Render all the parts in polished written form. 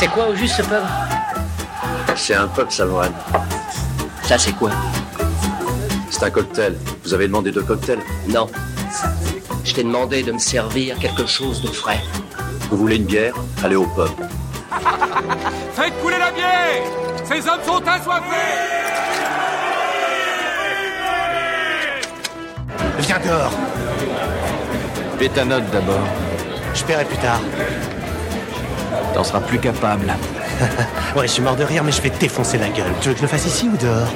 C'est quoi au juste ce pub? C'est un pub Samoran. Ça c'est quoi? C'est un cocktail. Vous avez demandé 2 cocktails? Non. Je t'ai demandé de me servir quelque chose de frais. Vous voulez une bière? Allez au pub. Faites couler la bière! Ces hommes sont assoiffés! Viens dehors. Fais ta note d'abord. Je paierai plus tard. T'en seras plus capable. Ouais, je suis mort de rire, mais je vais t'effoncer la gueule. Tu veux que je le fasse ici ou dehors?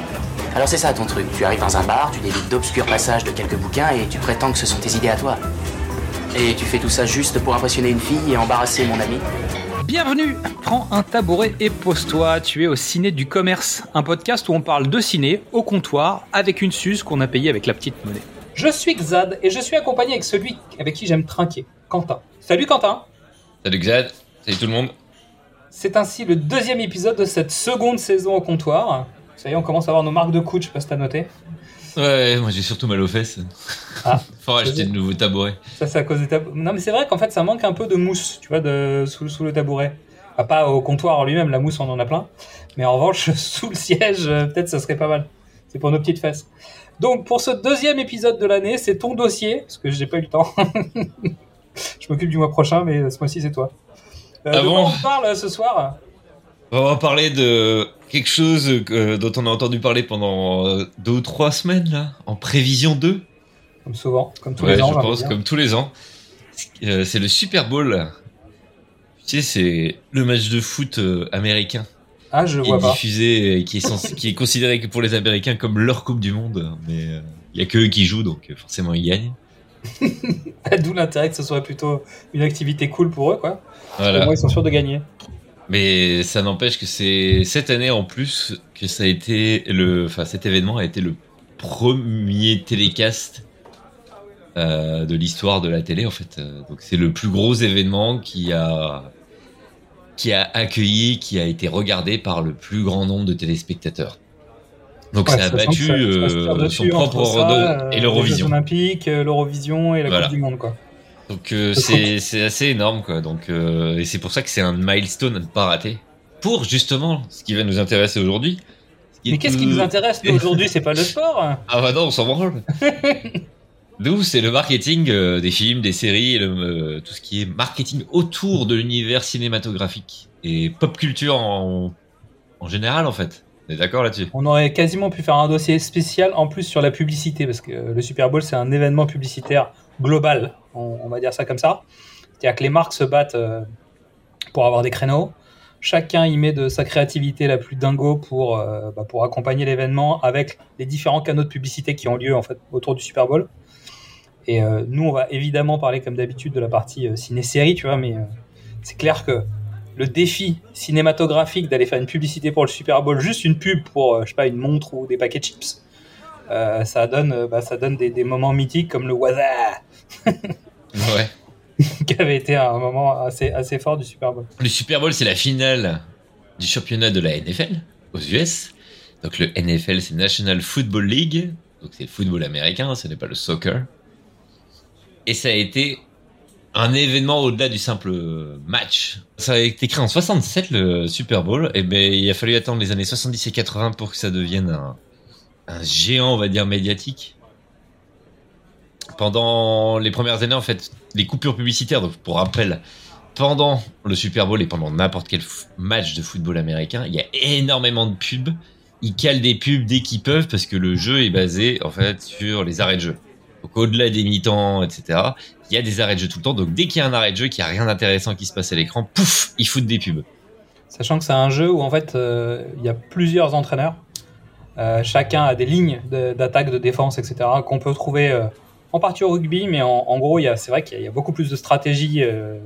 Alors c'est ça ton truc. Tu arrives dans un bar, tu délites d'obscurs passages de quelques bouquins et tu prétends que ce sont tes idées à toi. Et tu fais tout ça juste pour impressionner une fille et embarrasser mon ami? Bienvenue, prends un tabouret et pose-toi, tu es au Ciné du commerce, un podcast où on parle de ciné, au comptoir, avec une suze qu'on a payée avec la petite monnaie. Je suis Xad et je suis accompagné avec celui avec qui j'aime trinquer, Quentin. Salut Quentin. Salut Xad, salut tout le monde. C'est ainsi le 2e épisode de cette 2de saison au comptoir. Ça y est, on commence à avoir nos marques de coude, je sais pas si t'as noté. Ouais, moi j'ai surtout mal aux fesses. Ah, faut acheter de nouveaux tabourets. Ça c'est à cause des tabourets. Non mais c'est vrai qu'en fait ça manque un peu de mousse, tu vois, sous le tabouret. Enfin, pas au comptoir en lui-même, la mousse on en a plein. Mais en revanche, sous le siège, peut-être ça serait pas mal. C'est pour nos petites fesses. Donc pour ce 2e épisode de l'année, c'est ton dossier, parce que j'ai pas eu le temps. Je m'occupe du mois prochain, mais ce mois-ci c'est toi. Bon, on parle ce soir. On va parler de quelque chose dont on a entendu parler pendant 2 ou 3 semaines, là, en prévision 2. Comme souvent, comme tous les ans. Ouais, je pense, comme tous les ans. C'est le Super Bowl. Tu sais, c'est le match de foot américain. Ah, je vois pas. Diffusé, qui est considéré que pour les Américains comme leur Coupe du Monde. Mais il n'y a que eux qui jouent, donc forcément ils gagnent. D'où l'intérêt que ce soit plutôt une activité cool pour eux, quoi. Voilà. Au moins, ils sont sûrs de gagner. Mais ça n'empêche que c'est cette année en plus que ça a été cet événement a été le premier télécast de l'histoire de la télé en fait. Donc c'est le plus gros événement qui a accueilli, qui a été regardé par le plus grand nombre de téléspectateurs. Donc ouais, ça a battu son propre et l'Eurovision. Les Jeux Olympiques, l'Eurovision et la Coupe du Monde quoi. Donc c'est assez énorme quoi. Donc et c'est pour ça que c'est un milestone à ne pas rater. Pour justement ce qui va nous intéresser aujourd'hui. Mais qu'est-ce qui nous intéresse aujourd'hui, c'est pas le sport. Ah bah non, on s'en branle. D'où c'est le marketing des films, des séries, et tout ce qui est marketing autour de l'univers cinématographique et pop culture en général en fait. On est d'accord là-dessus. On aurait quasiment pu faire un dossier spécial en plus sur la publicité parce que le Super Bowl c'est un événement publicitaire global. On va dire ça comme ça. C'est-à-dire que les marques se battent pour avoir des créneaux. Chacun y met de sa créativité la plus dingo pour accompagner l'événement avec les différents canaux de publicité qui ont lieu en fait, autour du Super Bowl. Et nous, on va évidemment parler comme d'habitude de la partie ciné-série, tu vois, mais c'est clair que le défi cinématographique d'aller faire une publicité pour le Super Bowl, juste une pub pour, je sais pas, une montre ou des paquets de chips, ça donne des moments mythiques comme le Waza. Ouais. Qui avait été un moment assez fort du Super Bowl. Le Super Bowl, c'est la finale du championnat de la NFL aux US. Donc le NFL, c'est National Football League. Donc c'est le football américain, ce n'est pas le soccer. Et ça a été un événement au-delà du simple match. Ça a été créé en 1967, le Super Bowl. Et ben il a fallu attendre les années 70 et 80 pour que ça devienne un géant, on va dire, médiatique. Pendant les premières années, en fait, les coupures publicitaires, donc pour rappel, pendant le Super Bowl et pendant n'importe quel match de football américain, il y a énormément de pubs. Ils calent des pubs dès qu'ils peuvent parce que le jeu est basé, en fait, sur les arrêts de jeu. Donc, au-delà des mi-temps, etc., il y a des arrêts de jeu tout le temps. Donc, dès qu'il y a un arrêt de jeu, qu'il n'y a rien d'intéressant qui se passe à l'écran, pouf, ils foutent des pubs. Sachant que c'est un jeu où, en fait, il y a plusieurs entraîneurs. Chacun a des lignes d'attaque, de défense, etc., qu'on peut trouver... en partie au rugby, mais en gros, c'est vrai qu'il y a beaucoup plus de stratégie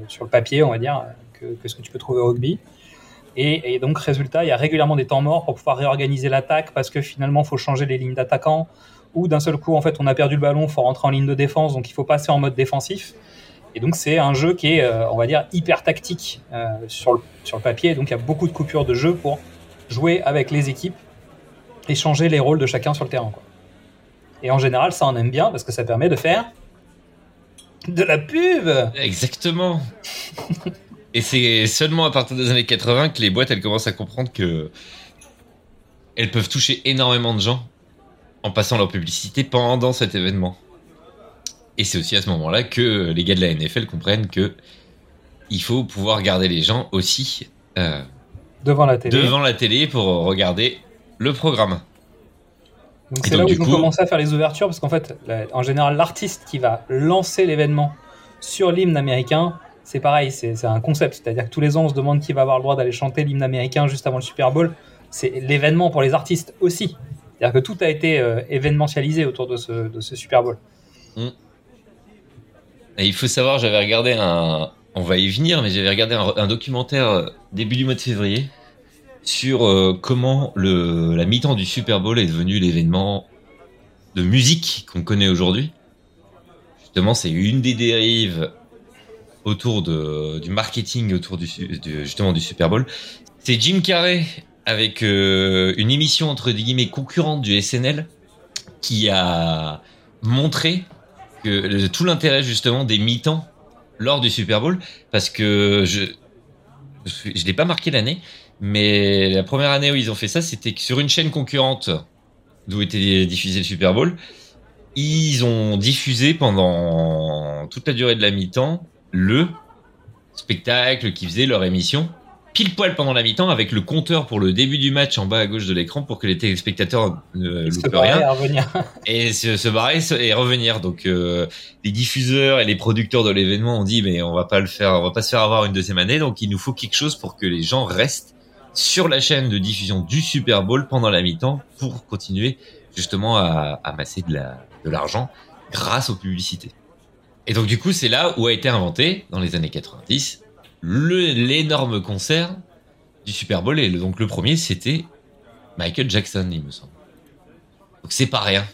sur le papier, on va dire, que ce que tu peux trouver au rugby. Et donc, résultat, il y a régulièrement des temps morts pour pouvoir réorganiser l'attaque parce que finalement, il faut changer les lignes d'attaquants ou d'un seul coup, en fait, on a perdu le ballon, il faut rentrer en ligne de défense, donc il faut passer en mode défensif. Et donc, c'est un jeu qui est, on va dire, hyper tactique sur le papier. Donc, il y a beaucoup de coupures de jeu pour jouer avec les équipes et changer les rôles de chacun sur le terrain, quoi. Et en général, ça, on aime bien parce que ça permet de faire de la pub. Exactement. Et c'est seulement à partir des années 80 que les boîtes, elles commencent à comprendre que elles peuvent toucher énormément de gens en passant leur publicité pendant cet événement. Et c'est aussi à ce moment-là que les gars de la NFL comprennent que il faut pouvoir garder les gens aussi devant la télé pour regarder le programme. Donc c'est donc, là où ils vont commencer à faire les ouvertures, parce qu'en fait, en général, l'artiste qui va lancer l'événement sur l'hymne américain, c'est pareil, c'est un concept. C'est-à-dire que tous les ans, on se demande qui va avoir le droit d'aller chanter l'hymne américain juste avant le Super Bowl. C'est l'événement pour les artistes aussi. C'est-à-dire que tout a été événementialisé autour de ce Super Bowl. Et il faut savoir, j'avais regardé on va y venir, mais j'avais regardé un documentaire début du mois de février sur comment la mi-temps du Super Bowl est devenue l'événement de musique qu'on connaît aujourd'hui. Justement, c'est une des dérives autour du marketing, autour du Super Bowl. C'est Jim Carrey avec une émission entre guillemets concurrente du SNL qui a montré que tout l'intérêt justement des mi-temps lors du Super Bowl, parce que je l'ai pas marqué l'année, mais la première année où ils ont fait ça, c'était que sur une chaîne concurrente d'où était diffusé le Super Bowl, ils ont diffusé pendant toute la durée de la mi-temps le spectacle qui faisait leur émission pile poil pendant la mi-temps, avec le compteur pour le début du match en bas à gauche de l'écran pour que les téléspectateurs ne loupent rien et se barrer et revenir. Donc les diffuseurs et les producteurs de l'événement ont dit mais on va pas se faire avoir une deuxième année, donc il nous faut quelque chose pour que les gens restent sur la chaîne de diffusion du Super Bowl pendant la mi-temps pour continuer justement à amasser de l'argent grâce aux publicités. Et donc du coup, c'est là où a été inventé dans les années 90 l'énorme concert du Super Bowl, et donc le premier c'était Michael Jackson, il me semble. Donc c'est pas rien.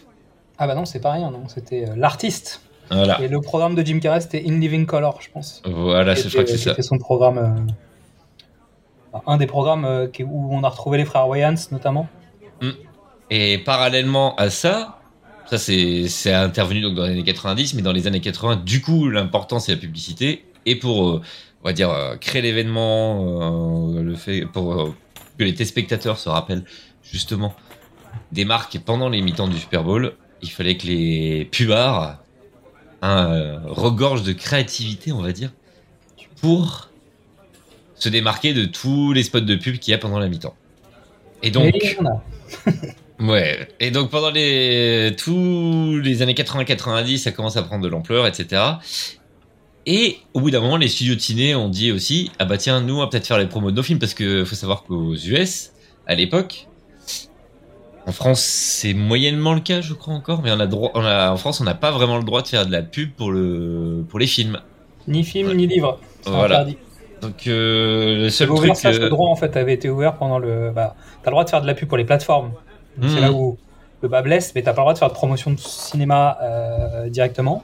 Ah bah non, c'est pas rien, non, c'était l'artiste. Voilà. Et le programme de Jim Carrey c'était In Living Color, je pense. Voilà, je crois que c'est ça. C'était son programme, un des programmes où on a retrouvé les frères Wayans notamment. Et parallèlement à ça, c'est intervenu donc dans les années 90, mais dans les années 80, du coup l'important c'est la publicité, et pour on va dire créer l'événement, le fait pour que les téléspectateurs se rappellent justement des marques pendant les mi-temps du Super Bowl, il fallait que les pubards regorgent de créativité, on va dire, pour se démarquer de tous les spots de pub qu'il y a pendant la mi-temps. Et donc ouais, et donc pendant tous les années 80-90, ça commence à prendre de l'ampleur, etc. Et au bout d'un moment, les studios de ciné ont dit aussi « Ah bah tiens, nous, on va peut-être faire les promos de nos films », parce que faut savoir qu'aux US, à l'époque, en France, c'est moyennement le cas, je crois encore, mais en France, on n'a pas vraiment le droit de faire de la pub pour les films. Ni films, ni livres. C'est interdit. Donc le seul truc... Le droit, en fait, avait été ouvert pendant le... Bah, t'as le droit de faire de la pub pour les plateformes. Donc, c'est là où le bas blesse, mais t'as pas le droit de faire de promotion de cinéma directement.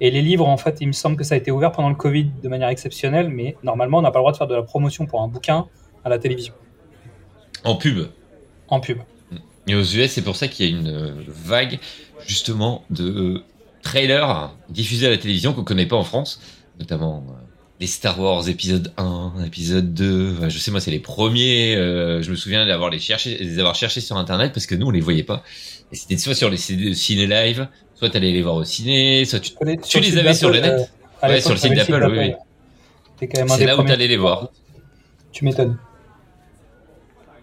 Et les livres, en fait, il me semble que ça a été ouvert pendant le Covid de manière exceptionnelle, mais normalement, on n'a pas le droit de faire de la promotion pour un bouquin à la télévision. En pub. Et aux US, c'est pour ça qu'il y a une vague, justement, de trailers diffusés à la télévision qu'on ne connaît pas en France, notamment les Star Wars épisode 1, épisode 2. Enfin, je sais, moi, c'est les premiers. Je me souviens d'avoir les avoir cherchés sur Internet, parce que nous, on ne les voyait pas. Et c'était soit sur les ciné live, soit t'allais les voir au ciné, soit tu les avais sur le net. Ouais, sur le site d'Apple, oui. C'est là où t'allais les voir. Tu m'étonnes.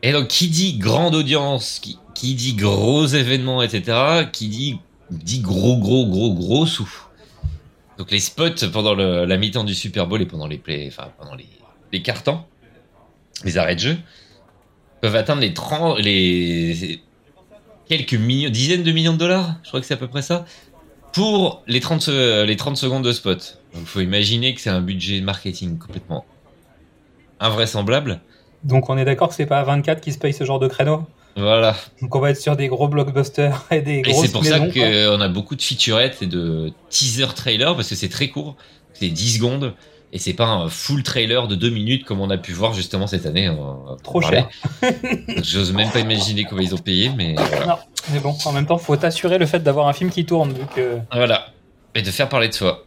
Et donc, qui dit grande audience, qui dit gros événements, etc., qui dit gros sous. Donc, les spots pendant la mi-temps du Super Bowl et pendant les cartons, les arrêts de jeu, peuvent atteindre quelques millions, dizaines de millions de dollars, je crois que c'est à peu près ça, pour les 30 secondes de spot. Donc il faut imaginer que c'est un budget de marketing complètement invraisemblable. Donc on est d'accord que c'est pas 24 qui se paye ce genre de créneau. Voilà. Donc on va être sur des gros blockbusters et des grosses maisons. Et c'est pour ça qu'on a beaucoup de featurettes et de teaser trailers, parce que c'est très court, c'est 10 secondes, et c'est pas un full trailer de 2 minutes comme on a pu voir justement cette année. Trop cher. J'ose même pas imaginer comment ils ont payé, mais voilà. Non, mais bon, en même temps, faut t'assurer le fait d'avoir un film qui tourne. Donc voilà, et de faire parler de soi.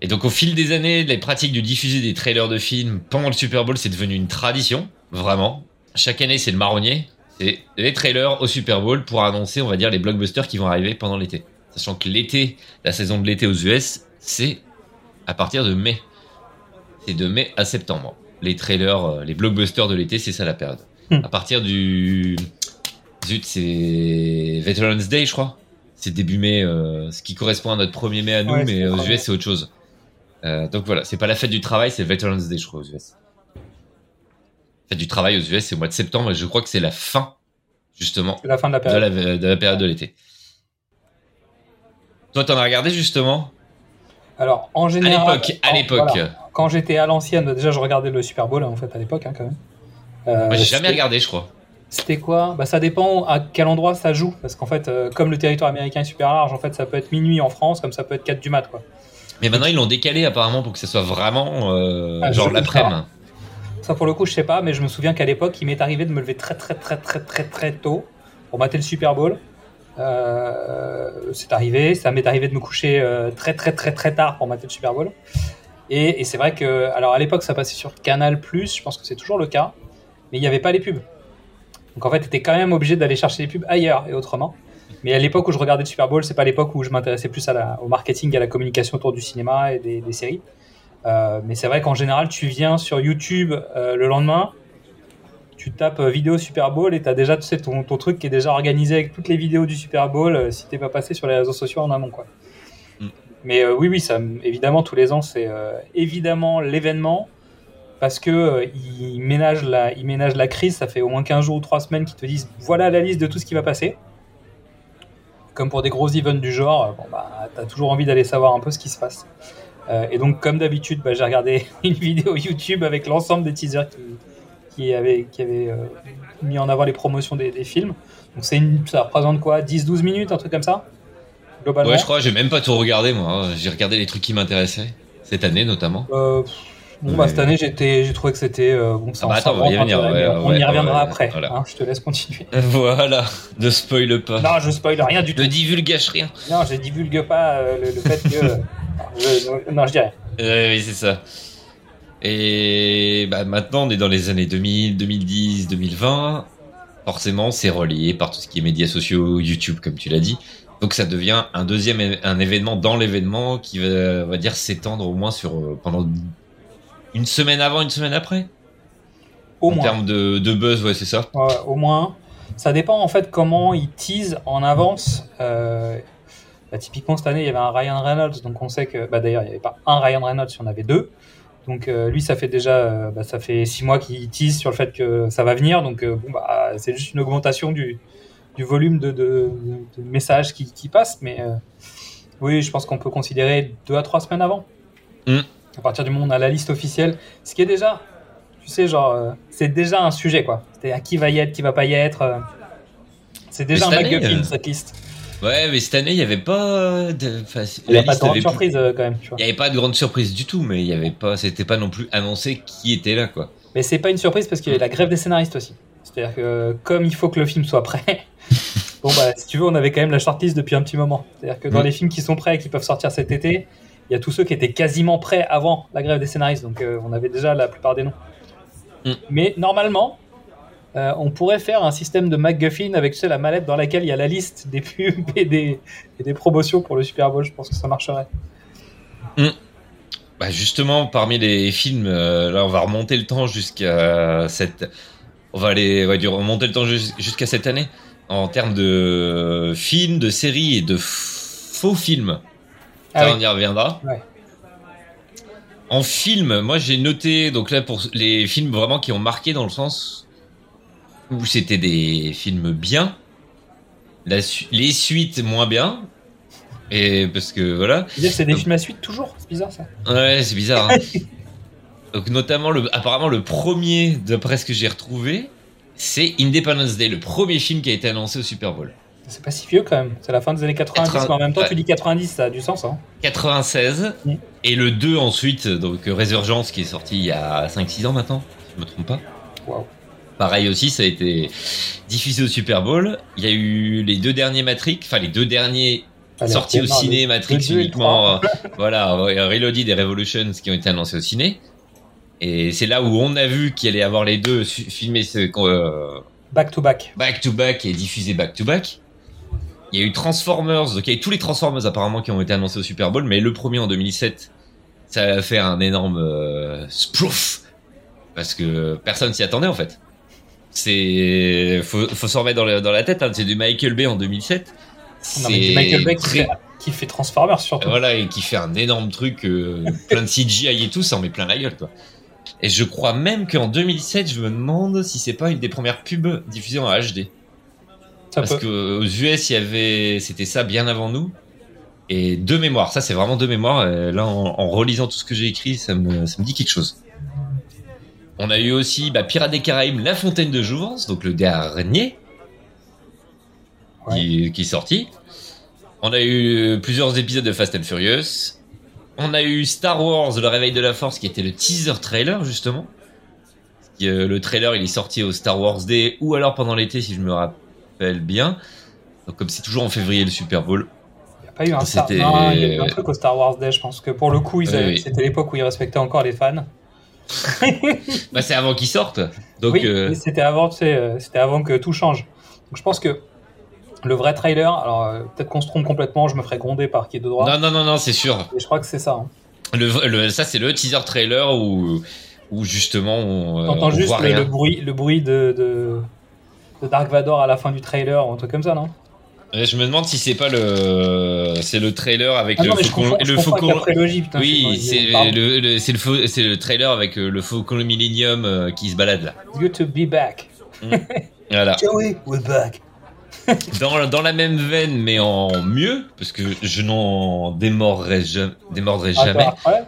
Et donc au fil des années, les pratiques de diffuser des trailers de films pendant le Super Bowl, c'est devenu une tradition, vraiment. Chaque année, c'est le marronnier, c'est les trailers au Super Bowl pour annoncer, on va dire, les blockbusters qui vont arriver pendant l'été. Sachant que l'été, la saison de l'été aux US, c'est à partir de mai. C'est de mai à septembre. Les trailers, les blockbusters de l'été, c'est ça la période. À partir du... Zut, c'est Veterans Day, je crois. C'est début mai, ce qui correspond à notre 1er mai à nous, ouais, mais aux US, c'est autre chose. Donc voilà, c'est pas la fête du travail, c'est Veterans Day, je crois, aux US. Fête du travail aux US, c'est au mois de septembre, et je crois que c'est la fin, justement, la fin de, la période. De la période de l'été. Toi, t'en as regardé, justement ? Alors, en général... À l'époque. Voilà, quand j'étais à l'ancienne, déjà, je regardais le Super Bowl, en fait, à l'époque, hein, quand même. Moi, j'ai jamais regardé, je crois. C'était quoi ? Bah, ça dépend à quel endroit ça joue, parce qu'en fait, comme le territoire américain est super large, en fait, ça peut être minuit en France, comme ça peut être 4 du mat', quoi. Mais maintenant, ils l'ont décalé, apparemment, pour que ça soit vraiment genre l'après-midi. Ça, pour le coup, je sais pas, mais je me souviens qu'à l'époque, il m'est arrivé de me lever très tôt pour mater le Super Bowl. C'est arrivé, ça m'est arrivé de me coucher très tard pour mater le Super Bowl. Et c'est vrai que, alors à l'époque, ça passait sur Canal+, je pense que c'est toujours le cas, mais il n'y avait pas les pubs. Donc en fait, t'étais quand même obligé d'aller chercher les pubs ailleurs et autrement. Mais à l'époque où je regardais le Super Bowl, c'est pas l'époque où je m'intéressais plus au marketing, à la communication autour du cinéma et des séries. Mais c'est vrai qu'en général, tu viens sur YouTube le lendemain, tu tapes vidéo Super Bowl et t'as déjà, tu sais, ton truc qui est déjà organisé avec toutes les vidéos du Super Bowl si t'es pas passé sur les réseaux sociaux en amont, quoi. Mais oui, ça, évidemment, tous les ans, c'est évidemment l'événement. Parce que ils ménagent la crise, ça fait au moins 15 jours ou 3 semaines qu'ils te disent voilà la liste de tout ce qui va passer. Comme pour des gros events du genre, t'as toujours envie d'aller savoir un peu ce qui se passe. Et donc comme d'habitude, j'ai regardé une vidéo YouTube avec l'ensemble des teasers qui avaient mis en avant les promotions des films. Donc ça représente quoi, 10-12 minutes, un truc comme ça, globalement. Ouais, je crois, j'ai même pas tout regardé moi, j'ai regardé les trucs qui m'intéressaient cette année notamment. Cette année, j'ai trouvé que c'était... on y reviendra après. Voilà. Hein, je te laisse continuer. Voilà, ne spoil pas. Non, je spoil rien du tout. Ne divulgage rien. Non, je divulgue pas le fait que... je dis rien. Oui, c'est ça. Et maintenant, on est dans les années 2000, 2010, 2020. Forcément, c'est relié par tout ce qui est médias sociaux, YouTube, comme tu l'as dit. Donc ça devient un événement dans l'événement qui va, on va dire, s'étendre au moins pendant... Une semaine avant, une semaine après ? Au moins. En termes de buzz, ouais, c'est ça. Au moins. Ça dépend en fait comment ils teasent en avance. Typiquement, cette année, il y avait un Ryan Reynolds. Donc on sait que... d'ailleurs, il n'y avait pas un Ryan Reynolds, il y en avait 2. Donc lui, ça fait déjà... ça fait 6 mois qu'il tease sur le fait que ça va venir. Donc c'est juste une augmentation du volume de messages qui passent. Mais oui, je pense qu'on peut considérer 2 à 3 semaines avant. À partir du moment où on a la liste officielle, ce qui est déjà, tu sais, genre, c'est déjà un sujet, quoi. C'est à qui va y être, qui va pas y être. C'est déjà un McGuffin, cette liste. Ouais, mais cette année, il n'y avait pas de... Il n'y avait pas de grande surprise, quand même. Il n'y avait pas de grande surprise du tout, mais il n'y avait pas... C'était pas non plus annoncé qui était là, quoi. Mais c'est pas une surprise parce qu'il y avait la grève des scénaristes aussi. C'est-à-dire que, comme il faut que le film soit prêt... si tu veux, on avait quand même la shortlist depuis un petit moment. C'est-à-dire que dans les films qui sont prêts et qui peuvent sortir cet été... Il y a tous ceux qui étaient quasiment prêts avant la grève des scénaristes, donc on avait déjà la plupart des noms. Mais normalement, on pourrait faire un système de MacGuffin avec, tu sais, la mallette dans laquelle il y a la liste des pubs et des promotions pour le Super Bowl. Je pense que ça marcherait. Justement, parmi les films, là on va remonter le temps jusqu'à cette... remonter le temps jusqu'à cette année en termes de films, de séries et de faux films. On y reviendra. Ouais. En film, moi j'ai noté, donc là pour les films vraiment qui ont marqué dans le sens où c'était des films bien, les suites moins bien, et parce que voilà. C'est des films à suite toujours, c'est bizarre ça. Ouais, c'est bizarre. Hein. Donc notamment, apparemment le premier, d'après ce que j'ai retrouvé, c'est Independence Day, le premier film qui a été annoncé au Super Bowl. C'est pas si vieux quand même, c'est la fin des années 90, mais en même temps tu dis 90, ça a du sens. Hein. 96, et le 2 ensuite, donc Résurgence qui est sorti il y a 5-6 ans maintenant, si je me trompe pas. Wow. Pareil aussi, ça a été diffusé au Super Bowl. Il y a eu les 2 derniers Matrix, enfin les 2 derniers sorti au ciné, Matrix uniquement, voilà, Reloaded et Revolutions qui ont été annoncés au ciné. Et c'est là où on a vu qu'il allait avoir les deux filmés back to back. Back to back et diffusés back to back. Il y a eu Transformers, donc il y a eu tous les Transformers apparemment qui ont été annoncés au Super Bowl, mais le premier en 2007, ça va faire un énorme splouf parce que personne s'y attendait en fait. C'est faut s'en remettre dans la tête, hein. C'est du Michael Bay en 2007. Non, mais Michael Bay qui fait Transformers surtout. Voilà, et qui fait un énorme truc, plein de CGI et tout, ça en met plein la gueule, quoi. Et je crois même qu'en 2007, je me demande si c'est pas une des premières pubs diffusées en HD. Ça Parce qu'aux US, il y avait, c'était ça bien avant nous. Et de mémoire, ça c'est vraiment de mémoire. Et là, en relisant tout ce que j'ai écrit, ça me dit quelque chose. On a eu aussi Pirates des Caraïbes, La Fontaine de Jouvence, donc le dernier. Qui est sorti. On a eu plusieurs épisodes de Fast and Furious. On a eu Star Wars, Le Réveil de la Force, qui était le teaser trailer, justement. Le trailer, il est sorti au Star Wars Day, ou alors pendant l'été, si je me rappelle bien. Donc, comme c'est toujours en février, le Super Bowl. Il n'y a pas eu un truc au Star Wars Day, je pense que pour le coup, c'était l'époque où ils respectaient encore les fans. C'est avant qu'ils sortent. Donc, oui, c'était avant que tout change. Donc, je pense que le vrai trailer, alors peut-être qu'on se trompe complètement, je me ferai gronder par qui est de droit. Non, c'est sûr. Et je crois que c'est ça. Hein. Ça, c'est le teaser trailer où justement on juste voit rien. Le bruit de Dark Vador à la fin du trailer, ou un truc comme ça, non ? Et je me demande si c'est pas c'est le trailer avec le faucon et le faucon. Oui, c'est le trailer avec le faucon Millennium qui se balade là. It's good to be back. Voilà. Joey, we're back. Dans la même veine, mais en mieux, parce que je n'en démordrai jamais. Ouais.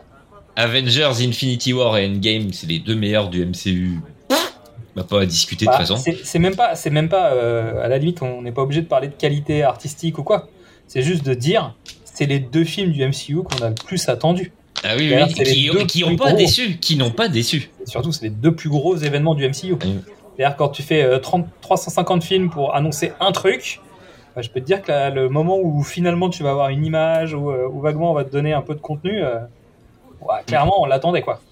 Avengers, Infinity War et Endgame, c'est les deux meilleurs du MCU. On va pas discuter de toute façon. C'est même pas à la limite, on n'est pas obligé de parler de qualité artistique ou quoi. C'est juste de dire, c'est les deux films du MCU qu'on a le plus attendu. Ah oui, qui n'ont pas déçu. Et surtout, c'est les deux plus gros événements du MCU. D'ailleurs, quand tu fais 350 films pour annoncer un truc, je peux te dire que le moment où finalement tu vas avoir une image ou vaguement on va te donner un peu de contenu, clairement on l'attendait, quoi.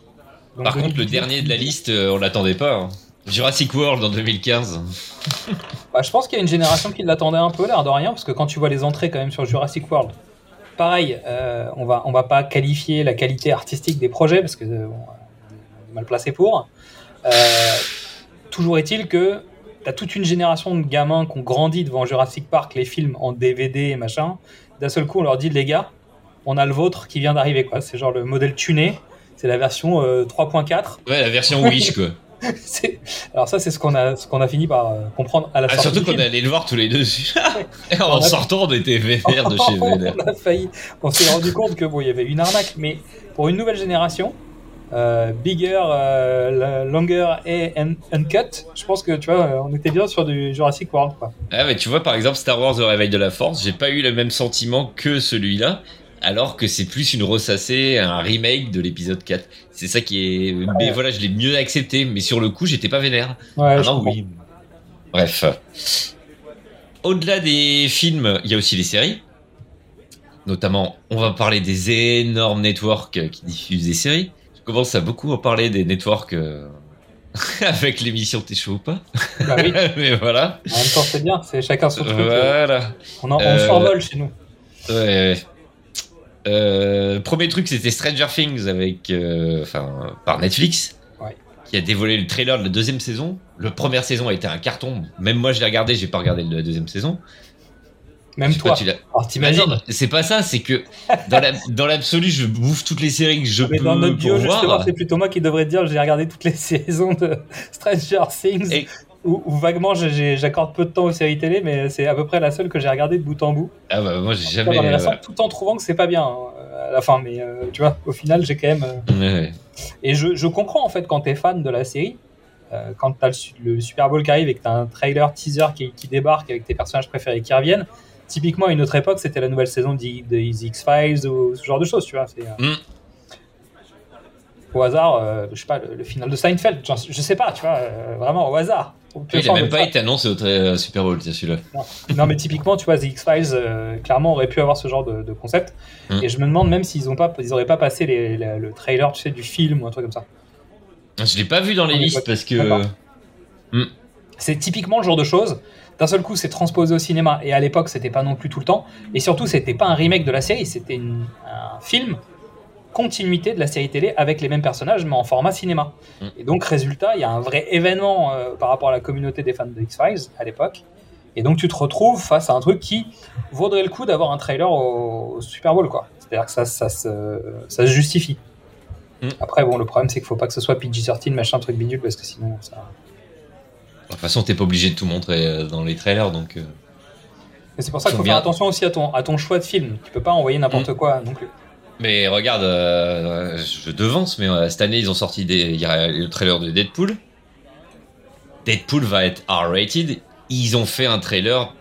Donc, par contre, le dernier de la liste, on l'attendait pas. Hein. Jurassic World en 2015. Je pense qu'il y a une génération qui l'attendait un peu, l'air de rien, parce que quand tu vois les entrées quand même sur Jurassic World, pareil, on va pas qualifier la qualité artistique des projets parce que on est mal placé pour. Toujours est-il que t'as toute une génération de gamins qui ont grandi devant Jurassic Park, les films en DVD et machin. D'un seul coup, on leur dit, les gars, on a le vôtre qui vient d'arriver, quoi. C'est genre le modèle tuné, c'est la version 3.4. Ouais, la version Wish, quoi. Alors ça, c'est ce qu'on a fini par comprendre à la sortie. Surtout qu'on est allé le voir tous les deux. Et en sortant, on était vénère de chez Vénère. On s'est rendu compte que il y avait une arnaque, mais pour une nouvelle génération. Bigger, longer et uncut. Je pense que tu vois, on était bien sur du Jurassic World, quoi. Ah mais tu vois, par exemple Star Wars: Le Réveil de la Force, j'ai pas eu le même sentiment que celui-là, alors que c'est plus une ressassée, un remake de l'épisode 4. C'est ça qui est. Ouais. Mais voilà, je l'ai mieux accepté. Mais sur le coup, j'étais pas vénère. Ouais, oui. Bref. Au-delà des films, il y a aussi les séries. Notamment, on va parler des énormes networks qui diffusent des séries. On commence à beaucoup en parler des networks avec l'émission T'es chaud ou pas. Bah oui. Mais voilà. En même temps, c'est bien, c'est chacun son truc. Voilà. On survole chez nous. Ouais. Premier truc, c'était Stranger Things par Netflix, qui a dévoilé le trailer de la deuxième saison. La première saison a été un carton. Même moi, je l'ai regardé, j'ai pas regardé la deuxième saison. Même toi. T'imagines, c'est pas ça, c'est que dans l'absolu, je bouffe toutes les séries que je peux voir. Dans notre bio, justement, c'est plutôt moi qui devrais te dire, j'ai regardé toutes les saisons de Stranger Things, où vaguement, j'accorde peu de temps aux séries télé, mais c'est à peu près la seule que j'ai regardée de bout en bout. Ah bah moi, j'ai jamais... Tout en trouvant que c'est pas bien, à la fin, mais tu vois, au final, j'ai quand même... Ouais. Et je comprends, en fait, quand t'es fan de la série, quand t'as le Super Bowl qui arrive et que t'as un trailer, teaser qui débarque avec tes personnages préférés qui reviennent. Typiquement, à une autre époque, c'était la nouvelle saison des X-Files ou ce genre de choses, tu vois. au hasard, je sais pas, le final de Seinfeld, genre, je sais pas, tu vois, vraiment au hasard. Il n'a même pas été annoncé au Super Bowl, c'est celui-là. Non, mais typiquement, tu vois, The X-Files, clairement, aurait pu avoir ce genre de concept. Mm. Et je me demande même s'ils n'auraient pas passé le trailer, tu sais, du film ou un truc comme ça. Je l'ai pas vu dans les listes parce que... C'est typiquement le genre de choses. D'un seul coup, c'est transposé au cinéma. Et à l'époque, c'était pas non plus tout le temps. Et surtout, c'était pas un remake de la série, c'était un film... continuité de la série télé avec les mêmes personnages mais en format cinéma. Et donc résultat, il y a un vrai événement par rapport à la communauté des fans de X-Files à l'époque, et donc tu te retrouves face à un truc qui vaudrait le coup d'avoir un trailer au Super Bowl, quoi. C'est-à-dire que ça se justifie. Après bon, le problème c'est qu'il faut pas que ce soit PG-13 machin truc bidule, parce que sinon ça... De toute façon t'es pas obligé de tout montrer dans les trailers, donc... Mais c'est pour ça qu'il faut faire attention aussi à ton choix de film. Tu peux pas envoyer n'importe quoi non plus. Mais regarde, je devance, mais cette année, ils ont sorti le trailer de Deadpool. Deadpool va être R-rated. Ils ont fait un trailer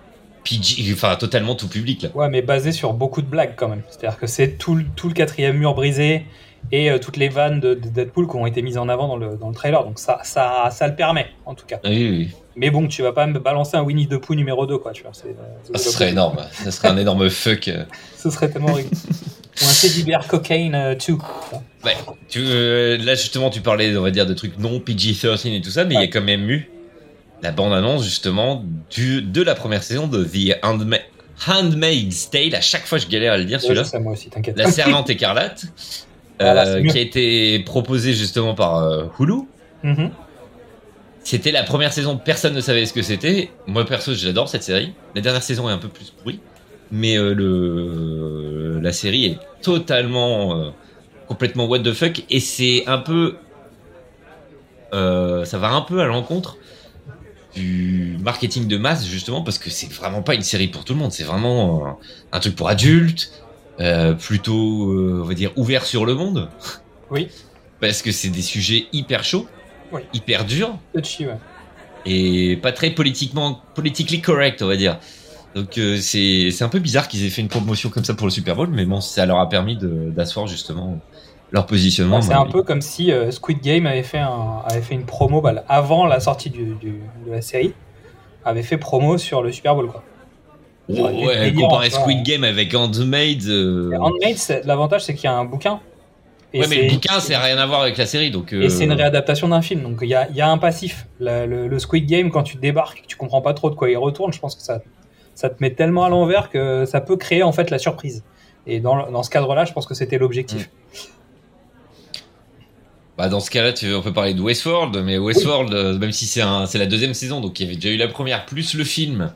PG, enfin totalement tout public, là. Ouais, mais basé sur beaucoup de blagues, quand même. C'est-à-dire que c'est tout le quatrième mur brisé et toutes les vannes de Deadpool qui ont été mises en avant dans le trailer. Donc ça le permet, en tout cas. Oui. Mais bon, tu vas pas me balancer un Winnie the Pooh numéro 2, quoi. Tu vois, ça serait énorme. Ça serait un énorme fuck. Ce serait tellement rigolo. Ou un CDBR cocaine 2. Ouais, là justement tu parlais, on va dire, de trucs non PG-13 et tout ça, mais il y a quand même eu la bande-annonce justement de la première saison de The Handmaid's Tale. À chaque fois je galère à le dire, celui-là. Ça, moi aussi, t'inquiète. La Servante Écarlate, voilà, qui a été proposée justement par Hulu. Mm-hmm. C'était la première saison, personne ne savait ce que c'était. Moi perso j'adore cette série. La dernière saison est un peu plus pourrie. Mais la série est totalement, complètement what the fuck, et c'est un peu, ça va un peu à l'encontre du marketing de masse justement, parce que c'est vraiment pas une série pour tout le monde, c'est vraiment un truc pour adultes, plutôt, on va dire, ouvert sur le monde. Oui. Parce que c'est des sujets hyper chauds, oui. Hyper durs, touchy, ouais. Et pas très politically correct, on va dire. Donc c'est un peu bizarre qu'ils aient fait une promotion comme ça pour le Super Bowl, mais bon, ça leur a permis d'asseoir justement leur positionnement. C'est un peu comme si Squid Game avait fait une promo avant la sortie de la série, avait fait promo sur le Super Bowl, quoi. Ouais, comparer Squid Game avec Handmaid... Handmaid, l'avantage c'est qu'il y a un bouquin. Et ouais, mais le bouquin, c'est rien à voir avec la série, donc... Et c'est une réadaptation d'un film, donc il y a un passif. Le Squid Game, quand tu débarques, tu comprends pas trop de quoi il retourne, je pense que ça te met tellement à l'envers que ça peut créer en fait la surprise. Et dans ce cadre-là, je pense que c'était l'objectif. Bah dans ce cas-là, on peut parler de Westworld, mais Westworld, même si c'est la deuxième saison, donc il y avait déjà eu la première, plus le film,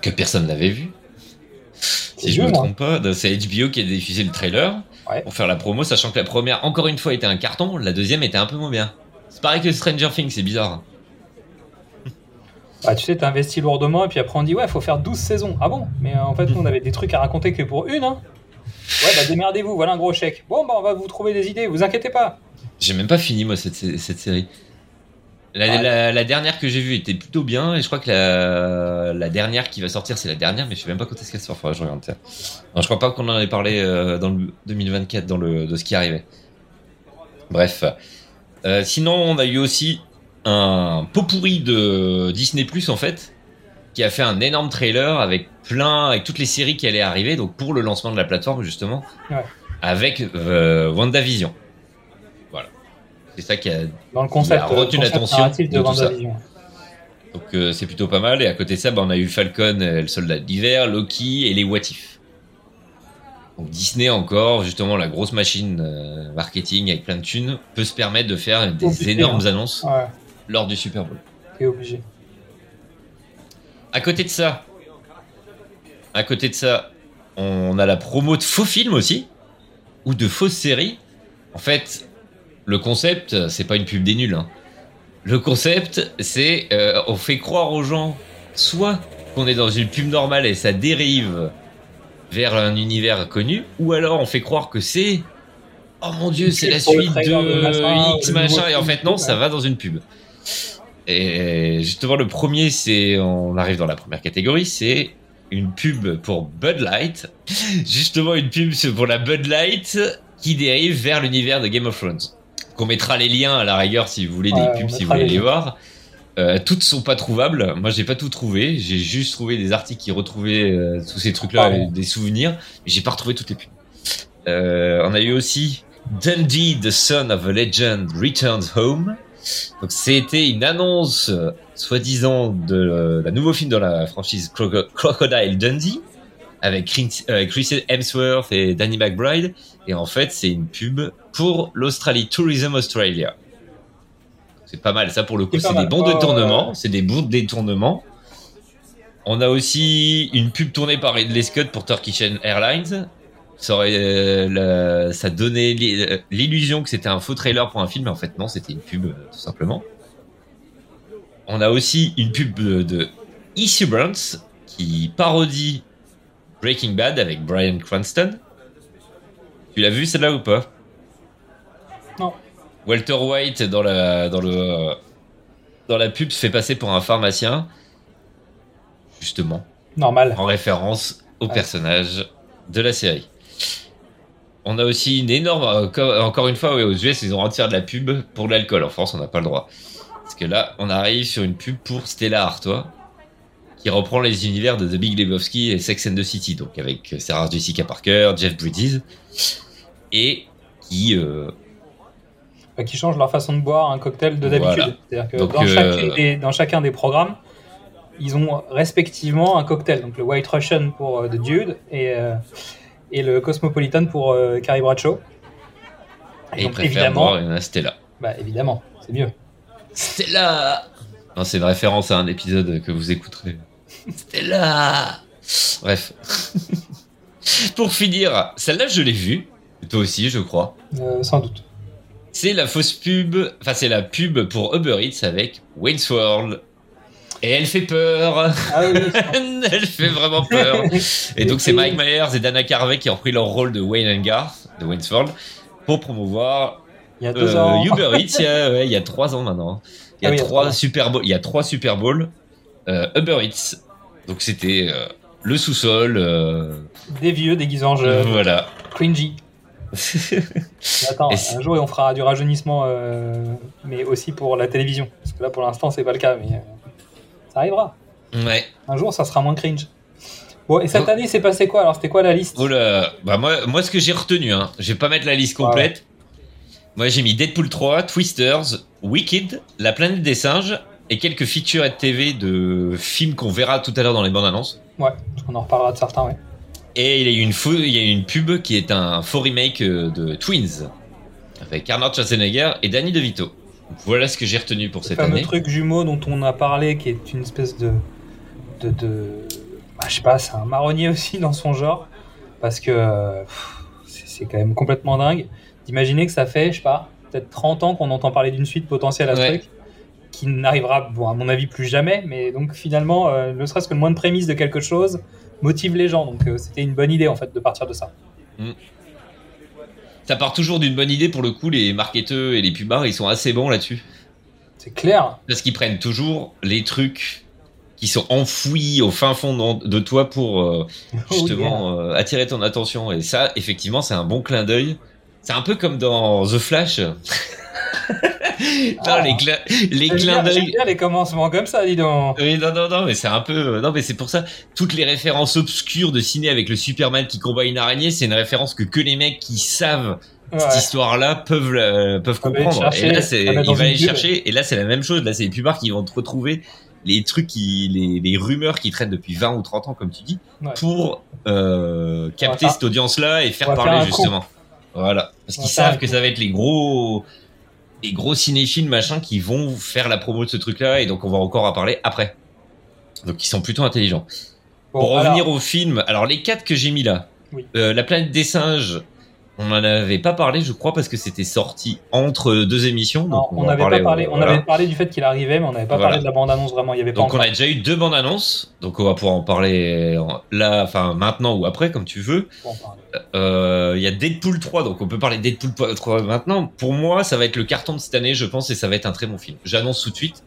que personne n'avait vu. Si je ne me trompe pas, c'est HBO qui a diffusé le trailer pour faire la promo, sachant que la première, encore une fois, était un carton, la deuxième était un peu moins bien. C'est pareil que Stranger Things, c'est bizarre. Bah, tu sais, t'investis lourdement et puis après on dit ouais, faut faire 12 saisons. Ah bon? Mais en fait, nous, on avait des trucs à raconter que pour une, hein. Ouais, bah démerdez-vous, voilà un gros chèque. Bon, bah on va vous trouver des idées, vous inquiétez pas. J'ai même pas fini, moi, cette série. La dernière que j'ai vue était plutôt bien, et je crois que la dernière qui va sortir, c'est la dernière, mais je sais même pas quand est-ce qu'elle sort. Faudra que je regarde ça. Non, je crois pas qu'on en avait parlé dans le 2024 de ce qui arrivait. Bref. Sinon, on a eu aussi un pot pourri de Disney Plus en fait, qui a fait un énorme trailer avec toutes les séries qui allaient arriver, donc pour le lancement de la plateforme justement, ouais. Avec WandaVision. Voilà, c'est ça qui a retenu l'attention de WandaVision. Donc c'est plutôt pas mal. Et à côté de ça, on a eu Falcon, le Soldat d'hiver, Loki et les What If. Donc Disney encore, justement la grosse machine marketing avec plein de thunes, peut se permettre de faire des énormes annonces. Ouais. Lors du Super Bowl. T'es obligé. À côté de ça, on a la promo de faux films aussi, ou de fausses séries. En fait, le concept, c'est pas une pub des nuls. Hein. Le concept, c'est on fait croire aux gens soit qu'on est dans une pub normale et ça dérive vers un univers connu, ou alors on fait croire que c'est oh mon dieu, c'est la suite de X machin, et en fait non, ça va dans une pub. Et justement, le premier, on arrive dans la première catégorie, c'est une pub pour Bud Light. Justement, une pub pour la Bud Light qui dérive vers l'univers de Game of Thrones. On mettra les liens à la rigueur si vous voulez, des pubs si vous voulez les voir. Toutes sont pas trouvables. Moi, j'ai pas tout trouvé. J'ai juste trouvé des articles qui retrouvaient tous ces trucs-là, des souvenirs. Mais j'ai pas retrouvé toutes les pubs. On a eu aussi Dundee, the son of a legend, returns home. Donc, c'était une annonce, soi-disant, de la nouveau film dans la franchise Crocodile Dundee, avec Chris Hemsworth et Danny McBride. Et en fait, c'est une pub pour l'Australie, Tourism Australia. C'est pas mal, ça, pour le coup, c'est des bons détournements. C'est des bons détournements. On a aussi une pub tournée par Ridley Scott pour Turkish Airlines. Ça donnait l'illusion que c'était un faux trailer pour un film, mais en fait, non, c'était une pub, tout simplement. On a aussi une pub de Severance qui parodie Breaking Bad avec Bryan Cranston. Tu l'as vu, celle-là, ou pas? Non. Walter White dans la pub se fait passer pour un pharmacien, justement. Normal. En référence au personnage de la série. On a aussi une énorme, encore une fois, aux US, ils ont envie de faire de la pub pour de l'alcool. En France, on n'a pas le droit. Parce que là, on arrive sur une pub pour Stella Artois, qui reprend les univers de The Big Lebowski et Sex and the City, donc avec Sarah Jessica Parker, Jeff Bridges, et qui changent leur façon de boire un cocktail de d'habitude. Voilà. C'est-à-dire que donc, dans chacun des programmes, ils ont respectivement un cocktail. Donc le White Russian pour The Dude et le Cosmopolitan pour Carrie Bradshaw. Et donc, ils préfèrent boire une Stella. Bah évidemment, c'est mieux. Stella. Non, c'est une référence à un épisode que vous écouterez. Stella. Bref. Pour finir, celle-là je l'ai vue. Toi aussi, je crois. Sans doute. C'est la fausse pub, enfin c'est la pub pour Uber Eats avec Wayne's World. Et elle fait peur. Ah oui. Elle fait vraiment peur. Et donc c'est Mike Myers et Dana Carvey qui ont pris leur rôle de Wayne and Garth, de Wayne's World, pour promouvoir Uber Eats. Il y a 3 ans maintenant. Il y a 3 Super Bowl Uber Eats. Donc c'était le sous-sol. Des vieux déguisés en jeu. Voilà. Cringy. Attends, un jour on fera du rajeunissement mais aussi pour la télévision, parce que là pour l'instant c'est pas le cas, mais ça arrivera. Ouais. Un jour ça sera moins cringe. Bon, et cette année c'est passé quoi alors? C'était quoi la liste? Oula, bah moi ce que j'ai retenu, hein, je vais pas mettre la liste complète. Moi j'ai mis Deadpool 3, Twisters, Wicked, La Planète des Singes et quelques features et TV de films qu'on verra tout à l'heure dans les bandes annonces. Ouais, on en reparlera de certains, ouais. Et il y a une pub qui est un faux remake de Twins avec Arnold Schwarzenegger et Danny DeVito. Donc voilà ce que j'ai retenu pour cette année. Le truc jumeau dont on a parlé, qui est une espèce de je sais pas, c'est un marronnier aussi dans son genre, parce que c'est quand même complètement dingue d'imaginer que ça fait, je sais pas, peut-être 30 ans qu'on entend parler d'une suite potentielle à ce truc qui n'arrivera, bon, à mon avis, plus jamais. Mais donc finalement, ne serait-ce que le moins de prémisse de quelque chose motive les gens, donc c'était une bonne idée en fait de partir de ça. Mmh. Ça part toujours d'une bonne idée pour le coup. Les marketeurs et les pubards, ils sont assez bons là-dessus. C'est clair. Parce qu'ils prennent toujours les trucs qui sont enfouis au fin fond de toi pour justement attirer ton attention. Et ça, effectivement, c'est un bon clin d'œil. C'est un peu comme dans The Flash. Les clins d'œil. J'aime bien les commencements comme ça, dis donc. Oui, non, mais c'est un peu. Non, mais c'est pour ça. Toutes les références obscures de ciné avec le Superman qui combat une araignée, c'est une référence que les mecs qui savent cette histoire-là peuvent comprendre. Et là, il va aller chercher. Et là, c'est la même chose. Là, c'est les pubards qui vont te retrouver les trucs les rumeurs qui traînent depuis 20 ou 30 ans, comme tu dis, pour capter cette audience-là et faire parler justement. Voilà. Parce qu'ils savent que ça va être les gros cinéphiles machin qui vont faire la promo de ce truc là, et donc on va encore en parler après, donc ils sont plutôt intelligents. Pour revenir au film, alors les 4 que j'ai mis là, La Planète des Singes, on n'en avait pas parlé je crois parce que c'était sorti entre 2 émissions, donc non, on avait parlé du fait qu'il arrivait, mais on n'avait pas parlé de la bande annonce vraiment, il y avait pas. Donc on a déjà eu 2 bandes annonces, donc on va pouvoir en parler là, enfin maintenant ou après comme tu veux. Il y a Deadpool 3, donc on peut parler de Deadpool 3 maintenant. Pour moi ça va être le carton de cette année je pense, et ça va être un très bon film, j'annonce tout de suite.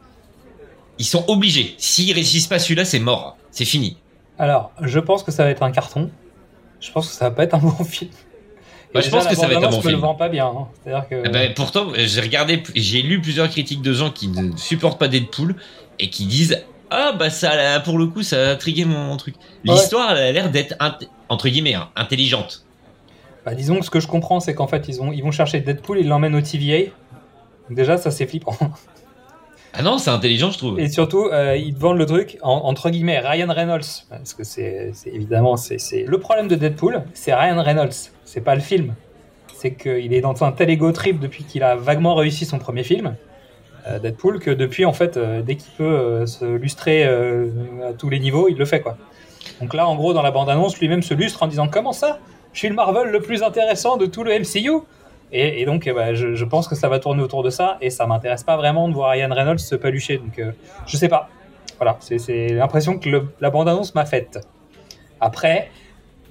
Ils sont obligés, s'ils réussissent pas celui-là c'est mort, c'est fini. Alors je pense que ça va être un carton, je pense que ça va pas être un bon film. Moi, je pense que ça va être un bon film. Je le vends pas bien. Hein. C'est-à-dire que... pourtant, j'ai lu plusieurs critiques de gens qui ne supportent pas Deadpool et qui disent ça, pour le coup, ça a intrigué mon truc. L'histoire, elle a l'air d'être entre guillemets intelligente. Bah, disons que ce que je comprends, c'est qu'en fait, ils vont chercher Deadpool et ils l'emmènent au TVA. Déjà, ça c'est flippant. Ah non, c'est intelligent, je trouve. Et surtout, ils te vendent le truc entre guillemets Ryan Reynolds, parce que c'est évidemment c'est le problème de Deadpool, c'est Ryan Reynolds, c'est pas le film, c'est qu'il est dans un tel ego trip depuis qu'il a vaguement réussi son premier film Deadpool que depuis en fait dès qu'il peut se lustrer à tous les niveaux, il le fait quoi. Donc là, en gros, dans la bande-annonce, lui-même se lustre en disant comment ça, je suis le Marvel le plus intéressant de tout le MCU. Et donc, je pense que ça va tourner autour de ça, et ça m'intéresse pas vraiment de voir Ryan Reynolds se palucher. Donc, je sais pas. Voilà, c'est l'impression que la bande-annonce m'a faite. Après,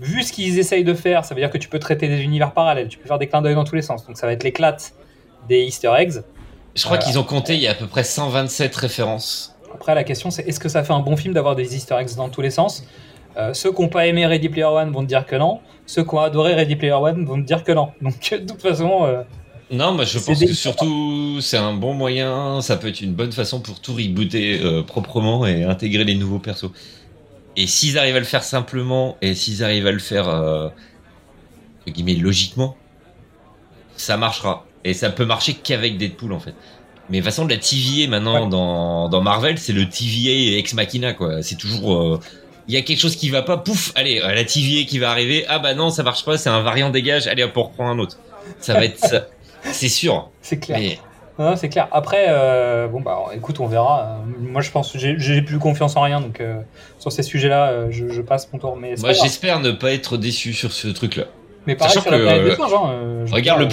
vu ce qu'ils essayent de faire, ça veut dire que tu peux traiter des univers parallèles, tu peux faire des clins d'œil dans tous les sens. Donc, ça va être l'éclate des Easter eggs. Je crois qu'ils ont compté, il y a à peu près 127 références. Après, la question, c'est est-ce que ça fait un bon film d'avoir des Easter eggs dans tous les sens ? Ceux qui n'ont pas aimé Ready Player One vont te dire que non. Ceux qui ont adoré Ready Player One vont te dire que non. Donc, de toute façon... non, mais je pense que surtout, c'est un bon moyen. Ça peut être une bonne façon pour tout rebooter proprement et intégrer les nouveaux persos. Et s'ils arrivent à le faire simplement, et s'ils arrivent à le faire logiquement, ça marchera. Et ça peut marcher qu'avec Deadpool, en fait. Mais de toute façon, de la TVA, maintenant, dans Marvel, c'est le TVA Ex Machina, quoi. C'est toujours... il y a quelque chose qui va pas, pouf, allez, la TVA qui va arriver, ah bah non, ça marche pas, c'est un variant dégage, allez, on reprend un autre. Ça va être ça, c'est sûr. C'est clair. Mais... Non, c'est clair. Après, écoute, on verra. Moi, je pense, j'ai plus confiance en rien, donc sur ces sujets-là, je passe mon tour. Mais moi, j'espère ne pas être déçu sur ce truc-là. Mais pareil, sachant sur la planète des singes, regarde, le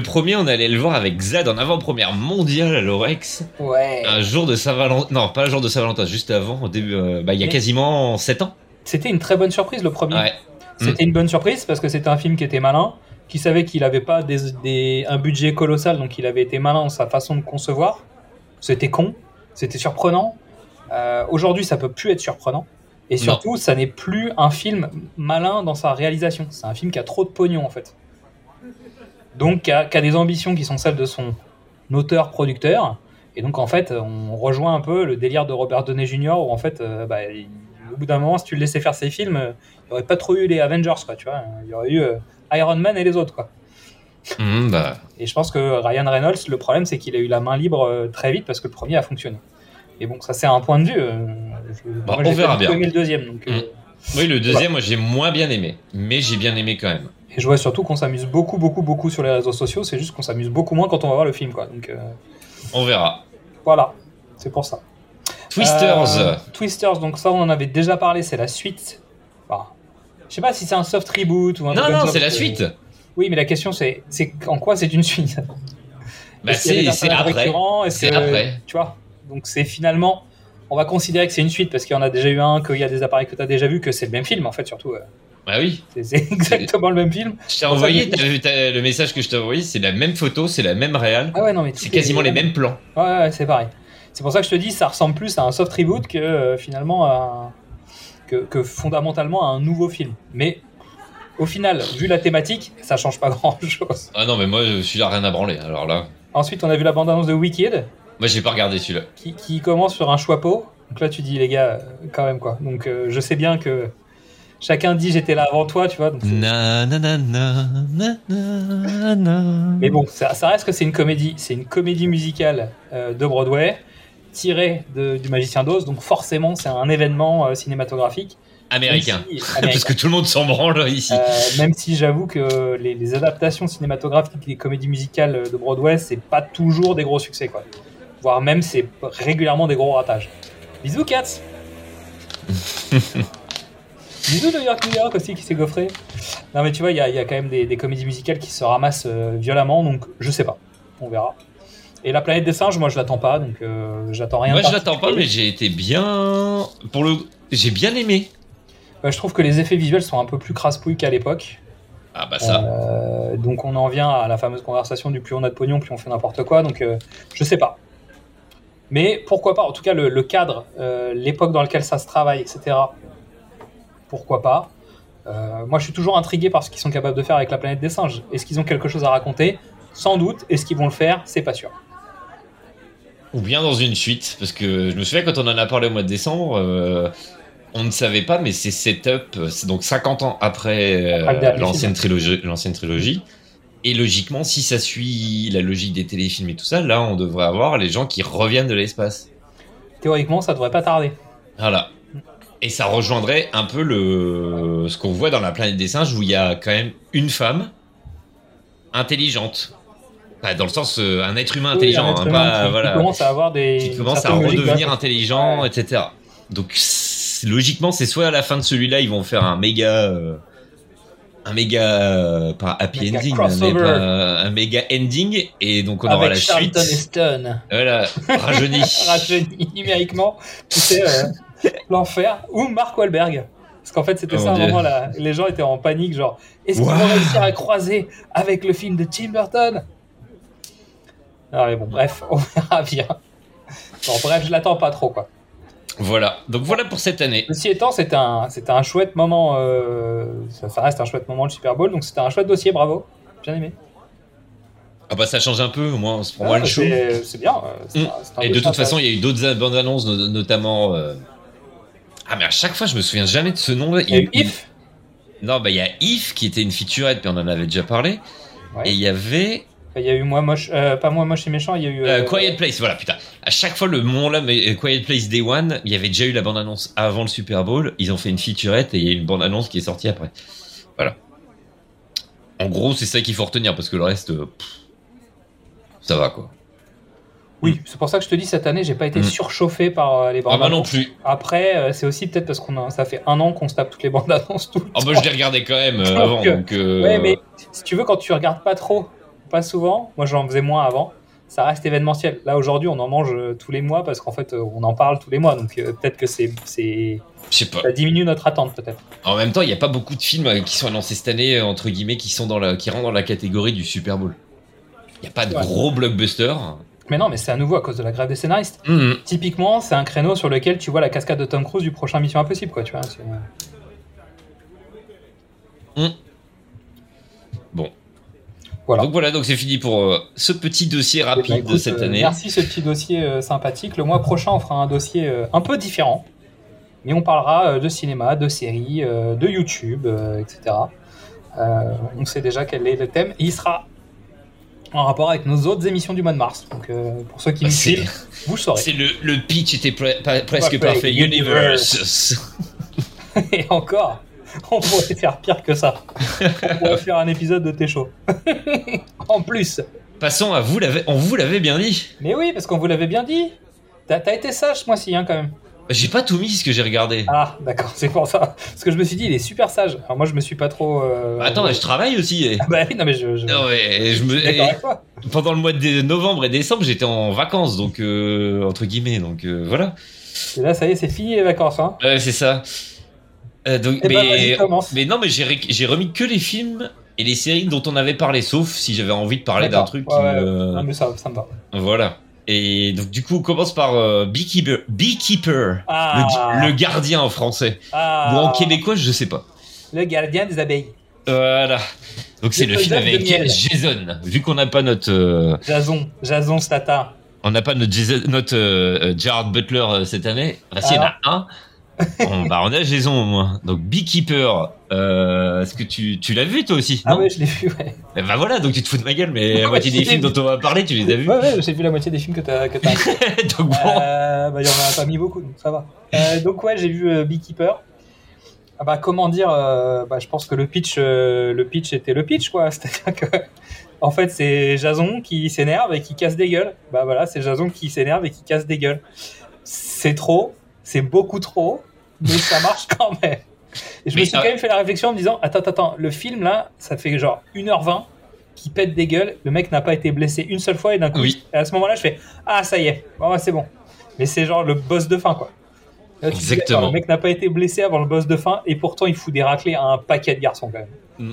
premier, on allait le voir avec Xad en avant-première mondiale à l'Orex. Ouais. Un jour de Saint-Valentin. Non, pas le jour de Saint-Valentin, juste avant, au début, il y a quasiment 7 ans. C'était une très bonne surprise, le premier. Ouais. C'était une bonne surprise parce que c'était un film qui était malin, qui savait qu'il n'avait pas un budget colossal, donc il avait été malin dans sa façon de concevoir. C'était con, c'était surprenant. Aujourd'hui, ça peut plus être surprenant. Et surtout, ça n'est plus un film malin dans sa réalisation. C'est un film qui a trop de pognon, en fait. Donc, qui a des ambitions qui sont celles de son auteur-producteur. Et donc, en fait, on rejoint un peu le délire de Robert Downey Jr. où, en fait, au bout d'un moment, si tu le laissais faire ses films, il n'y aurait pas trop eu les Avengers, quoi, tu vois. Il y aurait eu Iron Man et les autres, quoi. Et je pense que Ryan Reynolds, le problème, c'est qu'il a eu la main libre très vite parce que le premier a fonctionné. Et bon, ça, c'est un point de vue... on verra bien. Le deuxième, donc, oui, le deuxième, moi j'ai moins bien aimé, mais j'ai bien aimé quand même. Et je vois surtout qu'on s'amuse beaucoup, beaucoup, beaucoup sur les réseaux sociaux. C'est juste qu'on s'amuse beaucoup moins quand on va voir le film, quoi. Donc, on verra. Voilà, c'est pour ça. Twisters. Twisters, donc ça on en avait déjà parlé. C'est la suite. Enfin, je sais pas si c'est un soft reboot ou un. Non, c'est la suite. Oui, mais la question c'est en quoi c'est une suite. Bah, c'est après. C'est après. Tu vois. Donc c'est finalement. On va considérer que c'est une suite parce qu'il y en a déjà eu un, qu'il y a des appareils que tu as déjà vus, que c'est le même film en fait, surtout. Bah oui. C'est exactement le même film. Je t'ai envoyé, t'as vu, le message que je t'ai envoyé, c'est la même photo, c'est la même réal. Ah ouais, non, mais c'est quasiment les mêmes plans. Ouais, c'est pareil. C'est pour ça que je te dis, ça ressemble plus à un soft reboot que finalement, que fondamentalement à un nouveau film. Mais au final, vu la thématique, ça change pas grand chose. Ah non, mais moi je suis là, rien à branler alors là. Ensuite, on a vu la bande-annonce de Wicked. Moi, j'ai pas regardé celui-là. Qui commence sur un choixpeau. Donc là, tu dis, les gars, quand même, quoi. Donc, je sais bien que chacun dit, j'étais là avant toi, tu vois. Donc mais bon, ça reste que c'est une comédie. C'est une comédie musicale de Broadway, tirée du Magicien d'Oz. Donc forcément, c'est un événement cinématographique. Américain. Parce que tout le monde s'en branle ici. Même si j'avoue que les adaptations cinématographiques des comédies musicales de Broadway, c'est pas toujours des gros succès, quoi. Voire même, c'est régulièrement des gros ratages. Bisous, Katz. Bisous, New York aussi, qui s'est gaufré. Non, mais tu vois, il y a quand même des comédies musicales qui se ramassent violemment, donc je sais pas. On verra. Et La Planète des Singes, moi, je l'attends pas, donc j'attends rien. Moi, je l'attends pas, mais j'ai bien aimé. Je trouve que les effets visuels sont un peu plus crasse-pouille qu'à l'époque. Ah bah ça. Donc on en vient à la fameuse conversation du plus on a de pognon, plus on fait n'importe quoi, donc je sais pas. Mais pourquoi pas, en tout cas le cadre, l'époque dans laquelle ça se travaille, etc. Pourquoi pas. Moi, je suis toujours intrigué par ce qu'ils sont capables de faire avec La Planète des Singes. Est-ce qu'ils ont quelque chose à raconter ? Sans doute. Est-ce qu'ils vont le faire ? C'est pas sûr. Ou bien dans une suite, parce que je me souviens quand on en a parlé au mois de décembre, on ne savait pas, mais c'est setup, c'est donc 50 ans après l'ancienne trilogie. Et logiquement, si ça suit la logique des téléfilms et tout ça, là, on devrait avoir les gens qui reviennent de l'espace. Théoriquement, ça devrait pas tarder. Voilà. Et ça rejoindrait un peu ce qu'on voit dans La Planète des Singes, où il y a quand même une femme intelligente. Dans le sens, un être humain intelligent. Qui commence à redevenir intelligent, etc. Donc, logiquement, c'est soit à la fin de celui-là, ils vont faire un méga ending, et donc on aura la suite. Avec Charlton Heston. Voilà, rajeuni numériquement. Tu sais, l'enfer. Ou Mark Wahlberg. Parce qu'en fait, c'était à un moment là. Les gens étaient en panique, genre, est-ce qu'ils vont réussir à croiser avec le film de Tim Burton? Ah mais bon, bref, on verra bien. Bon, bref, je l'attends pas trop, quoi. Voilà, donc voilà pour cette année. Ceci étant, c'était un chouette moment. Ça reste un chouette moment, le Super Bowl. Donc c'était un chouette dossier, bravo. Bien aimé. Ah bah ça change un peu, au moins on se prend le show. C'est bien. Et de toute façon, il y a eu d'autres bandes annonces, notamment... Ah mais à chaque fois, je me souviens jamais de ce nom-là. If. Non, bah il y a If, qui était une featurette, puis on en avait déjà parlé. Ouais. Et il y avait... Il y a eu Moi Moche et Méchant, il y a eu... Quiet Place, voilà, putain. À chaque fois, le moment là, mais Quiet Place Day One, il y avait déjà eu la bande-annonce avant le Super Bowl, ils ont fait une featurette et il y a eu une bande-annonce qui est sortie après. Voilà. En gros, c'est ça qu'il faut retenir, parce que le reste, ça va, quoi. Oui, c'est pour ça que je te dis, cette année, j'ai pas été surchauffé par les bandes-annonces. Ah bah non plus. Après, c'est aussi peut-être parce que ça fait un an qu'on se tape toutes les bandes-annonces tout le temps. Ah bah je les regardais quand même avant, donc... Ouais, mais si tu veux, quand tu regardes pas trop... Pas souvent, moi j'en faisais moins avant, ça reste événementiel. Là aujourd'hui, on en mange tous les mois parce qu'en fait on en parle tous les mois, donc peut-être que ça diminue notre attente. Peut-être en même temps, il n'y a pas beaucoup de films qui sont annoncés cette année, entre guillemets, qui rentrent dans la catégorie du Super Bowl. Il n'y a pas de gros blockbuster, mais non, mais c'est à nouveau à cause de la grève des scénaristes. Typiquement, c'est un créneau sur lequel tu vois la cascade de Tom Cruise du prochain Mission Impossible, quoi, tu vois. Bon. Voilà. Donc c'est fini pour ce petit dossier rapide de cette année. Merci, ce petit dossier sympathique. Le mois prochain, on fera un dossier un peu différent, mais on parlera de cinéma, de séries, de YouTube, etc. On sait déjà quel est le thème. Et il sera en rapport avec nos autres émissions du mois de mars. Donc pour ceux qui nous suivent, vous le saurez. C'est le pitch était presque parfait. Universe. Et encore. On pourrait faire pire que ça. On pourrait faire un épisode de T'es chaud. En plus. Passons à on vous l'avait bien dit. Mais oui, parce qu'on vous l'avait bien dit. T'as été sage ce mois-ci, hein, quand même. J'ai pas tout mis ce que j'ai regardé. Ah, d'accord, c'est pour ça. Parce que je me suis dit, il est super sage. Alors moi, je me suis pas trop... Attends, je travaille aussi. Ah bah oui, non mais pendant le mois de novembre et décembre, j'étais en vacances, donc entre guillemets, donc voilà. Et là, ça y est, c'est fini les vacances, hein. C'est ça. Mais j'ai remis que les films et les séries dont on avait parlé, sauf si j'avais envie de parler d'un truc. Non, mais ça me va. Voilà. Et donc, du coup, on commence par Beekeeper, le gardien en français. Ou en québécois, je sais pas. Le gardien des abeilles. Voilà. Donc, c'est le film avec Jason. Vu qu'on n'a pas notre. Jason Statham. On n'a pas notre Gerard Butler cette année. Si, il y en a un. On a Jason au moins. Donc Beekeeper, est-ce que tu l'as vu toi aussi? Ah ouais, je l'ai vu, ouais. Bah voilà, donc tu te fous de ma gueule, mais la moitié des films dont on va parler, tu les as vus? Ouais, j'ai vu la moitié des films que t'as donc bon. Bah il y en a pas mis beaucoup, donc ça va. Donc ouais, j'ai vu Beekeeper. Ah bah comment dire, je pense que le pitch était le pitch, quoi. C'est-à-dire que en fait c'est Jason qui s'énerve et qui casse des gueules. Bah voilà, c'est Jason qui s'énerve et qui casse des gueules. C'est trop. C'est beaucoup trop, mais ça marche quand même. Et je me suis quand même fait la réflexion en me disant, attends, le film là, ça fait genre 1h20 qui pète des gueules, le mec n'a pas été blessé une seule fois et d'un coup, et à ce moment-là, je fais, ça y est, c'est bon. Mais c'est genre le boss de fin, quoi. Là, exactement. Dis, le mec n'a pas été blessé avant le boss de fin et pourtant, il fout des raclées à un paquet de garçons quand même.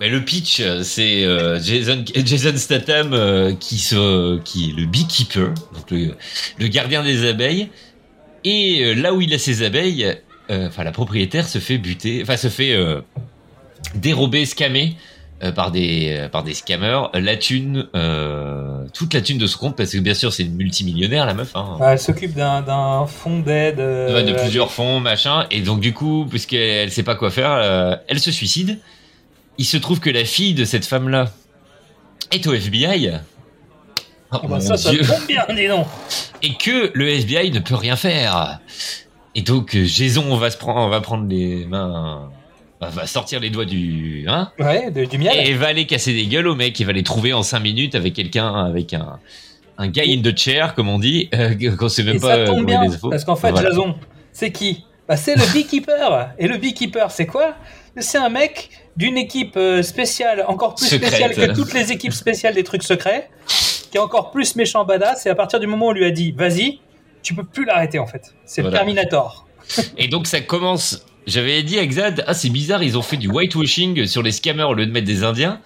Mais le pitch, c'est Jason Statham qui est le beekeeper, donc le gardien des abeilles. Et là où il a ses abeilles, la propriétaire se fait buter, dérober, scammer par des scammers la thune, toute la thune de son compte, parce que bien sûr c'est une multimillionnaire la meuf, hein. Elle s'occupe d'un fonds d'aide, de plusieurs fonds machin, et donc du coup puisqu'elle sait pas quoi faire, elle se suicide. Il se trouve que la fille de cette femme là est au FBI. Oh, bah ça Dieu. Ça tombe bien, dis donc. Et que le FBI ne peut rien faire. Et donc Jason va prendre les mains, va sortir les doigts du, hein, ouais, du miel, et va aller casser des gueules au mec. Il va les trouver en 5 minutes avec quelqu'un, avec un guy in the chair, comme on dit, qu'on sait même et pas. Ça tombe bien, parce qu'en fait, voilà. Jason, c'est qui? Bah, c'est le beekeeper. Et le beekeeper, c'est quoi? C'est un mec d'une équipe spéciale, encore plus spéciale que toutes les équipes spéciales des trucs secrets, qui est encore plus méchant badass, et à partir du moment où on lui a dit vas-y, tu peux plus l'arrêter en fait. C'est voilà. Le Terminator. Et donc ça commence. J'avais dit à Xad, ah c'est bizarre, ils ont fait du whitewashing sur les scammers au lieu de mettre des Indiens.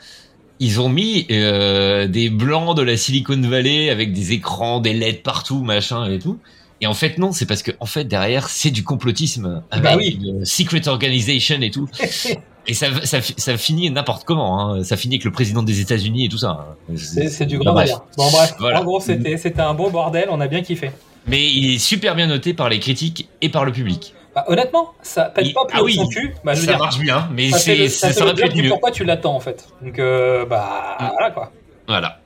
Ils ont mis des blancs de la Silicon Valley avec des écrans, des LED partout, machin et tout. Et en fait non, c'est parce que en fait derrière c'est du complotisme avec une secret organisation et tout. Et ça finit n'importe comment, hein. Ça finit avec le président des États-Unis et tout ça. C'est du grand délire. Bon bref, voilà. En gros c'était un beau bordel, on a bien kiffé. Mais il est super bien noté par les critiques et par le public. Bah, honnêtement, ça pète pas plus son cul. Bah, je veux dire, marche bien, mais ça aurait pu être mieux. Pourquoi tu l'attends en fait? Donc voilà quoi. Voilà.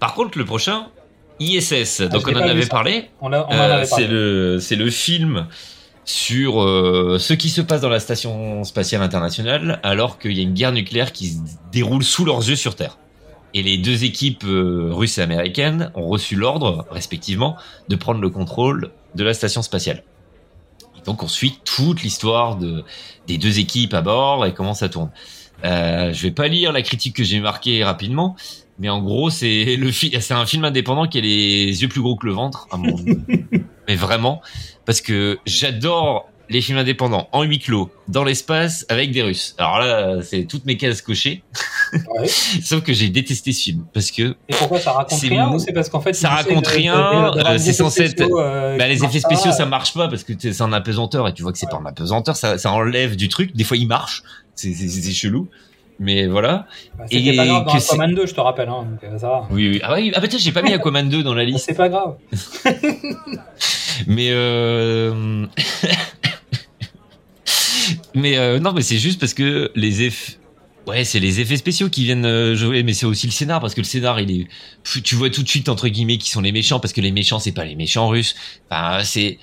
Par contre, le prochain, ISS. Donc on en avait parlé. C'est le film sur ce qui se passe dans la station spatiale internationale, alors qu'il y a une guerre nucléaire qui se déroule sous leurs yeux sur Terre. Et les deux équipes russes et américaines ont reçu l'ordre, respectivement, de prendre le contrôle de la station spatiale. Et donc on suit toute l'histoire des deux équipes à bord et comment ça tourne. Je vais pas lire la critique que j'ai marquée rapidement, mais en gros c'est un film indépendant qui a les yeux plus gros que le ventre, à mon mais vraiment, parce que j'adore les films indépendants en huis clos, dans l'espace, avec des Russes. Alors là, c'est toutes mes cases cochées. Ouais. Sauf que j'ai détesté ce film parce que. Et pourquoi ça raconte rien ou c'est parce qu'en fait ça raconte rien. C'est censé être. Les effets spéciaux, ça marche pas parce que c'est un apesanteur et tu vois que c'est pas un apesanteur. Ça enlève du truc. Des fois, il marche. C'est chelou. Mais voilà. Bah, et pas grave dans Aquaman 2, je te rappelle, hein, donc ça va. Oui. Ah bah tiens, j'ai pas mis Aquaman 2 dans la liste. C'est pas grave. Mais c'est juste parce que les effets. Ouais, c'est les effets spéciaux qui viennent jouer, mais c'est aussi le scénar, parce que le scénar, tu vois tout de suite, entre guillemets, qui sont les méchants, parce que les méchants, c'est pas les méchants russes. Enfin, c'est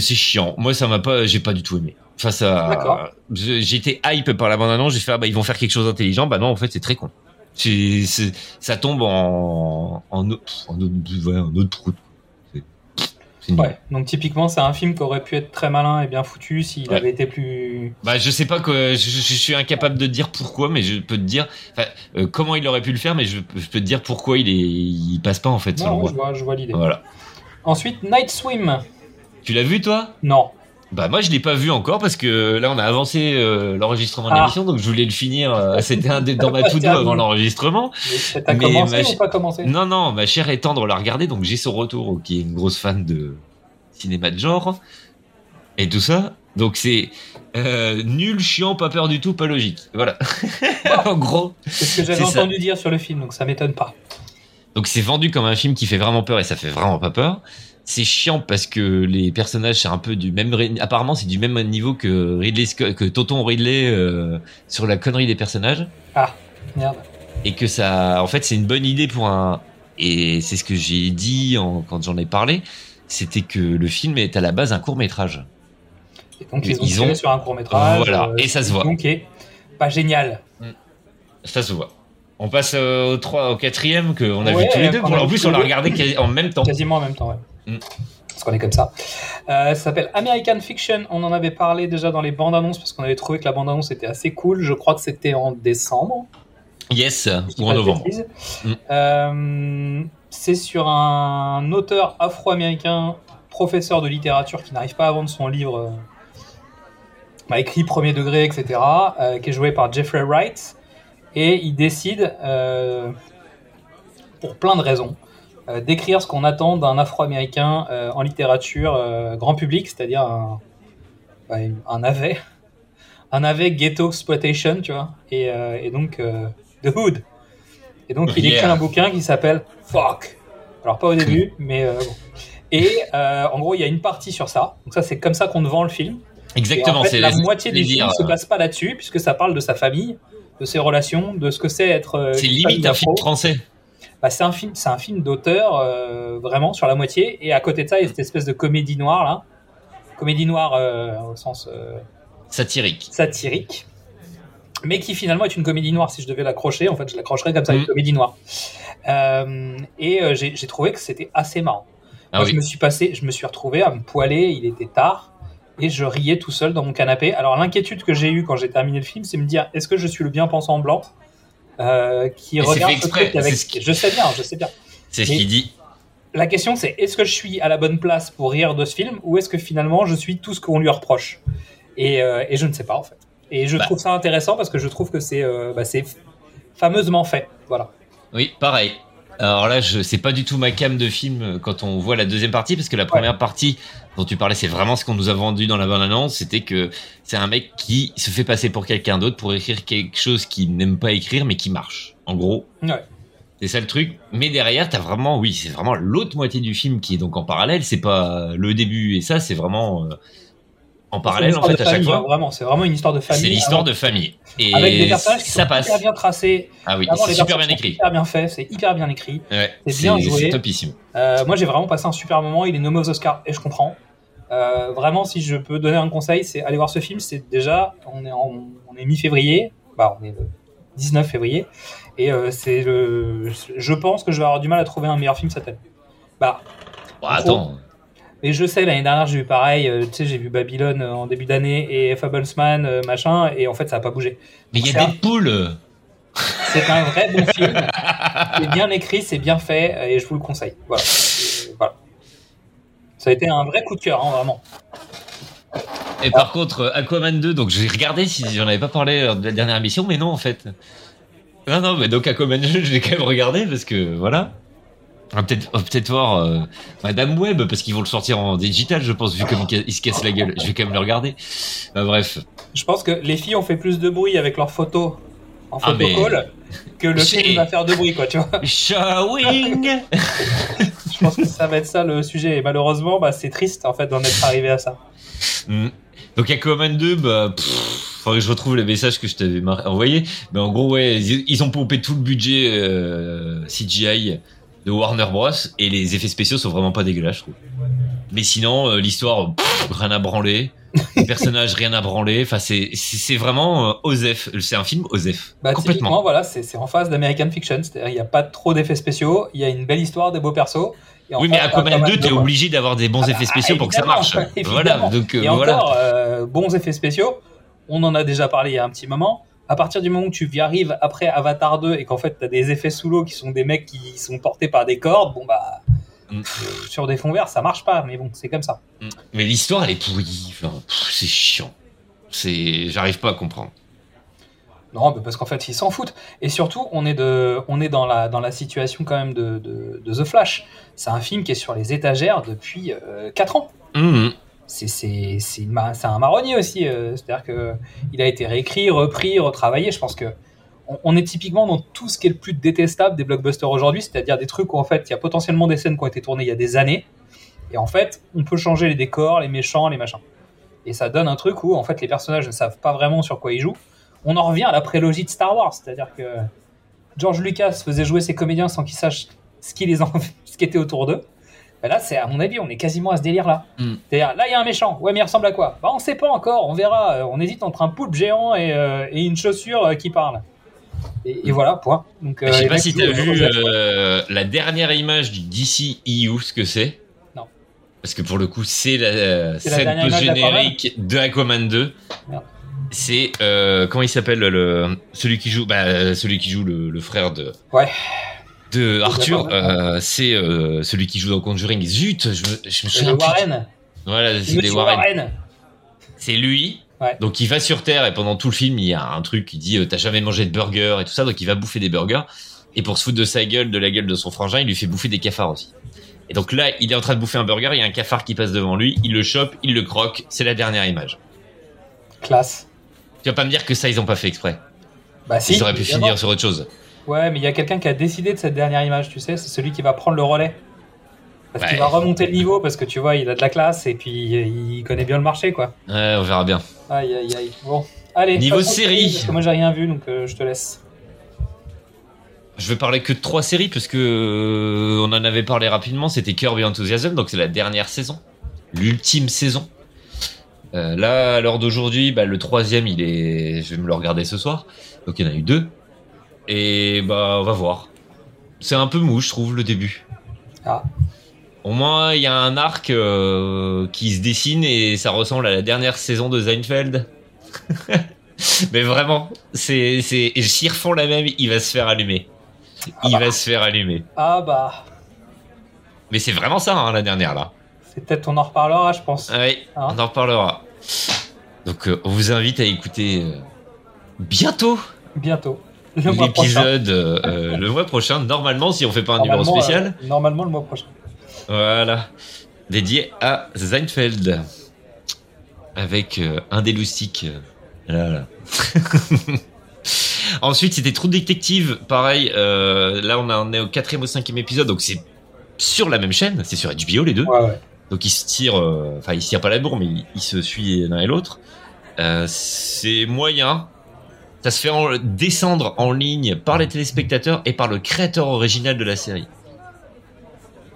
chiant. Moi, j'ai pas du tout aimé. Enfin, ça, j'étais hype par la bande annonce, j'ai fait, ils vont faire quelque chose d'intelligent. Bah non, en fait, c'est très con. Ça tombe en autre prout. Ouais, donc typiquement c'est un film qui aurait pu être très malin et bien foutu s'il avait été plus. Bah je sais pas que je suis incapable de te dire pourquoi, mais je peux te dire comment il aurait pu le faire, mais je peux te dire pourquoi il passe pas en fait. Non, je vois l'idée. Voilà. Ensuite Night Swim. Tu l'as vu toi? Non. Bah moi je l'ai pas vu encore parce que là on a avancé l'enregistrement de l'émission, donc je voulais le finir. C'était dans ma to-do avant l'enregistrement. Mais t'as commencé ou pas commencé? Non, ma chère et tendre l'a regardé, donc j'ai son retour qui est une grosse fan de cinéma de genre et tout ça. Donc c'est nul, chiant, pas peur du tout, pas logique. Voilà. En gros. C'est ce que j'avais entendu dire sur le film, donc ça m'étonne pas. Donc c'est vendu comme un film qui fait vraiment peur et ça fait vraiment pas peur. C'est chiant parce que les personnages c'est un peu du même, apparemment c'est du même niveau que Tonton Ridley sur la connerie des personnages. Ah merde. Et que ça, en fait c'est une bonne idée pour et c'est ce que j'ai dit quand j'en ai parlé, c'était que le film est à la base un court métrage. Et donc ils ont tiré sur un court métrage. Voilà et ça se voit. Donc pas génial. Ça se voit. On passe au 3, au 4e qu'on a vu tous les deux. En plus on l'a regardé en même temps. Quasiment en même temps. Ouais. Parce qu'on est comme ça. Ça s'appelle American Fiction. On en avait parlé déjà dans les bandes annonces parce qu'on avait trouvé que la bande annonce était assez cool. Je crois que c'était en décembre. Yes, ou en novembre. C'est sur un auteur afro-américain, professeur de littérature qui n'arrive pas à vendre son livre écrit premier degré, etc. Qui est joué par Jeffrey Wright. Et il décide, pour plein de raisons, d'écrire ce qu'on attend d'un afro-américain en littérature grand public, c'est-à-dire ben, en avait Ghetto Exploitation, tu vois, et donc The Hood. Et donc il écrit un bouquin qui s'appelle Fuck. Alors pas au début, mais bon. Et en gros, il y a une partie sur ça. Donc ça, c'est comme ça qu'on te vend le film. Exactement. Et en fait, c'est la moitié du film ne se base pas là-dessus, puisque ça parle de sa famille, de ses relations, de ce que c'est être. C'est limite un film français. Bah, c'est un film d'auteur vraiment sur la moitié. Et à côté de ça, il y a cette espèce de comédie noire là, au sens satirique, mais qui finalement est une comédie noire. Si je devais l'accrocher, en fait, je l'accrocherais comme ça, une comédie noire. Et j'ai trouvé que c'était assez marrant. Moi, je me suis retrouvé à me poiler. Il était tard et je riais tout seul dans mon canapé. Alors l'inquiétude que j'ai eue quand j'ai terminé le film, c'est de me dire est-ce que je suis le bien pensant blanc qui et regarde ce truc avec. Je sais bien. C'est ce qu'il dit. La question, c'est est-ce que je suis à la bonne place pour rire de ce film, ou est-ce que finalement je suis tout ce qu'on lui reproche, et je ne sais pas en fait. Et je trouve ça intéressant parce que je trouve que c'est fameusement fait. Voilà. Oui, pareil. Alors là, c'est pas du tout ma came de film quand on voit la deuxième partie, parce que la première partie dont tu parlais, c'est vraiment ce qu'on nous a vendu dans la bande-annonce. C'était que c'est un mec qui se fait passer pour quelqu'un d'autre pour écrire quelque chose qu'il n'aime pas écrire, mais qui marche. En gros, c'est ça le truc. Mais derrière, t'as vraiment, c'est vraiment l'autre moitié du film qui est donc en parallèle. C'est pas le début et ça, c'est vraiment en parallèle en fait à chaque fois. Vraiment, c'est vraiment une histoire de famille. C'est l'histoire de famille. Et avec des personnages qui sont hyper bien tracés. Ah oui, c'est super bien écrit. Hyper bien fait, c'est hyper bien écrit. Ouais, c'est bien joué. C'est topissime. Moi, j'ai vraiment passé un super moment. Il est nommé aux Oscars et je comprends. Vraiment, si je peux donner un conseil, c'est aller voir ce film. C'est déjà, on est mi-février. Bah, on est le 19 février. Et je pense que je vais avoir du mal à trouver un meilleur film cette année. Attends. Et je sais, l'année dernière, j'ai eu pareil. Tu sais, j'ai vu Babylone en début d'année et Fablesman, machin, et en fait, ça n'a pas bougé. Mais il y a Deadpool. C'est un vrai bon film. C'est bien écrit, c'est bien fait, et je vous le conseille. Voilà. Ça a été un vrai coup de cœur, hein, vraiment. Et par contre, Aquaman 2, donc j'ai regardé si j'en avais pas parlé lors de la dernière émission, mais non, en fait. Non, mais donc Aquaman 2, je l'ai quand même regardé parce que voilà. On va peut-être voir Madame Web, parce qu'ils vont le sortir en digital, je pense, vu comme ils se cassent la gueule. Je vais quand même le regarder. Bah, bref. Je pense que les filles ont fait plus de bruit avec leurs photos en photocall que le film va faire de bruit, quoi, tu vois. Showing. Je pense que ça va être ça le sujet. Et malheureusement, c'est triste, en fait, d'en être arrivé à ça. Donc, à Command 2, faudrait que je retrouve les messages que je t'avais envoyés. Mais en gros, ils ont pompé tout le budget CGI de Warner Bros, et les effets spéciaux sont vraiment pas dégueulasses, je trouve. Mais sinon, l'histoire, rien à branler. Les personnages, rien à branler. Enfin, c'est vraiment OSEF. C'est un film OSEF. Complètement. Voilà, c'est en phase d'American Fiction. C'est-à-dire, il n'y a pas trop d'effets spéciaux. Il y a une belle histoire, des beaux persos. Oui, mais Aquaman 2, t'es obligé d'avoir des bons effets spéciaux pour que ça marche. Voilà. Donc, et encore, bons effets spéciaux. On en a déjà parlé il y a un petit moment. À partir du moment où tu y arrives après Avatar 2 et qu'en fait t'as des effets sous l'eau qui sont des mecs qui sont portés par des cordes, sur des fonds verts ça marche pas, mais bon, c'est comme ça. Mais l'histoire elle est pourrie, c'est chiant, j'arrive pas à comprendre. Non, parce qu'en fait ils s'en foutent, et surtout on est dans la situation quand même de The Flash. C'est un film qui est sur les étagères depuis 4 ans. C'est un marronnier aussi, c'est-à-dire que il a été réécrit, repris, retravaillé. Je pense que on est typiquement dans tout ce qui est le plus détestable des blockbusters aujourd'hui, c'est-à-dire des trucs où en fait il y a potentiellement des scènes qui ont été tournées il y a des années, et en fait on peut changer les décors, les méchants, les machins, et ça donne un truc où en fait les personnages ne savent pas vraiment sur quoi ils jouent. On en revient à la prélogie de Star Wars, c'est-à-dire que George Lucas faisait jouer ses comédiens sans qu'ils sachent ce qui était autour d'eux. Là, c'est à mon avis, on est quasiment à ce délire-là. C'est-à-dire, là, il y a un méchant. Ouais, mais il ressemble à quoi ? On sait pas encore, on verra. On hésite entre un poulpe géant et une chaussure qui parle. Et voilà, point. Donc, je sais pas si tu as vu la dernière image du DCEU, ce que c'est. Non. Parce que pour le coup, c'est la scène post-générique de Aquaman 2. Merde. C'est, comment il s'appelle, celui qui joue le frère de... Ouais. De Arthur, c'est celui qui joue dans Conjuring. Zut, je me souviens. Warren. Voilà, c'est des Warren. C'est lui. Ouais. Donc il va sur Terre et pendant tout le film, il y a un truc qui dit t'as jamais mangé de burger et tout ça, donc il va bouffer des burgers. Et pour se foutre de sa gueule, de la gueule de son frangin, il lui fait bouffer des cafards aussi. Et donc là, il est en train de bouffer un burger, il y a un cafard qui passe devant lui, il le chope, il le croque. C'est la dernière image. Classe. Tu vas pas me dire que ça, ils ont pas fait exprès. Bah si. Ils auraient pu finir sur autre chose. Ouais, mais il y a quelqu'un qui a décidé de cette dernière image, tu sais, c'est celui qui va prendre le relais. Parce qu'il va remonter le niveau, parce que tu vois, il a de la classe et puis il connaît bien le marché, quoi. Ouais, on verra bien. Aïe, aïe, aïe. Bon, allez. Niveau série. Parce que moi, j'ai rien vu, donc je te laisse. Je vais parler que de 3 séries, parce que on en avait parlé rapidement. C'était Curb Enthusiasm, donc c'est la dernière saison, l'ultime saison. Là, à l'heure d'aujourd'hui, bah, le 3e, il est. Je vais me le regarder ce soir. Donc il y en a eu 2. Et bah, on va voir. C'est un peu mou, je trouve, le début. Ah. Au moins, il y a un arc qui se dessine et ça ressemble à la dernière saison de Seinfeld. Mais vraiment, c'est... Et s'ils refont la même, il va se faire allumer. Va se faire allumer. Ah bah. Mais c'est vraiment ça, hein, la dernière, là. C'est peut-être on en reparlera, je pense. Oui, hein, on en reparlera. Donc, on vous invite à écouter bientôt. L'épisode le mois prochain, normalement, si on fait pas un numéro spécial. Normalement, le mois prochain. Voilà, dédié à Seinfeld, avec un des loustiques. Là. Ensuite, c'était True Detective, pareil. Là, on est au 4e ou 5e épisode, donc c'est sur la même chaîne, c'est sur HBO les deux. Ouais. Donc ils se tirent, enfin ils se tirent pas la bourre, mais ils se suivent l'un et l'autre. C'est moyen. Ça se fait descendre en ligne par les téléspectateurs et par le créateur original de la série.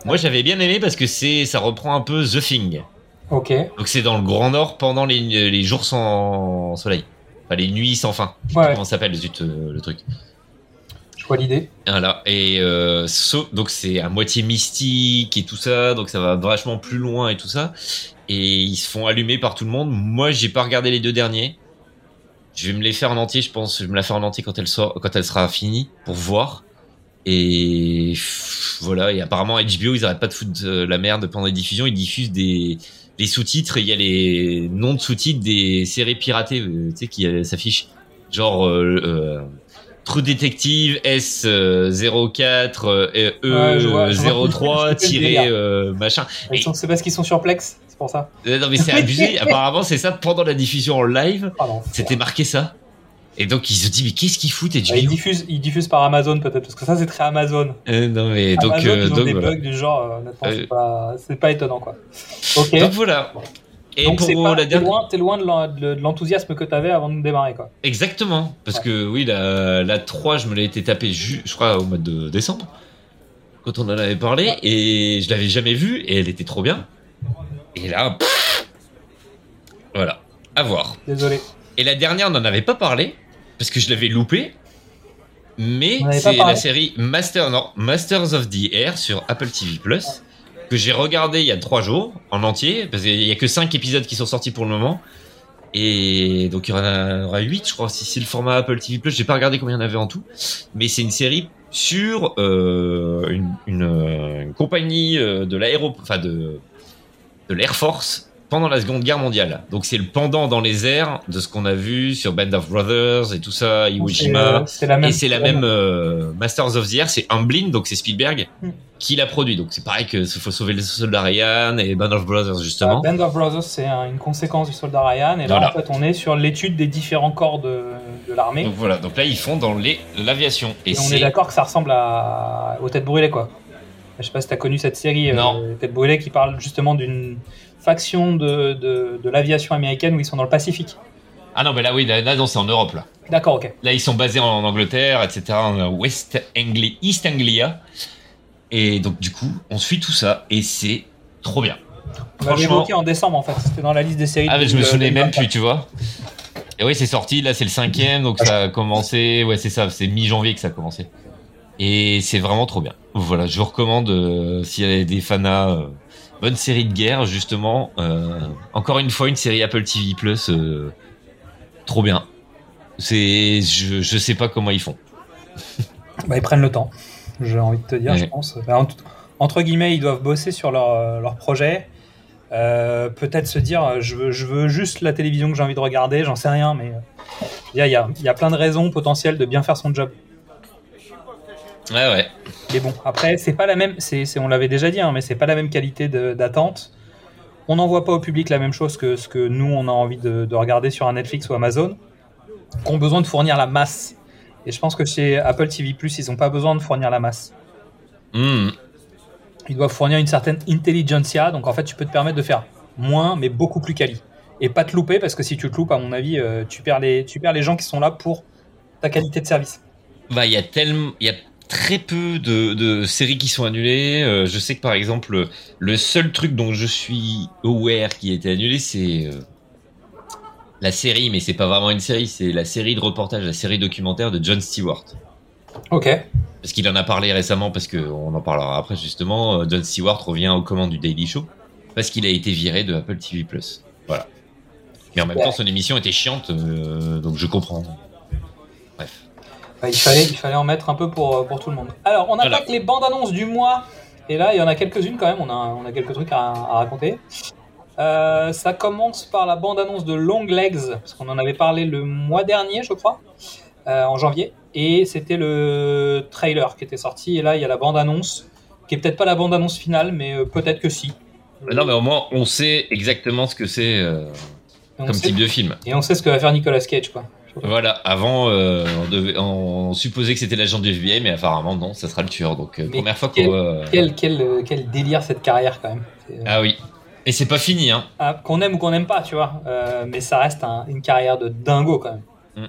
Moi, j'avais bien aimé parce que ça reprend un peu The Thing. Ok. Donc, c'est dans le Grand Nord pendant les jours sans soleil. Enfin, les nuits sans fin. Je sais pas comment ça s'appelle, zut, le truc. Je vois l'idée. Voilà. Et donc, c'est à moitié mystique et tout ça. Donc, ça va vachement plus loin et tout ça. Et ils se font allumer par tout le monde. Moi, j'ai pas regardé les 2 derniers. Je vais me les faire en entier, je pense. Je vais me la faire en entier quand elle sera finie pour voir. Et voilà, et apparemment HBO, ils arrêtent pas de foutre de la merde pendant les diffusions. Ils diffusent les sous-titres et il y a les noms de sous-titres des séries piratées, tu sais, qui s'affichent. Genre True Detective S04 E03 machin. C'est parce qu'ils sont sur Plex, c'est pour ça. Non mais c'est abusé, apparemment c'est ça, pendant la diffusion en live, c'était marqué ça. Et donc, ils se disent, mais qu'est-ce qu'ils foutent, HBO ? Ils diffusent par Amazon, peut-être, parce que ça, c'est très Amazon. Non, mais Amazon, donc. Ils ont des bugs du genre, c'est pas étonnant, quoi. Okay. Donc, voilà. Et donc, pour la dernière. T'es loin de l'enthousiasme que t'avais avant de démarrer, quoi. Exactement. Parce que, oui, la 3, je me l'ai été tapée, je crois, au mois de décembre, quand on en avait parlé, et je l'avais jamais vue, et elle était trop bien. Et là, voilà. À voir. Désolé. Et la dernière, on n'en avait pas parlé. Parce que je l'avais loupé, mais c'est la série Masters of the Air sur Apple TV+, que j'ai regardé il y a 3 jours en entier, parce qu'il n'y a que 5 épisodes qui sont sortis pour le moment, et donc il y en aura 8, je crois, si c'est le format Apple TV+. J'ai pas regardé combien il y en avait en tout, mais c'est une série sur une compagnie de l'Air Force pendant la Seconde Guerre mondiale. Donc c'est le pendant dans les airs de ce qu'on a vu sur Band of Brothers et tout ça, Iwo Jima. C'est la même Masters of the Air, c'est Amblin, donc c'est Spielberg qui l'a produit. Donc c'est pareil que faut sauver le soldat Ryan et Band of Brothers, justement. Band of Brothers, c'est une conséquence du soldat Ryan, et là en fait on est sur l'étude des différents corps de l'armée. Donc voilà, donc là ils font dans l'aviation. Et on est d'accord que ça ressemble aux Têtes Brûlées, quoi. Je sais pas si t'as connu cette série, Têtes Brûlées, qui parle justement d'une faction de l'aviation américaine où ils sont dans le Pacifique. Ah non, mais là, oui, là, c'est en Europe, là. D'accord, ok. Là, ils sont basés en Angleterre, etc., en East Anglia. Et donc, du coup, on suit tout ça et c'est trop bien. On l'avait évoqué en décembre, en fait. C'était dans la liste des séries. Ah, mais je me souvenais même plus, tu vois. Et oui, c'est sorti, là, c'est le 5e, donc ça a commencé. Ouais, c'est ça, c'est mi-janvier que ça a commencé. Et c'est vraiment trop bien. Voilà, je vous recommande, s'il y a des fanas... bonne série de guerre, justement. Encore une fois, une série Apple TV+, trop bien. Je sais pas comment ils font. Bah, ils prennent le temps, j'ai envie de te dire, je pense. Bah, entre guillemets, ils doivent bosser sur leur projet. Peut-être se dire, je veux juste la télévision que j'ai envie de regarder, j'en sais rien, mais il y a plein de raisons potentielles de bien faire son job. Ouais. Mais bon, après, c'est pas la même, on l'avait déjà dit, hein, mais c'est pas la même qualité d'attente. on n'envoie pas au public la même chose que ce que nous, on a envie de regarder sur un Netflix ou Amazon, qui ont besoin de fournir la masse. Et je pense que chez Apple TV+, ils n'ont pas besoin de fournir la masse. Mmh. Ils doivent fournir une certaine intelligentsia. Donc, en fait, tu peux te permettre de faire moins, mais beaucoup plus quali. Et pas te louper, parce que si tu te loupes, à mon avis, tu perds les gens qui sont là pour ta qualité de service. Bah, il y a très peu de séries qui sont annulées. Je sais que, par exemple, le seul truc dont je suis aware qui a été annulé, c'est... la série, mais c'est pas vraiment une série, c'est la série de reportage, la série documentaire de Jon Stewart. Ok. Parce qu'il en a parlé récemment, parce qu'on en parlera après justement. Jon Stewart revient aux commandes du Daily Show parce qu'il a été viré de Apple TV+. Voilà. Mais en même temps, son émission était chiante, donc je comprends. Bref. Bah, il fallait en mettre un peu pour tout le monde. Alors, on attaque les bandes annonces du mois. Et là, il y en a quelques-unes quand même. On a quelques trucs à raconter. Ça commence par la bande-annonce de Long Legs, parce qu'on en avait parlé le mois dernier, je crois, en janvier, et c'était le trailer qui était sorti, et là il y a la bande-annonce, qui est peut-être pas la bande-annonce finale, mais peut-être que si. Non, mais au moins on sait exactement ce que c'est comme type de film. Et on sait ce que va faire Nicolas Cage, quoi. Voilà, avant on supposait que c'était l'agent du FBI, mais apparemment non, ça sera le tueur, donc première fois qu'on... Quel délire cette carrière quand même. Ah oui. Et c'est pas fini, hein. Qu'on aime ou qu'on aime pas, tu vois. Mais ça reste une carrière de dingo, quand même. Mmh.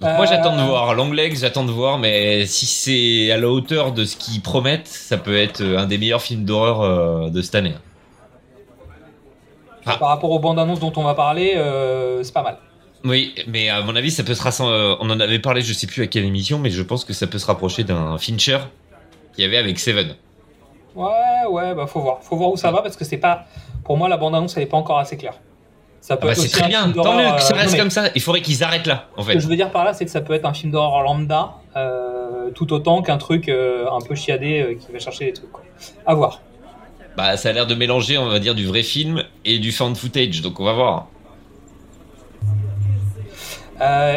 Donc moi, j'attends de voir. Long Legs, j'attends de voir. Mais si c'est à la hauteur de ce qu'ils promettent, ça peut être un des meilleurs films d'horreur de cette année. Par rapport aux bandes annonces dont on va parler, c'est pas mal. Oui, mais à mon avis, ça peut se rapprocher. On en avait parlé, je sais plus à quelle émission, mais je pense que ça peut se rapprocher d'un Fincher qu'il y avait avec Seven. Ouais, bah faut voir où ça va, parce que c'est pas... Pour moi, la bande-annonce, elle n'est pas encore assez claire. Ça peut être c'est très bien, tant mieux que ça reste comme ça. Il faudrait qu'ils arrêtent là, en fait. Ce que je veux dire par là, c'est que ça peut être un film d'horreur lambda, tout autant qu'un truc un peu chiadé qui va chercher des trucs, quoi. À voir. Bah, ça a l'air de mélanger, on va dire, du vrai film et du found footage, donc on va voir.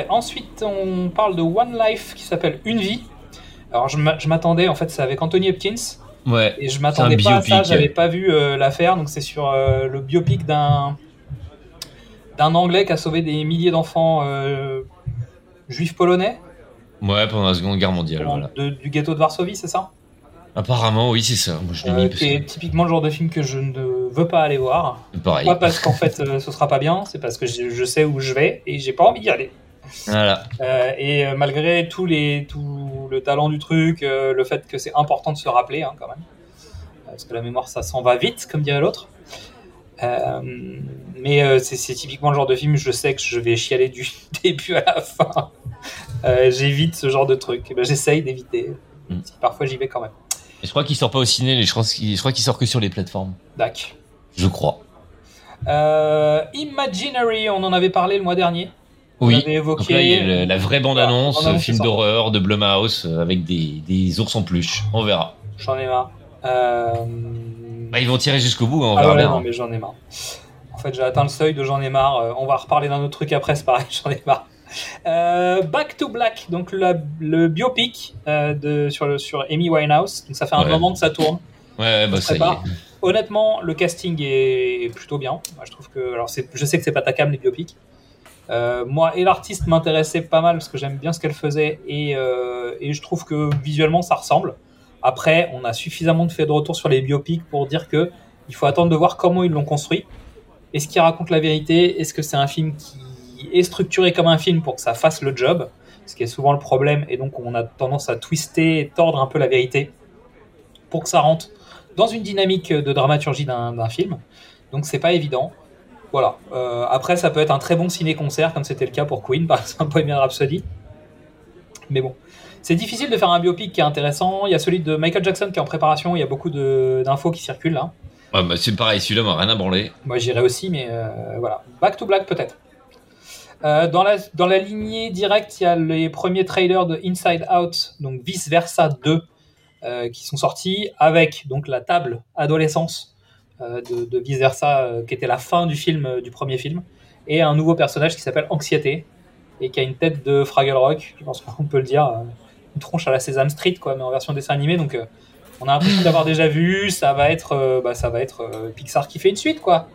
Ensuite, on parle de One Life, qui s'appelle Une vie. Alors, je m'attendais, en fait, c'est avec Anthony Hopkins. Ouais, et je m'attendais pas à ça, j'avais pas vu l'affaire, donc c'est sur le biopic d'un Anglais qui a sauvé des milliers d'enfants juifs polonais. Ouais, pendant la Seconde Guerre mondiale. Voilà. Du ghetto de Varsovie, c'est ça ? Apparemment, oui, c'est ça. Moi, je l'ai mis parce que... typiquement le genre de film que je ne veux pas aller voir. Pareil. Pas parce qu'en fait ce sera pas bien, c'est parce que je sais où je vais et j'ai pas envie d'y aller. Voilà. Et malgré tout le talent du truc, le fait que c'est important de se rappeler, hein, quand même, parce que la mémoire ça s'en va vite, comme dirait l'autre. Mais c'est typiquement le genre de film, je sais que je vais chialer du début à la fin. J'évite ce genre de truc. Ben, j'essaye d'éviter. Parfois j'y vais quand même. Et je crois qu'il sort pas au ciné. Je crois qu'il sort que sur les plateformes. D'accord. Je crois. Imaginary, on en avait parlé le mois dernier. Oui, donc là, il y a la vraie bande-annonce, film d'horreur de Blumhouse avec des ours en peluche. On verra. J'en ai marre. Bah, ils vont tirer jusqu'au bout, on verra bien. Non, mais j'en ai marre. En fait, j'ai atteint le seuil de j'en ai marre. On va reparler d'un autre truc après, c'est pareil, j'en ai marre. Back to Black, donc le biopic sur Amy Winehouse. Donc, ça fait un moment que ça tourne. Ouais, bah ça y est. Honnêtement, le casting est plutôt bien. Moi, je trouve que... Alors, je sais que c'est pas ta cam, les biopics. Moi et l'artiste m'intéressait pas mal parce que j'aime bien ce qu'elle faisait et je trouve que visuellement ça ressemble. Après, on a suffisamment de faits de retour sur les biopics pour dire que il faut attendre de voir comment ils l'ont construit. Est-ce qu'il raconte la vérité ? Est-ce que c'est un film qui est structuré comme un film pour que ça fasse le job ? Ce qui est souvent le problème, et donc on a tendance à twister et tordre un peu la vérité pour que ça rentre dans une dynamique de dramaturgie d'un film. Donc c'est pas évident. Voilà. Après, ça peut être un très bon ciné-concert, comme c'était le cas pour Queen, par exemple, Bohemian Rhapsody. Mais bon, c'est difficile de faire un biopic qui est intéressant. Il y a celui de Michael Jackson qui est en préparation. Il y a beaucoup d'infos qui circulent là. Ouais, bah, c'est pareil, celui-là m'a rien à branler. Moi, j'irai aussi, mais voilà. Back to Black, peut-être. Dans la lignée directe, il y a les premiers trailers de Inside Out, donc Vice Versa 2, qui sont sortis avec donc la table adolescence de Vice Versa, qui était la fin du premier film, et un nouveau personnage qui s'appelle Anxiété et qui a une tête de Fraggle Rock, je pense qu'on peut le dire, une tronche à la Sesame Street, quoi, mais en version dessin animé, donc on a l'impression d'avoir déjà vu, ça va être Pixar qui fait une suite, quoi.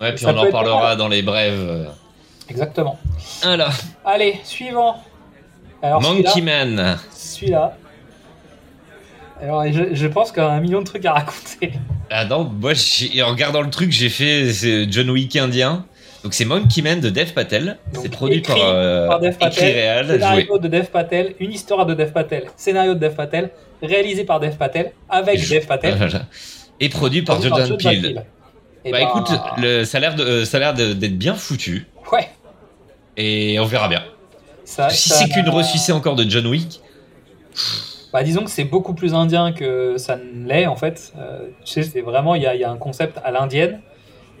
Ouais, puis ça on en parlera dans les brèves. Exactement. Alors. Allez, suivant. Alors, Monkeyman. Celui-là. Alors, je pense qu'il y a 1 million de trucs à raconter. Ah non, moi, en regardant le truc, j'ai fait John Wick indien. Donc, c'est Monkeyman de Dev Patel. Donc, c'est produit par Dev Patel. Réal, scénario joué. De Dev Patel. Une histoire de Dev Patel. Scénario de Dev Patel. Réalisé par Dev Patel. Dev Patel. Voilà. Et produit par Jordan Peele. Bah écoute, ça a l'air d'être bien foutu. Ouais. Et on verra bien. Si c'est qu'une ressucée encore de John Wick. Bah disons que c'est beaucoup plus indien que ça ne l'est en fait. Tu sais, c'est vraiment il y a un concept à l'indienne.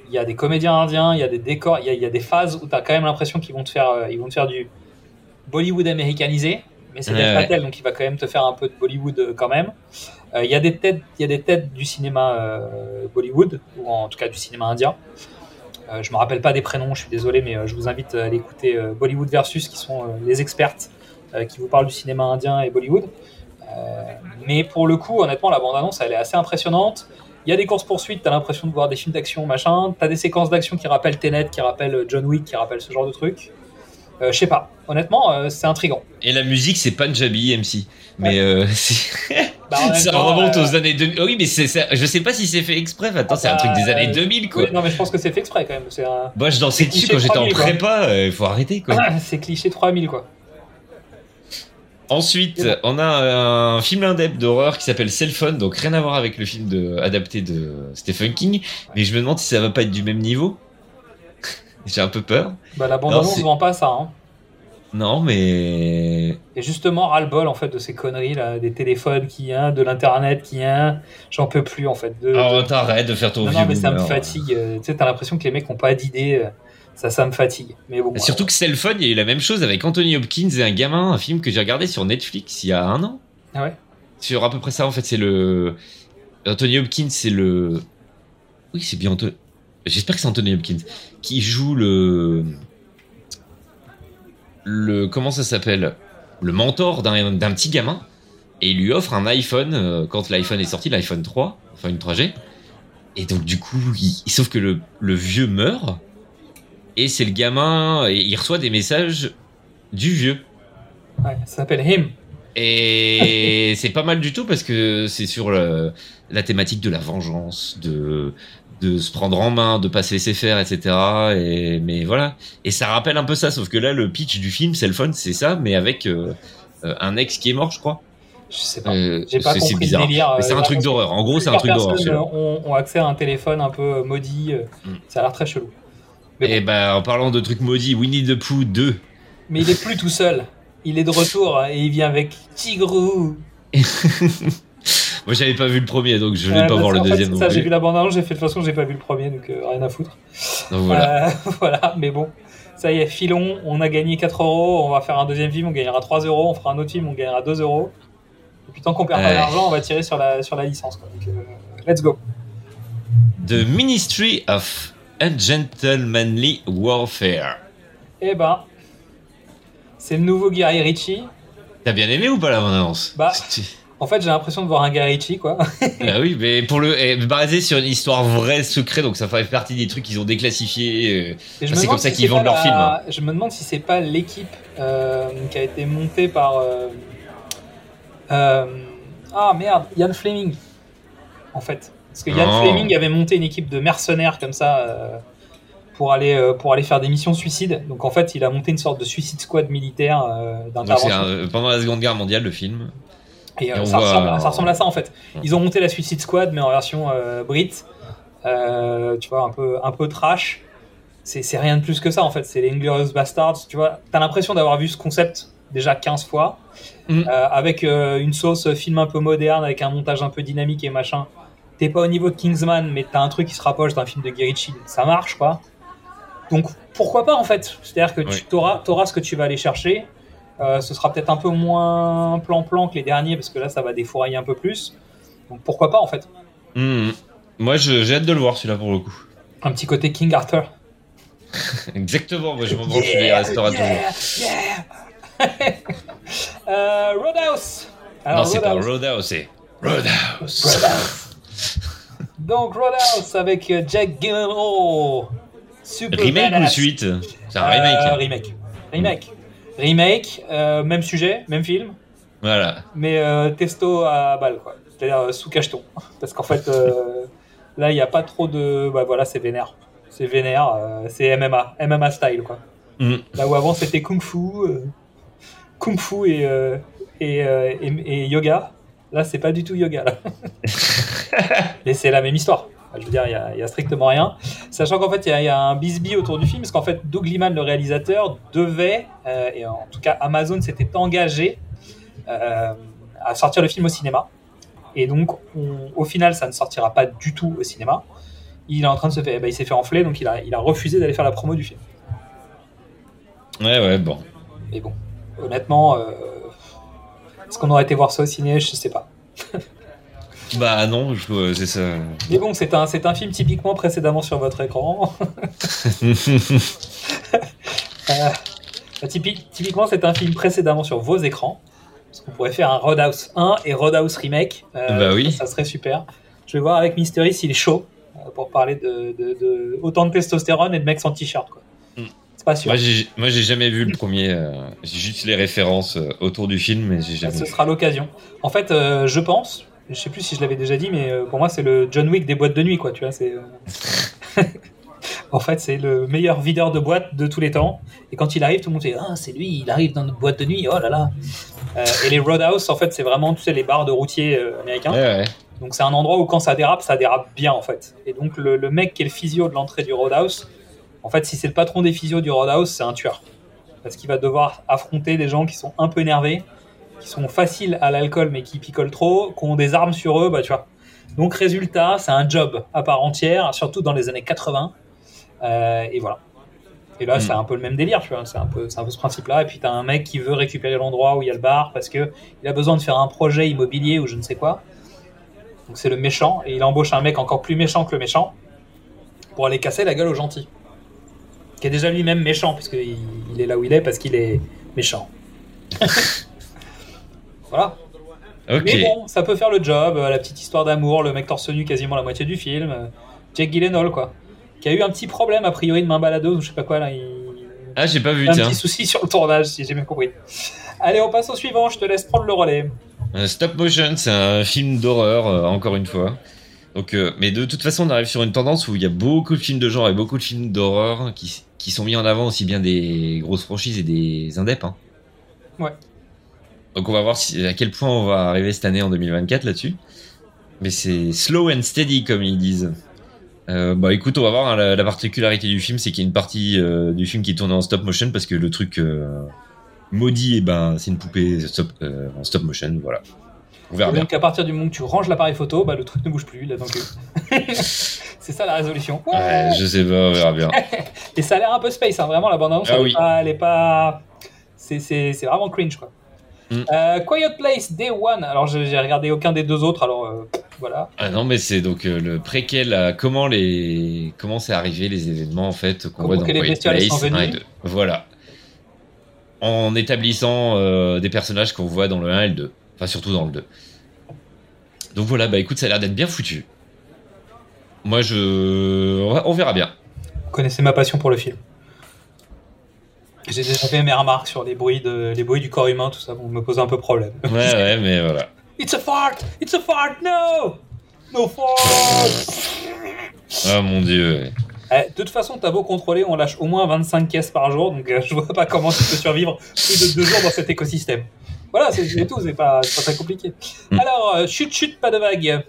Il y a des comédiens indiens, il y a des décors, il y a des phases où t'as quand même l'impression qu'ils vont te faire du Bollywood américanisé. Mais c'est Dev Patel, donc il va quand même te faire un peu de Bollywood quand même. Il y a des têtes du cinéma Bollywood, ou en tout cas du cinéma indien. Je ne me rappelle pas des prénoms, je suis désolé, mais je vous invite à aller écouter Bollywood Versus, qui sont les expertes qui vous parlent du cinéma indien et Bollywood. Mais pour le coup, honnêtement, la bande-annonce, elle est assez impressionnante. Il y a des courses-poursuites, tu as l'impression de voir des films d'action, machin. Tu as des séquences d'action qui rappellent Tenet, qui rappellent John Wick, qui rappellent ce genre de trucs. Je sais pas, honnêtement, c'est intriguant. Et la musique, c'est Punjabi MC. Mais ça remonte aux années 2000. Oui, mais je sais pas si c'est fait exprès. Attends, c'est un truc des années 2000, quoi. Oui, non, mais je pense que c'est fait exprès quand même. Moi, je dansais dessus quand j'étais en prépa. Faut arrêter, quoi. Ah, c'est cliché 3000, quoi. Ensuite, on a un film indep d'horreur qui s'appelle Cellphone, donc rien à voir avec le film adapté de Stephen King. Mais je me demande si ça va pas être du même niveau. J'ai un peu peur. Bah, la bande-annonce ne vend pas ça. Hein. Non, mais. Et justement, ras-le-bol en fait, de ces conneries, là, des téléphones de l'Internet j'en peux plus en fait. T'arrêtes de faire ton vieux. Non, mais ça me fatigue. Tu sais, t'as l'impression que les mecs n'ont pas d'idée. Ça me fatigue. Mais bon, surtout que Cellphone, il y a eu la même chose avec Anthony Hopkins et un gamin, un film que j'ai regardé sur Netflix il y a 1 an. Ah ouais ? Sur à peu près ça, en fait, c'est le. Anthony Hopkins, c'est le. Oui, c'est bien Anthony. J'espère que c'est Anthony Hopkins qui joue le comment ça s'appelle, le mentor d'un petit gamin, et il lui offre un iPhone quand l'iPhone est sorti, l'iPhone 3, enfin une 3G, et donc du coup sauf que le vieux meurt et c'est le gamin et il reçoit des messages du vieux. Ouais, ça s'appelle Him. Et c'est pas mal du tout parce que c'est sur la thématique de la vengeance, de se prendre en main, de pas se laisser faire, etc. Mais voilà. Et ça rappelle un peu ça, sauf que là, le pitch du film, Cellphone, c'est ça, mais avec un ex qui est mort, je crois. Je sais pas. J'ai pas compris. C'est bizarre. Délire, mais c'est un truc d'horreur. En gros, c'est un truc d'horreur. On a accès à un téléphone un peu maudit. Ça a l'air très chelou. Mais bon. Et en parlant de trucs maudits, Winnie the Pooh 2. Mais il est plus tout seul. Il est de retour et il vient avec Tigrou. Moi, j'avais pas vu le premier, donc je vais pas voir le deuxième. C'est ça, j'ai vu la bande-annonce, j'ai fait de toute façon, j'ai pas vu le premier, donc rien à foutre. Donc, voilà. Voilà, mais bon, ça y est, filons, on a gagné 4€, on va faire un deuxième film, on gagnera 3€, on fera un autre film, on gagnera 2€. Et puis tant qu'on perd pas d'argent, on va tirer sur la licence, quoi. Donc, let's go. The Ministry of Ungentlemanly Warfare. Eh ben, c'est le nouveau Guy Ritchie. T'as bien aimé ou pas la bande-annonce ? En fait, j'ai l'impression de voir un Guy Ritchie, quoi. Ah oui, mais basé sur une histoire vraie, secrète, donc ça fait partie des trucs qu'ils ont déclassifiés. C'est comme ça qu'ils vendent leur film. Hein. Je me demande si c'est pas l'équipe qui a été montée par Ian Fleming, en fait, parce que Ian Fleming avait monté une équipe de mercenaires comme ça pour aller faire des missions suicides. Donc en fait, il a monté une sorte de Suicide Squad militaire d'intervention. Donc c'est pendant la Seconde Guerre mondiale, le film. Et ça ressemble à ça en fait. Ils ont monté la Suicide Squad mais en version brite, tu vois, un peu trash. C'est rien de plus que ça en fait. C'est les Inglourious Bastards, tu vois. T'as l'impression d'avoir vu ce concept déjà 15 fois, avec une sauce film un peu moderne, avec un montage un peu dynamique et machin. T'es pas au niveau de Kingsman, mais t'as un truc qui se rapproche d'un film de Guy Ritchie. Ça marche, quoi. Donc pourquoi pas en fait. C'est-à-dire que t'auras ce que tu vas aller chercher. Ce sera peut-être un peu moins plan-plan que les derniers parce que là ça va défourailler un peu plus, donc pourquoi pas en fait. Moi j'ai hâte de le voir celui-là pour le coup. Un petit côté King Arthur. Exactement, moi je m'en branche, je les resterai toujours. Roadhouse. Alors, non, c'est Roadhouse. Pas Roadhouse, c'est Roadhouse. Donc Roadhouse avec Jack Gyllenhaal. Super remake badass. Ou suite? C'est un remake. Hein. Remake. Même sujet, même film. Voilà. Mais testo à balle, quoi. C'est-à-dire sous cacheton. Parce qu'en fait, là, il n'y a pas trop de. Bah voilà, c'est vénère. C'est MMA style, quoi. Mm. Là où avant, c'était Kung Fu et yoga. Là, c'est pas du tout yoga. Là. Mais c'est la même histoire. Je veux dire, il y a strictement rien. Sachant qu'en fait, il y a un bisbille autour du film, parce qu'en fait, Doug Liman, le réalisateur, devait, et en tout cas, Amazon s'était engagé à sortir le film au cinéma. Et donc, au final, ça ne sortira pas du tout au cinéma. Il est en train de se faire, il s'est fait enfler, donc il a refusé d'aller faire la promo du film. Ouais, bon. Mais bon, honnêtement, est-ce qu'on aurait été voir ça au ciné ? Je sais pas. Bah non, c'est ça. Mais bon, c'est un film typiquement précédemment sur votre écran. Typiquement, c'est un film précédemment sur vos écrans. Parce qu'on pourrait faire un Roadhouse 1 et Roadhouse Remake. Bah oui. Ça serait super. Je vais voir avec Mystery s'il est chaud pour parler de autant de testostérone et de mecs sans t-shirt. Quoi. Mm. C'est pas sûr. Moi, j'ai jamais vu le premier. J'ai juste les références autour du film, mais j'ai jamais vu. Ce sera l'occasion. En fait, je pense... Je sais plus si je l'avais déjà dit, mais pour moi, c'est le John Wick des boîtes de nuit, quoi. Tu vois, c'est. En fait, c'est le meilleur videur de boîte de tous les temps. Et quand il arrive, tout le monde dit ah, c'est lui, il arrive dans notre boîte de nuit, oh là là. Et les Roadhouse, en fait, c'est vraiment, tu sais, les bars de routiers américains. Ouais. Donc, c'est un endroit où quand ça dérape bien, en fait. Et donc, le mec qui est le physio de l'entrée du Roadhouse, en fait, si c'est le patron des physios du Roadhouse, c'est un tueur. Parce qu'il va devoir affronter des gens qui sont un peu énervés, qui sont faciles à l'alcool mais qui picolent trop, qui ont des armes sur eux, bah tu vois. Donc résultat, c'est un job à part entière, surtout dans les années 80. Et voilà. Et là, c'est un peu le même délire, tu vois. C'est un peu ce principe-là. Et puis t'as un mec qui veut récupérer l'endroit où il y a le bar parce que il a besoin de faire un projet immobilier ou je ne sais quoi. Donc c'est le méchant et il embauche un mec encore plus méchant que le méchant pour aller casser la gueule au gentil, qui est déjà lui-même méchant parce qu'il est là où il est parce qu'il est méchant. Voilà. Okay. Mais bon, ça peut faire le job, la petite histoire d'amour, le mec torse nu quasiment la moitié du film, Jack Gyllenhaal, quoi, qui a eu un petit problème, a priori, de main baladeuse ou je sais pas quoi, là. Ah, j'ai pas vu, tiens. Un petit souci sur le tournage, si j'ai bien compris. Allez, on passe au suivant, je te laisse prendre le relais. Stop Motion, c'est un film d'horreur, encore une fois. Donc, mais de toute façon, on arrive sur une tendance où il y a beaucoup de films de genre et beaucoup de films d'horreur qui sont mis en avant, aussi bien des grosses franchises et des indep, hein. Ouais. Donc on va voir à quel point on va arriver cette année en 2024 là-dessus. Mais c'est slow and steady comme ils disent. Écoute, on va voir, hein, la particularité du film, c'est qu'il y a une partie du film qui est tournée en stop motion parce que le truc maudit, c'est une poupée en stop motion, voilà. On verra bien. Donc à partir du moment où tu ranges l'appareil photo, le truc ne bouge plus, là, donc c'est ça la résolution. Ouais, je sais pas, on verra bien. Et ça a l'air un peu space, hein, vraiment la bande-annonce, elle est pas... C'est vraiment cringe, quoi. Quiet Place Day One. Alors j'ai regardé aucun des deux autres. Alors voilà. Ah non, mais c'est donc le préquel à comment c'est arrivé les événements en fait qu'on voit dans Quiet Place 1 et 2. Voilà. En établissant des personnages qu'on voit dans le 1 et le 2. Enfin surtout dans le 2. Donc voilà, écoute, ça a l'air d'être bien foutu. Moi on verra bien. Vous connaissez ma passion pour le film. J'ai déjà fait mes remarques sur les bruits du corps humain, tout ça, vous me posez un peu problème. Ouais, mais voilà. It's a fart, no fart. Oh mon dieu. Ouais. De toute façon, t'as beau contrôler, on lâche au moins 25 caisses par jour, donc je vois pas comment tu peux survivre plus de 2 jours dans cet écosystème. Voilà, c'est tout, c'est pas très compliqué. Alors, chute, pas de vague.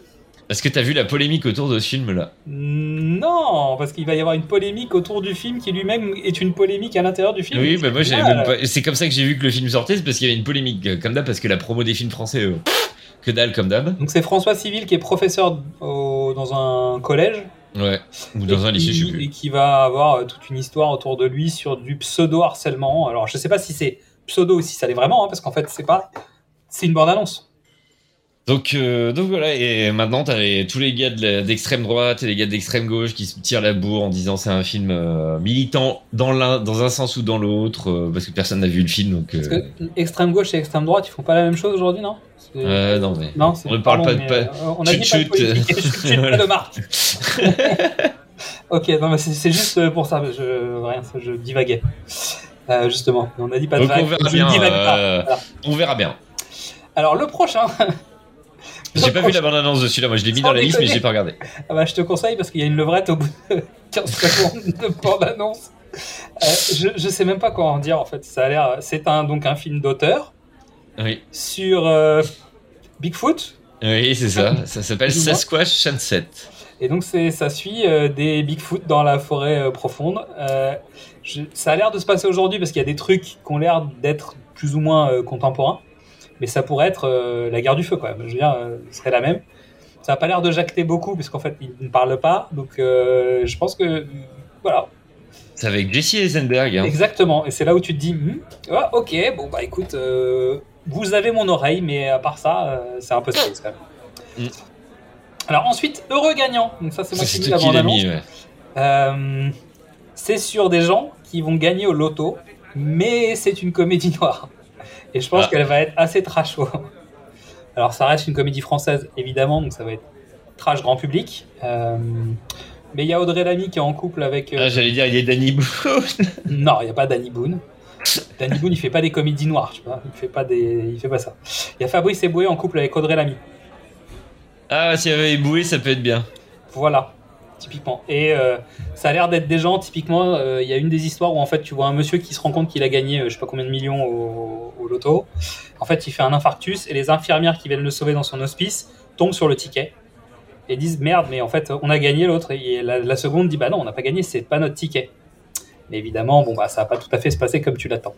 Est-ce que t'as vu la polémique autour de ce film-là ? Non, parce qu'il va y avoir une polémique autour du film qui lui-même est une polémique à l'intérieur du film. Oui, moi j'ai même pas... C'est comme ça que j'ai vu que le film sortait, c'est parce qu'il y avait une polémique, comme d'hab, parce que la promo des films français, que dalle, comme d'hab. Donc c'est François Civil qui est professeur dans un collège. Ouais, ou dans un lycée, je sais plus. Et qui va avoir toute une histoire autour de lui sur du pseudo-harcèlement. Alors je sais pas si c'est pseudo ou si ça l'est vraiment, hein, parce qu'en fait c'est une bande-annonce. Donc voilà, et maintenant t'as tous les gars d'extrême droite et les gars d'extrême gauche qui se tirent la bourre en disant c'est un film militant dans un sens ou dans l'autre parce que personne n'a vu le film. Donc, parce que extrême gauche et extrême droite ils font pas la même chose aujourd'hui, non? Non mais non, on ne parle pas de on a dit pas de politique, chut, pas de marque. Ok, non mais c'est juste pour ça, je divaguais. Justement, on n'a dit pas de vague. On verra bien. Alors le prochain. J'ai pas vu la bande-annonce de celui-là, moi je l'ai mis dans la liste mais j'ai pas regardé. Ah bah je te conseille parce qu'il y a une levrette au bout de 15 secondes de bande-annonce. Je sais même pas quoi en dire en fait. Ça a l'air, c'est donc un film d'auteur. Oui. Sur Bigfoot. Oui, c'est ça. Ça s'appelle Sasquatch Sunset. Et donc ça suit des Bigfoot dans la forêt profonde. Ça a l'air de se passer aujourd'hui parce qu'il y a des trucs qui ont l'air d'être plus ou moins contemporains. Mais ça pourrait être la guerre du feu, quoi. Je veux dire, ce serait la même. Ça n'a pas l'air de jacter beaucoup, puisqu'en fait, il ne parle pas. Donc, je pense que... voilà. C'est avec Jesse Eisenberg. Hein. Exactement. Et c'est là où tu te dis... ok, bon, bah écoute, vous avez mon oreille, mais à part ça, c'est un peu space, quand même. Mm. Alors ensuite, Heureux Gagnant. Donc ça, c'est moi qui l'ai mis avant l'annonce. Ouais. C'est sur des gens qui vont gagner au loto, mais c'est une comédie noire. Et je pense qu'elle va être assez trash. Alors ça reste une comédie française évidemment, donc ça va être trash grand public. Mais il y a Audrey Lamy qui est en couple avec. J'allais dire il y a Danny Boone. Non, il y a pas Danny Boone. Danny Boone il fait pas des comédies noires, tu vois. Il fait pas ça. Il y a Fabrice Eboué en couple avec Audrey Lamy. Ah s'il y avait Eboué ça peut être bien. Voilà. Typiquement. Et ça a l'air d'être des gens, typiquement, il y a une des histoires où en fait tu vois un monsieur qui se rend compte qu'il a gagné je sais pas combien de millions au loto. En fait, il fait un infarctus et les infirmières qui viennent le sauver dans son hospice tombent sur le ticket et disent merde, mais en fait on a gagné l'autre. Et la seconde dit bah non, on n'a pas gagné, c'est pas notre ticket. Mais évidemment, bon bah ça va pas tout à fait se passer comme tu l'attends.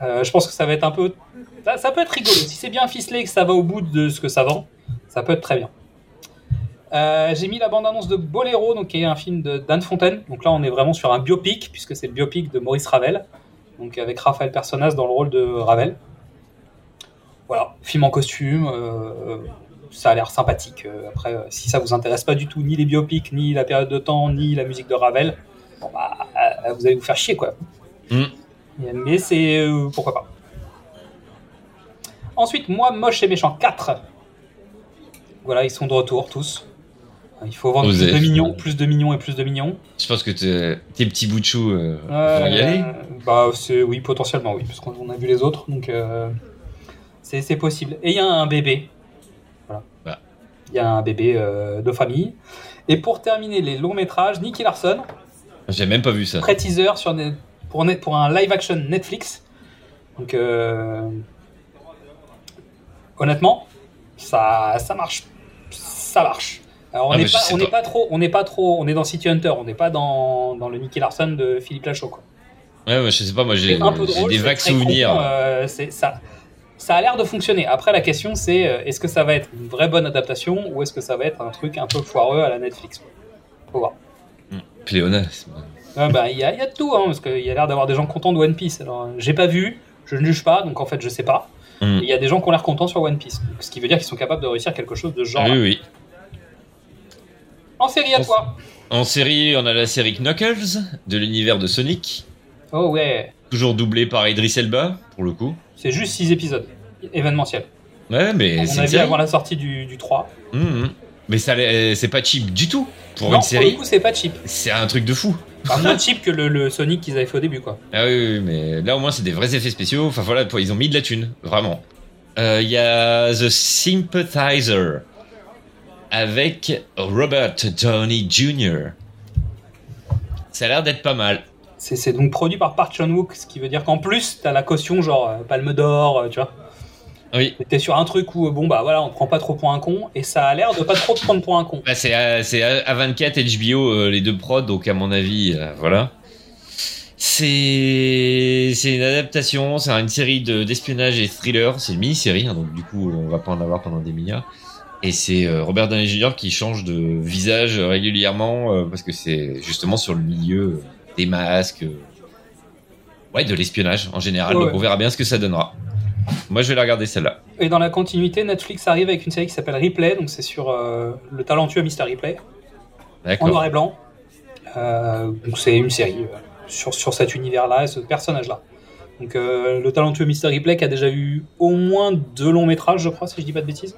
Je pense que ça va être un peu. Ça peut être rigolo. Si c'est bien ficelé et que ça va au bout de ce que ça vend, ça peut être très bien. J'ai mis la bande-annonce de Boléro, donc, qui est un film d'Anne Fontaine. Donc là, on est vraiment sur un biopic, puisque c'est le biopic de Maurice Ravel, donc avec Raphaël Personnaz dans le rôle de Ravel. Voilà, film en costume, ça a l'air sympathique. Après, si ça vous intéresse pas du tout, ni les biopics, ni la période de temps, ni la musique de Ravel, bon bah, vous allez vous faire chier, quoi. Mmh. Mais c'est... pourquoi pas. Ensuite, Moi, Moche et Méchant 4. Voilà, ils sont de retour, tous. Il faut vendre plus de millions. Je pense que tes petits bouts de chou vont y aller. Bah, oui, potentiellement, oui, parce qu'on a vu les autres, donc c'est possible. Et il y a un bébé. Voilà. Il y a un bébé de famille. Et pour terminer les longs métrages, Nicky Larson. J'ai même pas vu ça. Pré-teaser pour un live-action Netflix. Donc, honnêtement, ça marche. Ça marche. Alors on est dans City Hunter, on n'est pas dans le Nicky Larson de Philippe Lachaud, quoi. Ouais, mais je sais pas, moi j'ai des vagues souvenirs. Ça a l'air de fonctionner. Après la question c'est est-ce que ça va être une vraie bonne adaptation ou est-ce que ça va être un truc un peu foireux à la Netflix, quoi. Faut voir. Pléonasme. Bah il y a de tout, hein, parce qu'il y a l'air d'avoir des gens contents de One Piece. Alors j'ai pas vu, je ne juge pas, donc en fait je sais pas. Il y a des gens qui ont l'air contents sur One Piece, donc, ce qui veut dire qu'ils sont capables de réussir quelque chose de ce genre. Ah, oui. En série, à toi. En série, on a la série Knuckles, de l'univers de Sonic. Oh ouais. Toujours doublé par Idris Elba, pour le coup. C'est juste 6 épisodes, événementiels. Ouais, mais on a vu avant la sortie du 3. Mais ça, c'est pas cheap du tout, une série. Non, pour le coup, c'est pas cheap. C'est un truc de fou. Pas moins cheap que le Sonic qu'ils avaient fait au début, quoi. Ah oui, mais là, au moins, c'est des vrais effets spéciaux. Enfin, voilà, ils ont mis de la thune, vraiment. Il y a The Sympathizer, avec Robert Downey Jr. Ça a l'air d'être pas mal. C'est donc produit par Park Chan-wook, ce qui veut dire qu'en plus, t'as la caution genre Palme d'Or, tu vois. Oui. T'es sur un truc où, bon, bah voilà, on te prend pas trop pour un con, et ça a l'air de pas trop te prendre pour un con. Bah, c'est A24, HBO, les deux prods, donc à mon avis, voilà. C'est une adaptation, c'est une série d'espionnage et thriller, c'est une mini-série, hein, donc du coup, on va pas en avoir pendant des milliards. Et c'est Robert Downey Jr. qui change de visage régulièrement parce que c'est justement sur le milieu des masques, de l'espionnage en général. Oh, donc on verra bien ce que ça donnera. Moi, je vais la regarder, celle-là. Et dans la continuité, Netflix arrive avec une série qui s'appelle Ripley, donc c'est sur le talentueux Mr. Ripley, en noir et blanc. Donc c'est une série sur cet univers-là et ce personnage-là. Donc le talentueux Mr. Ripley qui a déjà eu au moins 2 longs métrages, je crois, si je dis pas de bêtises.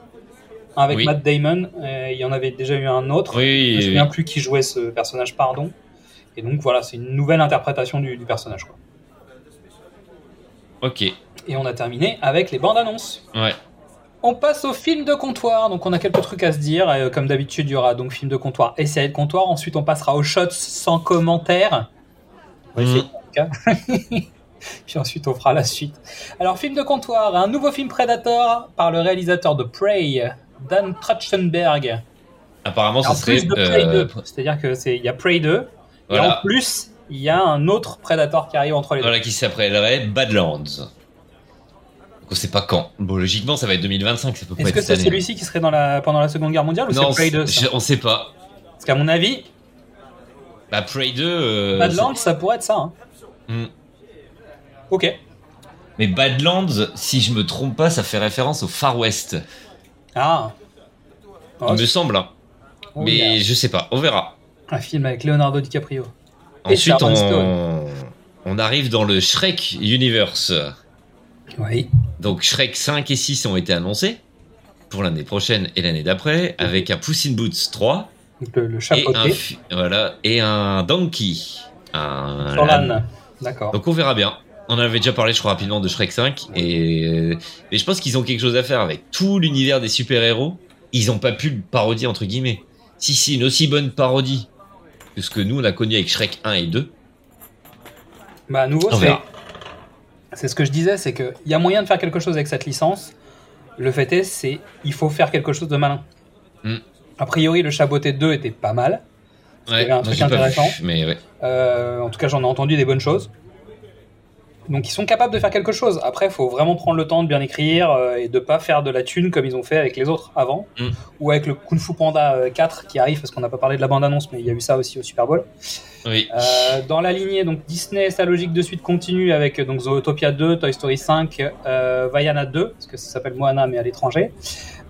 Un avec Matt Damon, et il y en avait déjà eu un autre. Je ne me souviens plus qui jouait ce personnage, pardon. Et donc voilà, c'est une nouvelle interprétation du personnage, quoi. Ok. Et on a terminé avec les bandes annonces. Ouais. On passe au film de comptoir. Donc on a quelques trucs à se dire. Comme d'habitude, il y aura donc film de comptoir et série de comptoir. Ensuite, on passera aux shots sans commentaire. Puis ensuite, on fera la suite. Alors, film de comptoir. Un nouveau film Predator par le réalisateur de Prey, Dan Trachtenberg. Apparemment, ça serait... de Prey 2. C'est-à-dire qu'il y a Prey 2. Voilà. Et en plus, il y a un autre Predator qui arrive entre les deux. Voilà, qui s'appellerait Badlands. Donc on sait pas quand. Bon, logiquement, ça va être 2025, ça peut pas être cette année. Est-ce que c'est celui-ci qui serait pendant la Seconde Guerre mondiale, ou non, c'est Prey 2 ça? On sait pas. Parce qu'à mon avis... Bah, Prey 2... Badlands, ça pourrait être ça. Hein. Mm. Ok. Mais Badlands, si je me trompe pas, ça fait référence au Far West. Ah. Oh, il me semble. Hein. Oh, mais je sais pas, on verra. Un film avec Leonardo DiCaprio. Ensuite, on arrive dans le Shrek Universe. Oui. Donc Shrek 5 et 6 ont été annoncés pour l'année prochaine et l'année d'après, avec un Puss in Boots 3, le chapeauté, et un Donkey, sur l'âne. D'accord. Donc on verra bien. On avait déjà parlé, je crois, rapidement de Shrek 5, et je pense qu'ils ont quelque chose à faire avec tout l'univers des super-héros. Ils n'ont pas pu le parodier entre guillemets. Si une aussi bonne parodie que ce que nous on a connu avec Shrek 1 et 2. Bah à nouveau, c'est ce que je disais, c'est qu'il y a moyen de faire quelque chose avec cette licence. Le fait est, c'est il faut faire quelque chose de malin. Mm. A priori, le Chaboté 2 était pas mal. Ouais, il y avait un truc intéressant. En tout cas, j'en ai entendu des bonnes choses. Donc, ils sont capables de faire quelque chose. Après, il faut vraiment prendre le temps de bien écrire et de pas faire de la thune comme ils ont fait avec les autres avant. Mm. Ou avec le Kung Fu Panda 4 qui arrive, parce qu'on n'a pas parlé de la bande-annonce, mais il y a eu ça aussi au Super Bowl. Oui. Dans la lignée, donc Disney, sa logique de suite continue avec donc, Zootopia 2, Toy Story 5, Vaiana 2, parce que ça s'appelle Moana, mais à l'étranger.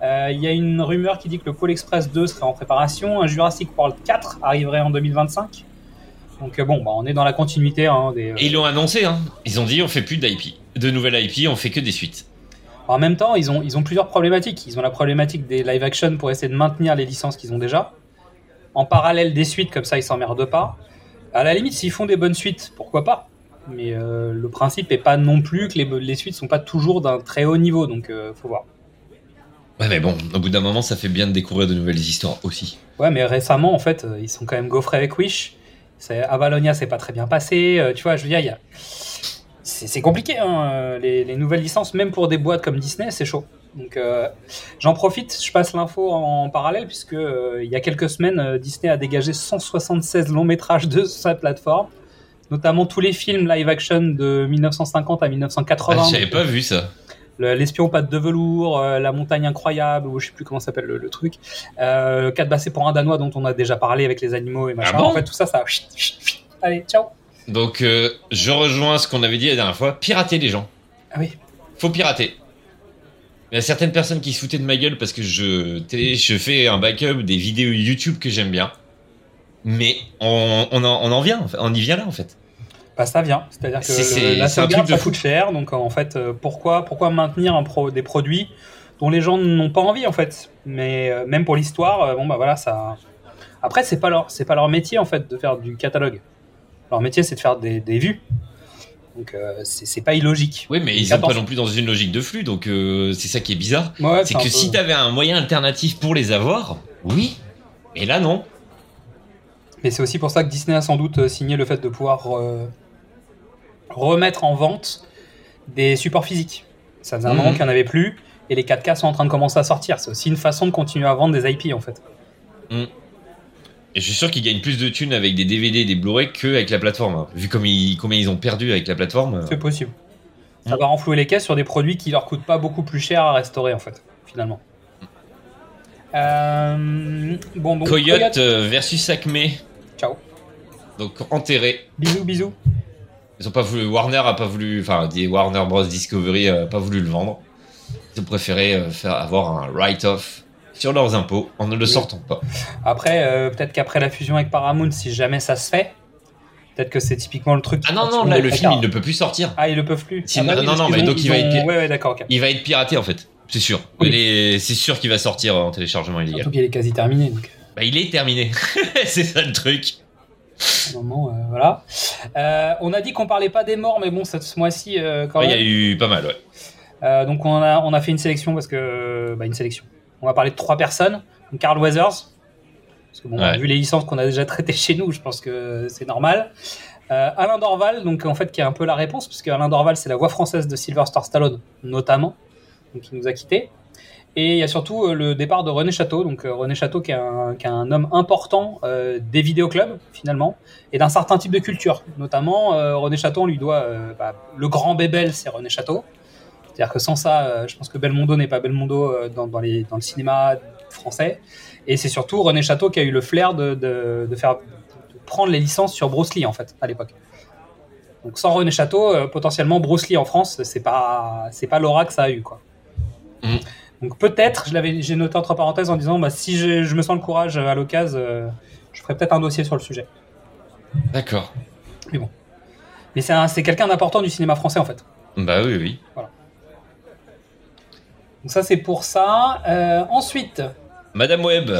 Il y a une rumeur qui dit que le Pôle Express 2 serait en préparation. Un Jurassic World 4 arriverait en 2025. Donc on est dans la continuité. Hein, Et ils l'ont annoncé, hein. Ils ont dit on fait plus d'IP, de nouvelles IP, on fait que des suites. En même temps, ils ont plusieurs problématiques. Ils ont la problématique des live action pour essayer de maintenir les licences qu'ils ont déjà. En parallèle des suites, comme ça ils s'emmerdent pas. À la limite, s'ils font des bonnes suites, pourquoi pas. Mais le principe est pas non plus que les suites sont pas toujours d'un très haut niveau, donc faut voir. Ouais, mais bon, au bout d'un moment, ça fait bien de découvrir de nouvelles histoires aussi. Ouais, mais récemment, en fait, ils sont quand même gaufrés avec Wish. Avalonia, c'est pas très bien passé. Tu vois, je veux dire, c'est compliqué. Hein, les nouvelles licences, même pour des boîtes comme Disney, c'est chaud. Donc, j'en profite, je passe l'info en parallèle, puisque il y a quelques semaines, Disney a dégagé 176 longs métrages de sa plateforme, notamment tous les films live action de 1950 à 1980. Ah, j'avais pas vu ça. L'espion aux pattes de velours, la montagne incroyable, ou je sais plus comment s'appelle le truc, 4 bassés pour un danois dont on a déjà parlé avec les animaux et machin. Ah bon, en fait tout ça, ça... Allez, ciao. Donc je rejoins ce qu'on avait dit la dernière fois, pirater les gens. Ah oui. Faut pirater. Il y a certaines personnes qui se foutaient de ma gueule parce que je fais un backup des vidéos YouTube que j'aime bien. Mais on y vient là en fait. Bah ça vient, c'est-à-dire que la sauvegarde ça coûte cher, donc en fait pourquoi maintenir des produits dont les gens n'ont pas envie en fait, mais même pour l'histoire, ça. Après c'est pas leur métier en fait de faire du catalogue, leur métier c'est de faire des vues, donc c'est pas illogique. Oui, mais ils sont pas non plus dans une logique de flux, donc c'est ça qui est bizarre, ouais, c'est que si t'avais un moyen alternatif pour les avoir, oui, et là non. Mais c'est aussi pour ça que Disney a sans doute signé le fait de pouvoir remettre en vente des supports physiques. Ça faisait un moment qu'il n'y en avait plus, et les 4K sont en train de commencer à sortir. C'est aussi une façon de continuer à vendre des IP, en fait. Mmh. Et je suis sûr qu'ils gagnent plus de thunes avec des DVD et des Blu-ray qu'avec la plateforme. Hein. Vu combien ils ont perdu avec la plateforme. C'est possible. Ça va renflouer les caisses sur des produits qui ne leur coûtent pas beaucoup plus cher à restaurer, en fait, finalement. Donc, Coyote versus Acme. Ciao. Donc enterré. Bisous. Ils ont pas voulu, Warner a pas voulu, enfin, Warner Bros. Discovery a pas voulu le vendre. Ils ont préféré avoir un write-off sur leurs impôts en ne le sortant pas. Après, peut-être qu'après la fusion avec Paramount, si jamais ça se fait, peut-être que c'est typiquement le truc. Ah non, non, là, le film, il ne peut plus sortir. Ah, ils le peuvent plus. Si, ah, non, non, non, mais donc il va être piraté en fait, c'est sûr. Oui. C'est sûr qu'il va sortir en téléchargement illégal. Surtout qu'il est quasi terminé. Donc. Bah, il est terminé. C'est ça le truc. Moment, voilà. On a dit qu'on parlait pas des morts, mais bon, ce mois-ci, quand même. Il y a eu pas mal, ouais. Donc on a fait une sélection parce que une sélection. On va parler de 3 personnes. Donc Carl Weathers, parce que bon, vu les licences qu'on a déjà traitées chez nous, je pense que c'est normal. Alain Dorval, donc en fait qui est un peu la réponse, parce que Alain Dorval c'est la voix française de Sylvester Stallone, notamment, donc il nous a quittés. Et il y a surtout le départ de René Château, donc René Château qui est un homme important des vidéoclubs finalement et d'un certain type de culture. Notamment René Château, on lui doit le grand Bébel, c'est René Château. C'est-à-dire que sans ça, je pense que Belmondo n'est pas Belmondo dans le cinéma français. Et c'est surtout René Château qui a eu le flair de prendre les licences sur Bruce Lee en fait à l'époque. Donc sans René Château, potentiellement Bruce Lee en France, c'est pas l'aura que ça a eu quoi. Mmh. Donc peut-être, j'ai noté entre parenthèses en disant si je me sens le courage à l'occasion, je ferai peut-être un dossier sur le sujet. D'accord. Mais bon. Mais c'est quelqu'un d'important du cinéma français en fait. Bah oui, oui. Voilà. Donc ça c'est pour ça. Ensuite. Madame Webb.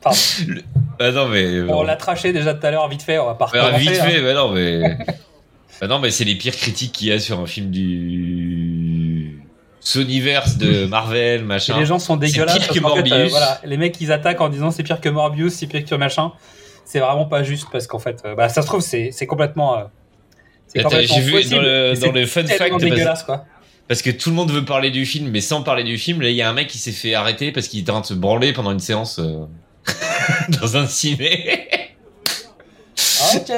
Pardon. Bah non mais. Bon. On l'a traché déjà tout à l'heure vite fait, on va pas recommencer. Vite fait, bah non mais. Bah non mais c'est les pires critiques qu'il y a sur un film Sonyverse de Marvel, machin. Et les gens sont dégueulasses. C'est pire que Morbius. En fait, voilà, les mecs, ils attaquent en disant c'est pire que Morbius, c'est pire que machin. C'est vraiment pas juste parce qu'en fait, ça se trouve, c'est complètement. C'est complètement possible. Dans le fun fact, dégueulasse quoi. Parce que tout le monde veut parler du film, mais sans parler du film, là, il y a un mec qui s'est fait arrêter parce qu'il était en train de se branler pendant une séance dans un ciné. Ok.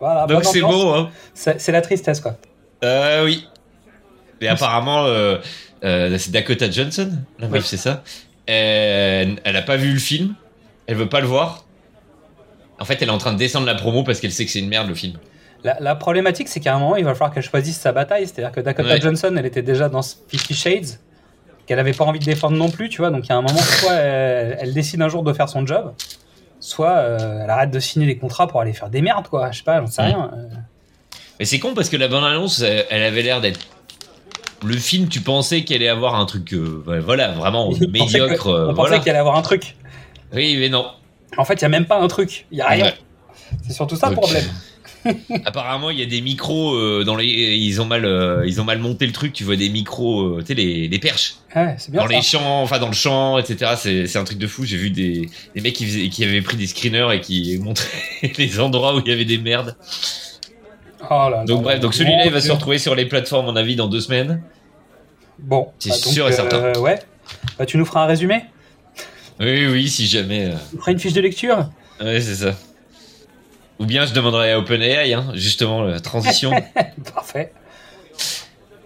Voilà. Donc c'est beau, hein. C'est la tristesse quoi. Oui. Et apparemment, c'est Dakota Johnson, la meuf, c'est ça. Elle a pas vu le film, elle veut pas le voir. En fait, elle est en train de descendre la promo parce qu'elle sait que c'est une merde le film. La problématique, c'est qu'à un moment, il va falloir qu'elle choisisse sa bataille. C'est-à-dire que Dakota Johnson, elle était déjà dans 50 Shades, qu'elle avait pas envie de défendre non plus, tu vois. Donc, il y a un moment, soit elle décide un jour de faire son job, soit elle arrête de signer des contrats pour aller faire des merdes, quoi. Je sais pas, j'en sais rien. Mais c'est con parce que la bonne annonce, elle avait l'air d'être. Le film, tu pensais qu'elle allait avoir un truc, voilà, vraiment médiocre. On pensait qu'elle allait avoir un truc. Oui, mais non. En fait, il n'y a même pas un truc. Il n'y a rien. Ouais. C'est surtout ça le problème. Apparemment, il y a des micros ils ont mal monté le truc. Tu vois des micros, tu sais, les perches. Ouais, c'est bien dans ça. Les champs, enfin dans le champ, etc. C'est un truc de fou. J'ai vu des mecs qui avaient pris des screeners et qui montraient les endroits où il y avait des merdes. Oh là, donc celui-là il va se retrouver sur les plateformes à mon avis dans 2 semaines. Bon, c'est sûr et certain. Ouais. Bah tu nous feras un résumé. Oui, si jamais. Tu feras une fiche de lecture. Oui, c'est ça. Ou bien je demanderai à OpenAI, justement la transition. Parfait.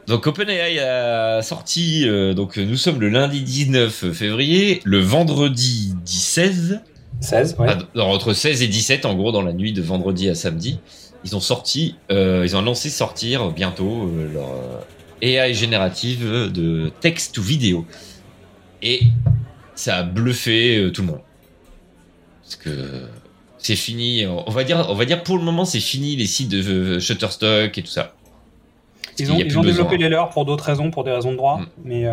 Donc OpenAI a sorti. Donc nous sommes le lundi 19 février, le vendredi 16. 16, ouais. Entre 16 et 17 en gros dans la nuit de vendredi à samedi. Ils ont sorti, ils ont annoncé sortir bientôt leur AI générative de texte ou vidéo. Et ça a bluffé tout le monde. Parce que c'est fini. On va dire pour le moment, c'est fini les sites de Shutterstock et tout ça. Ils ont développé les leurs pour d'autres raisons, pour des raisons de droit. Mais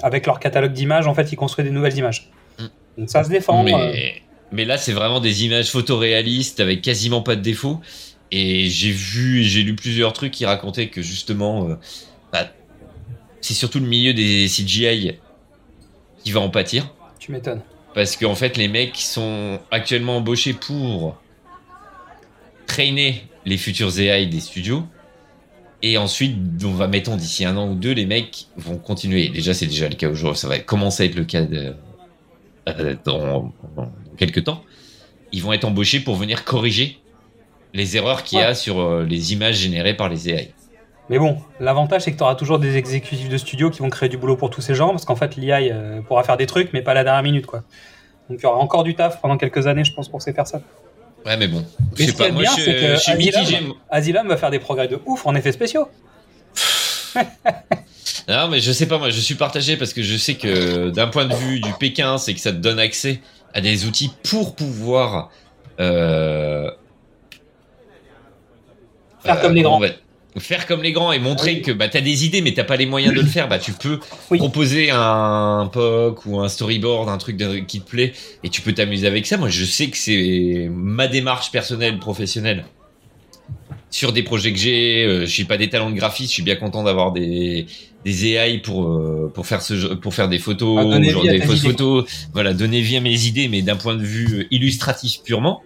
avec leur catalogue d'images, en fait, ils construisent des nouvelles images. Donc ça se défend. Mais là, c'est vraiment des images photoréalistes avec quasiment pas de défauts. Et j'ai lu plusieurs trucs qui racontaient que justement, c'est surtout le milieu des CGI qui va en pâtir. Tu m'étonnes. Parce qu'en fait, les mecs sont actuellement embauchés pour traîner les futurs AI des studios. Et ensuite, mettons d'ici 1 an ou 2, les mecs vont continuer. Déjà, c'est déjà le cas aujourd'hui. Ça va commencer à être le cas dans quelques temps. Ils vont être embauchés pour venir corriger les erreurs qu'il y a sur les images générées par les AI. Mais bon, l'avantage, c'est que tu auras toujours des exécutifs de studio qui vont créer du boulot pour tous ces gens, parce qu'en fait, l'IA pourra faire des trucs, mais pas à la dernière minute, quoi. Donc, il y aura encore du taf pendant quelques années, je pense, pour ces personnes. Ouais, mais bon. Mais je sais pas, moi je suis mitigé. Asylum va faire des progrès de ouf en effets spéciaux. Non, mais je sais pas, moi je suis partagé parce que je sais que d'un point de vue du Pékin, c'est que ça te donne accès à des outils pour pouvoir faire comme les grands. Faire comme les grands et montrer que bah, t'as des idées mais t'as pas les moyens de le faire, bah, tu peux proposer un POC ou un storyboard, un truc qui te plaît et tu peux t'amuser avec ça. Moi je sais que c'est ma démarche personnelle, professionnelle sur des projets que j'ai. Je suis pas des talents de graphiste, je suis bien content d'avoir des AI pour faire des photos, genre des fausses photos, voilà, donner vie à mes idées, mais d'un point de vue illustratif purement,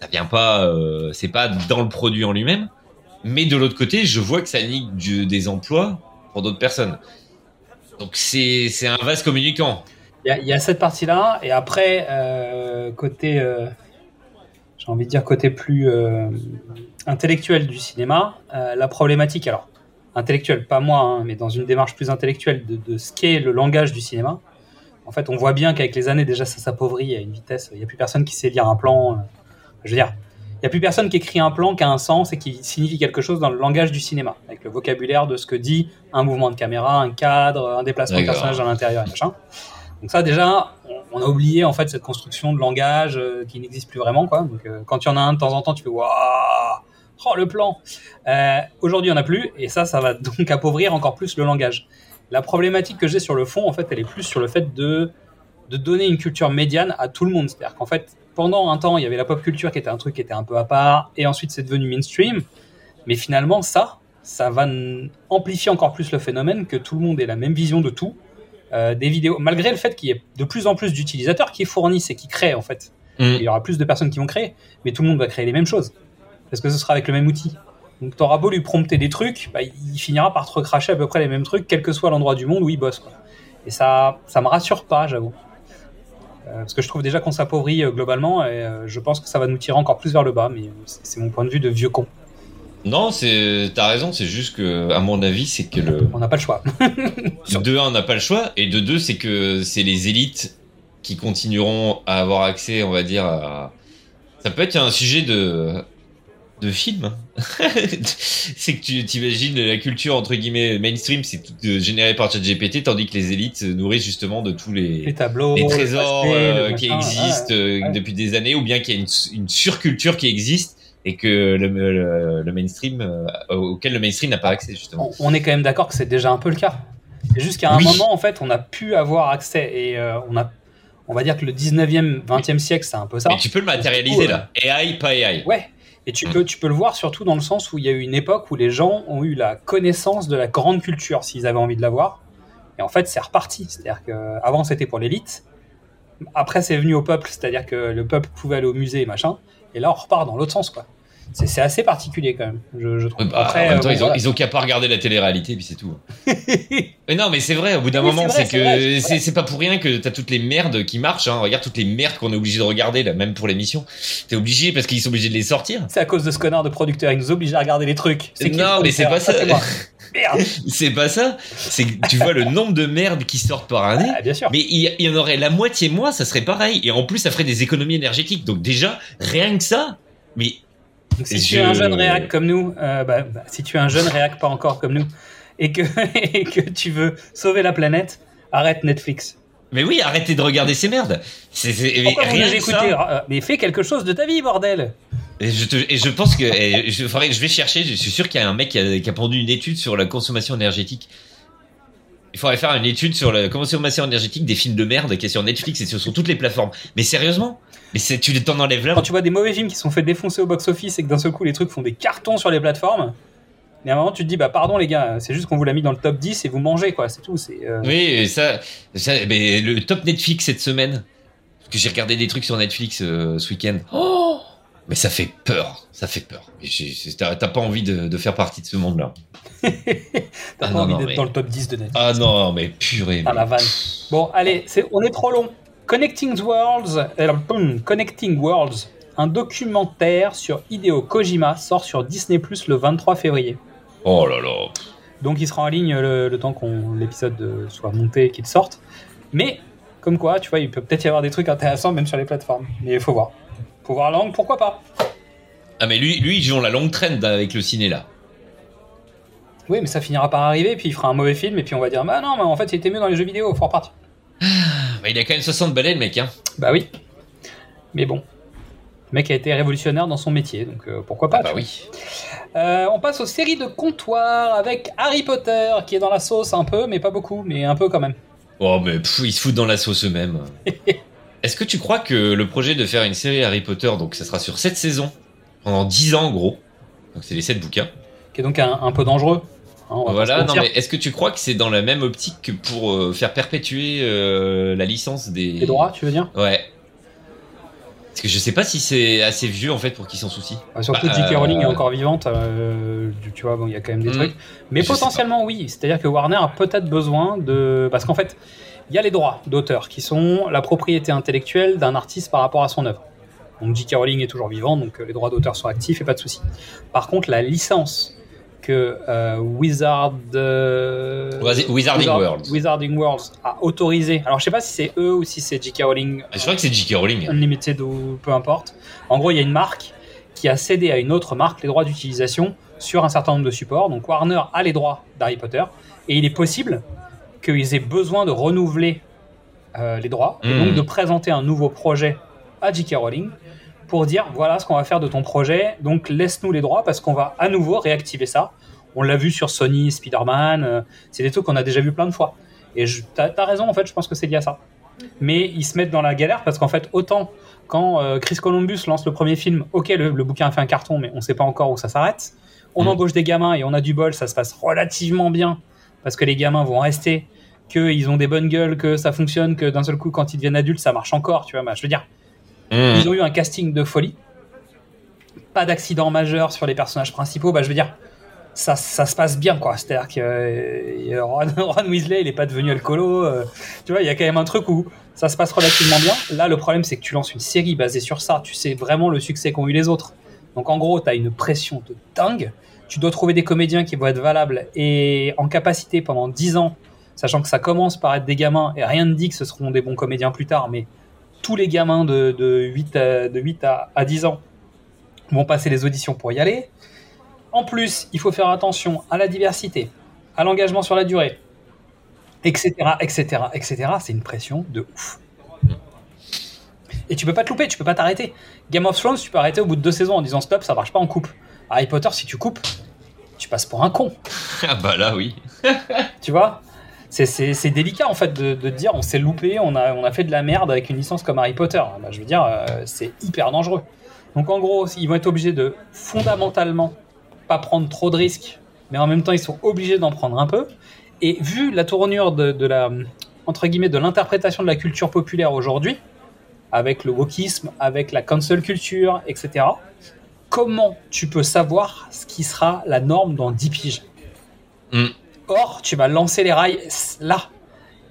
ça vient pas, c'est pas dans le produit en lui-même. Mais de l'autre côté, je vois que ça nique des emplois pour d'autres personnes. Donc, c'est un vase communicant. Il y a cette partie-là. Et après, côté, j'ai envie de dire, côté plus intellectuel du cinéma, la problématique, alors, intellectuelle, pas moi, hein, mais dans une démarche plus intellectuelle de ce qu'est le langage du cinéma. En fait, on voit bien qu'avec les années, déjà, ça s'appauvrit à une vitesse. Il n'y a plus personne qui sait lire un plan. Je veux dire... Il n'y a plus personne qui écrit un plan qui a un sens et qui signifie quelque chose dans le langage du cinéma, avec le vocabulaire de ce que dit un mouvement de caméra, un cadre, un déplacement de personnage à l'intérieur et machin. Donc ça, déjà, on a oublié en fait cette construction de langage qui n'existe plus vraiment, quoi. Donc quand tu en as un de temps en temps, tu fais waouh, oh le plan. Aujourd'hui, on n'a plus, et ça va donc appauvrir encore plus le langage. La problématique que j'ai sur le fond, en fait, elle est plus sur le fait de donner une culture médiane à tout le monde, c'est-à-dire qu'en fait pendant un temps, il y avait la pop culture qui était un truc qui était un peu à part, et ensuite c'est devenu mainstream. Mais finalement, ça va amplifier encore plus le phénomène que tout le monde ait la même vision de tout, des vidéos. Malgré le fait qu'il y ait de plus en plus d'utilisateurs qui fournissent et qui créent en fait. Il y aura plus de personnes qui vont créer, mais tout le monde va créer les mêmes choses parce que ce sera avec le même outil. Donc t'auras beau lui prompter des trucs, bah, il finira par te recracher à peu près les mêmes trucs, quel que soit l'endroit du monde où il bosse, quoi. Et ça me rassure pas, j'avoue. Parce que je trouve déjà qu'on s'appauvrit globalement, et je pense que ça va nous tirer encore plus vers le bas, mais c'est mon point de vue de vieux con. Non, t'as raison, c'est juste que, à mon avis, c'est que on n'a pas le choix. De un, on n'a pas le choix, et de deux, c'est que c'est les élites qui continueront à avoir accès, on va dire, à... Ça peut être un sujet de film. C'est que tu t'imagines la culture entre guillemets mainstream, c'est tout généré par ChatGPT, tandis que les élites nourrissent justement de tous les tableaux, les trésors qui existent depuis des années, ou bien qu'il y a une surculture qui existe et que le mainstream auquel le mainstream n'a pas accès justement. On est quand même d'accord que c'est déjà un peu le cas. C'est juste qu'à un moment en fait, on a pu avoir accès et on va dire que le 19e, 20e siècle, c'est un peu ça. Mais tu peux le matérialiser là. AI, pas AI. Ouais. Et tu peux le voir surtout dans le sens où il y a eu une époque où les gens ont eu la connaissance de la grande culture, s'ils avaient envie de l'avoir. Et en fait, c'est reparti. C'est-à-dire qu'avant, c'était pour l'élite. Après, c'est venu au peuple. C'est-à-dire que le peuple pouvait aller au musée et machin. Et là, on repart dans l'autre sens, quoi. C'est assez particulier, quand même, je trouve. Bah, après, en même temps, ils ont qu'à pas regarder la télé-réalité, et puis c'est tout. Mais non, mais c'est vrai, au bout d'un moment, c'est pas pour rien que t'as toutes les merdes qui marchent, hein. Regarde toutes les merdes qu'on est obligé de regarder, là, même pour l'émission. T'es obligé, parce qu'ils sont obligés de les sortir. C'est à cause de ce connard de producteur, il nous oblige à regarder les trucs. Non, mais c'est pas ça. Merde. C'est pas ça. C'est que tu vois le nombre de merdes qui sortent par année. Ah, bien sûr. Mais il y en aurait la moitié moins, ça serait pareil. Et en plus, ça ferait des économies énergétiques. Donc déjà, rien que ça, mais... Donc, si tu es un jeune réac comme nous, si tu es un jeune réac pas encore comme nous, et que tu veux sauver la planète, arrête Netflix. Mais oui, arrêtez de regarder ces merdes. Pourquoi vous les écoutez ? Mais fais quelque chose de ta vie, bordel. Je vais chercher. Je suis sûr qu'il y a un mec qui a pondu une étude sur la consommation énergétique. Il faudrait faire une étude sur la consommation énergétique des films de merde qui est sur Netflix et sur toutes les plateformes. Mais sérieusement, tu t'en enlèves là. Quand tu vois des mauvais films qui sont fait défoncer au box-office et que d'un seul coup les trucs font des cartons sur les plateformes, mais à un moment tu te dis bah pardon les gars, c'est juste qu'on vous l'a mis dans le top 10 et vous mangez quoi, c'est tout. Oui, et ça mais le top Netflix cette semaine, parce que j'ai regardé des trucs sur Netflix ce week-end. Oh mais ça fait peur. T'as pas envie de faire partie de ce monde-là. T'as pas envie d'être dans le top 10 de Netflix. Ah non, mais purée. Ah la vanne. Bon, allez, on est trop long. Connecting Worlds, un documentaire sur Hideo Kojima, sort sur Disney Plus le 23 février. Oh là là. Donc il sera en ligne le temps qu'on l'épisode soit monté et qu'il sorte. Mais, comme quoi, tu vois, il peut peut-être y avoir des trucs intéressants même sur les plateformes. Mais il faut voir. Pour voir la langue, pourquoi pas? Ah mais lui ils ont la longue traîne avec le ciné là. Oui, mais ça finira par arriver, puis il fera un mauvais film, et puis on va dire bah non, mais en fait c'était mieux dans les jeux vidéo, faut repartir. Mais il a quand même 60 balais le mec hein. Bah oui. Mais bon. Le mec a été révolutionnaire dans son métier, donc pourquoi pas. Ah bah oui. On passe aux séries de comptoir avec Harry Potter qui est dans la sauce un peu, mais pas beaucoup, mais un peu quand même. Oh mais ils se foutent dans la sauce eux-mêmes. Est-ce que tu crois que le projet de faire une série Harry Potter, donc ça sera sur 7 saisons, pendant 10 ans en gros, donc c'est les 7 bouquins. Qui est donc un peu dangereux. Hein, voilà, non mais est-ce que tu crois que c'est dans la même optique que pour faire perpétuer la licence des... Les droits, tu veux dire? Ouais. Parce que je sais pas si c'est assez vieux en fait pour qu'ils s'en soucient. Bah, surtout J.K. Rowling est encore vivante, tu vois, bon, y a quand même des trucs. Mais potentiellement oui, c'est-à-dire que Warner a peut-être besoin de... Parce qu'en fait, il y a les droits d'auteur qui sont la propriété intellectuelle d'un artiste par rapport à son œuvre. Donc J.K. Rowling est toujours vivant, donc les droits d'auteur sont actifs et pas de souci. Par contre, la licence que Wizarding World a autorisé. Alors je sais pas si c'est eux ou si c'est J.K. Rowling. Je crois que c'est J.K. Rowling. Unlimited ou peu importe. En gros, il y a une marque qui a cédé à une autre marque les droits d'utilisation sur un certain nombre de supports. Donc Warner a les droits d'Harry Potter et il est possible qu'ils aient besoin de renouveler les droits et donc de présenter un nouveau projet à J.K. Rowling pour dire voilà ce qu'on va faire de ton projet, donc laisse-nous les droits parce qu'on va à nouveau réactiver ça. On l'a vu sur Sony, Spider-Man, c'est des trucs qu'on a déjà vu plein de fois. Et t'as raison en fait, je pense que c'est lié à ça. Mais ils se mettent dans la galère parce qu'en fait autant quand Chris Columbus lance le premier film, ok le bouquin a fait un carton mais on sait pas encore où ça s'arrête. On embauche des gamins et on a du bol, ça se passe relativement bien parce que les gamins vont rester, qu'ils ont des bonnes gueules, que ça fonctionne, que d'un seul coup quand ils deviennent adultes ça marche encore, tu vois, bah, je veux dire... Ils ont eu un casting de folie, pas d'accident majeur sur les personnages principaux. Bah, je veux dire, ça se passe bien, quoi. C'est-à-dire que Ron Weasley, il est pas devenu alcoolo. Tu vois, il y a quand même un truc où ça se passe relativement bien. Là, le problème, c'est que tu lances une série basée sur ça. Tu sais vraiment le succès qu'ont eu les autres. Donc, en gros, t'as une pression de dingue. Tu dois trouver des comédiens qui vont être valables et en capacité pendant 10 ans, sachant que ça commence par être des gamins et rien ne dit que ce seront des bons comédiens plus tard, mais tous les gamins de 8 à 10 ans vont passer les auditions pour y aller. En plus, il faut faire attention à la diversité, à l'engagement sur la durée, etc., etc., etc. C'est une pression de ouf. Et tu peux pas te louper, tu peux pas t'arrêter. Game of Thrones, tu peux arrêter au bout de 2 saisons en disant stop, ça marche pas, on coupe. Harry Potter, si tu coupes, tu passes pour un con. Ah bah là, oui. Tu vois ? C'est délicat en fait de dire on s'est loupé, on a fait de la merde avec une licence comme Harry Potter. Bah, je veux dire, c'est hyper dangereux. Donc en gros, ils vont être obligés de fondamentalement pas prendre trop de risques, mais en même temps ils sont obligés d'en prendre un peu. Et vu la tournure de la entre guillemets de l'interprétation de la culture populaire aujourd'hui, avec le wokisme, avec la cancel culture, etc. Comment tu peux savoir ce qui sera la norme dans 10 piges? Or, tu vas lancer les rails là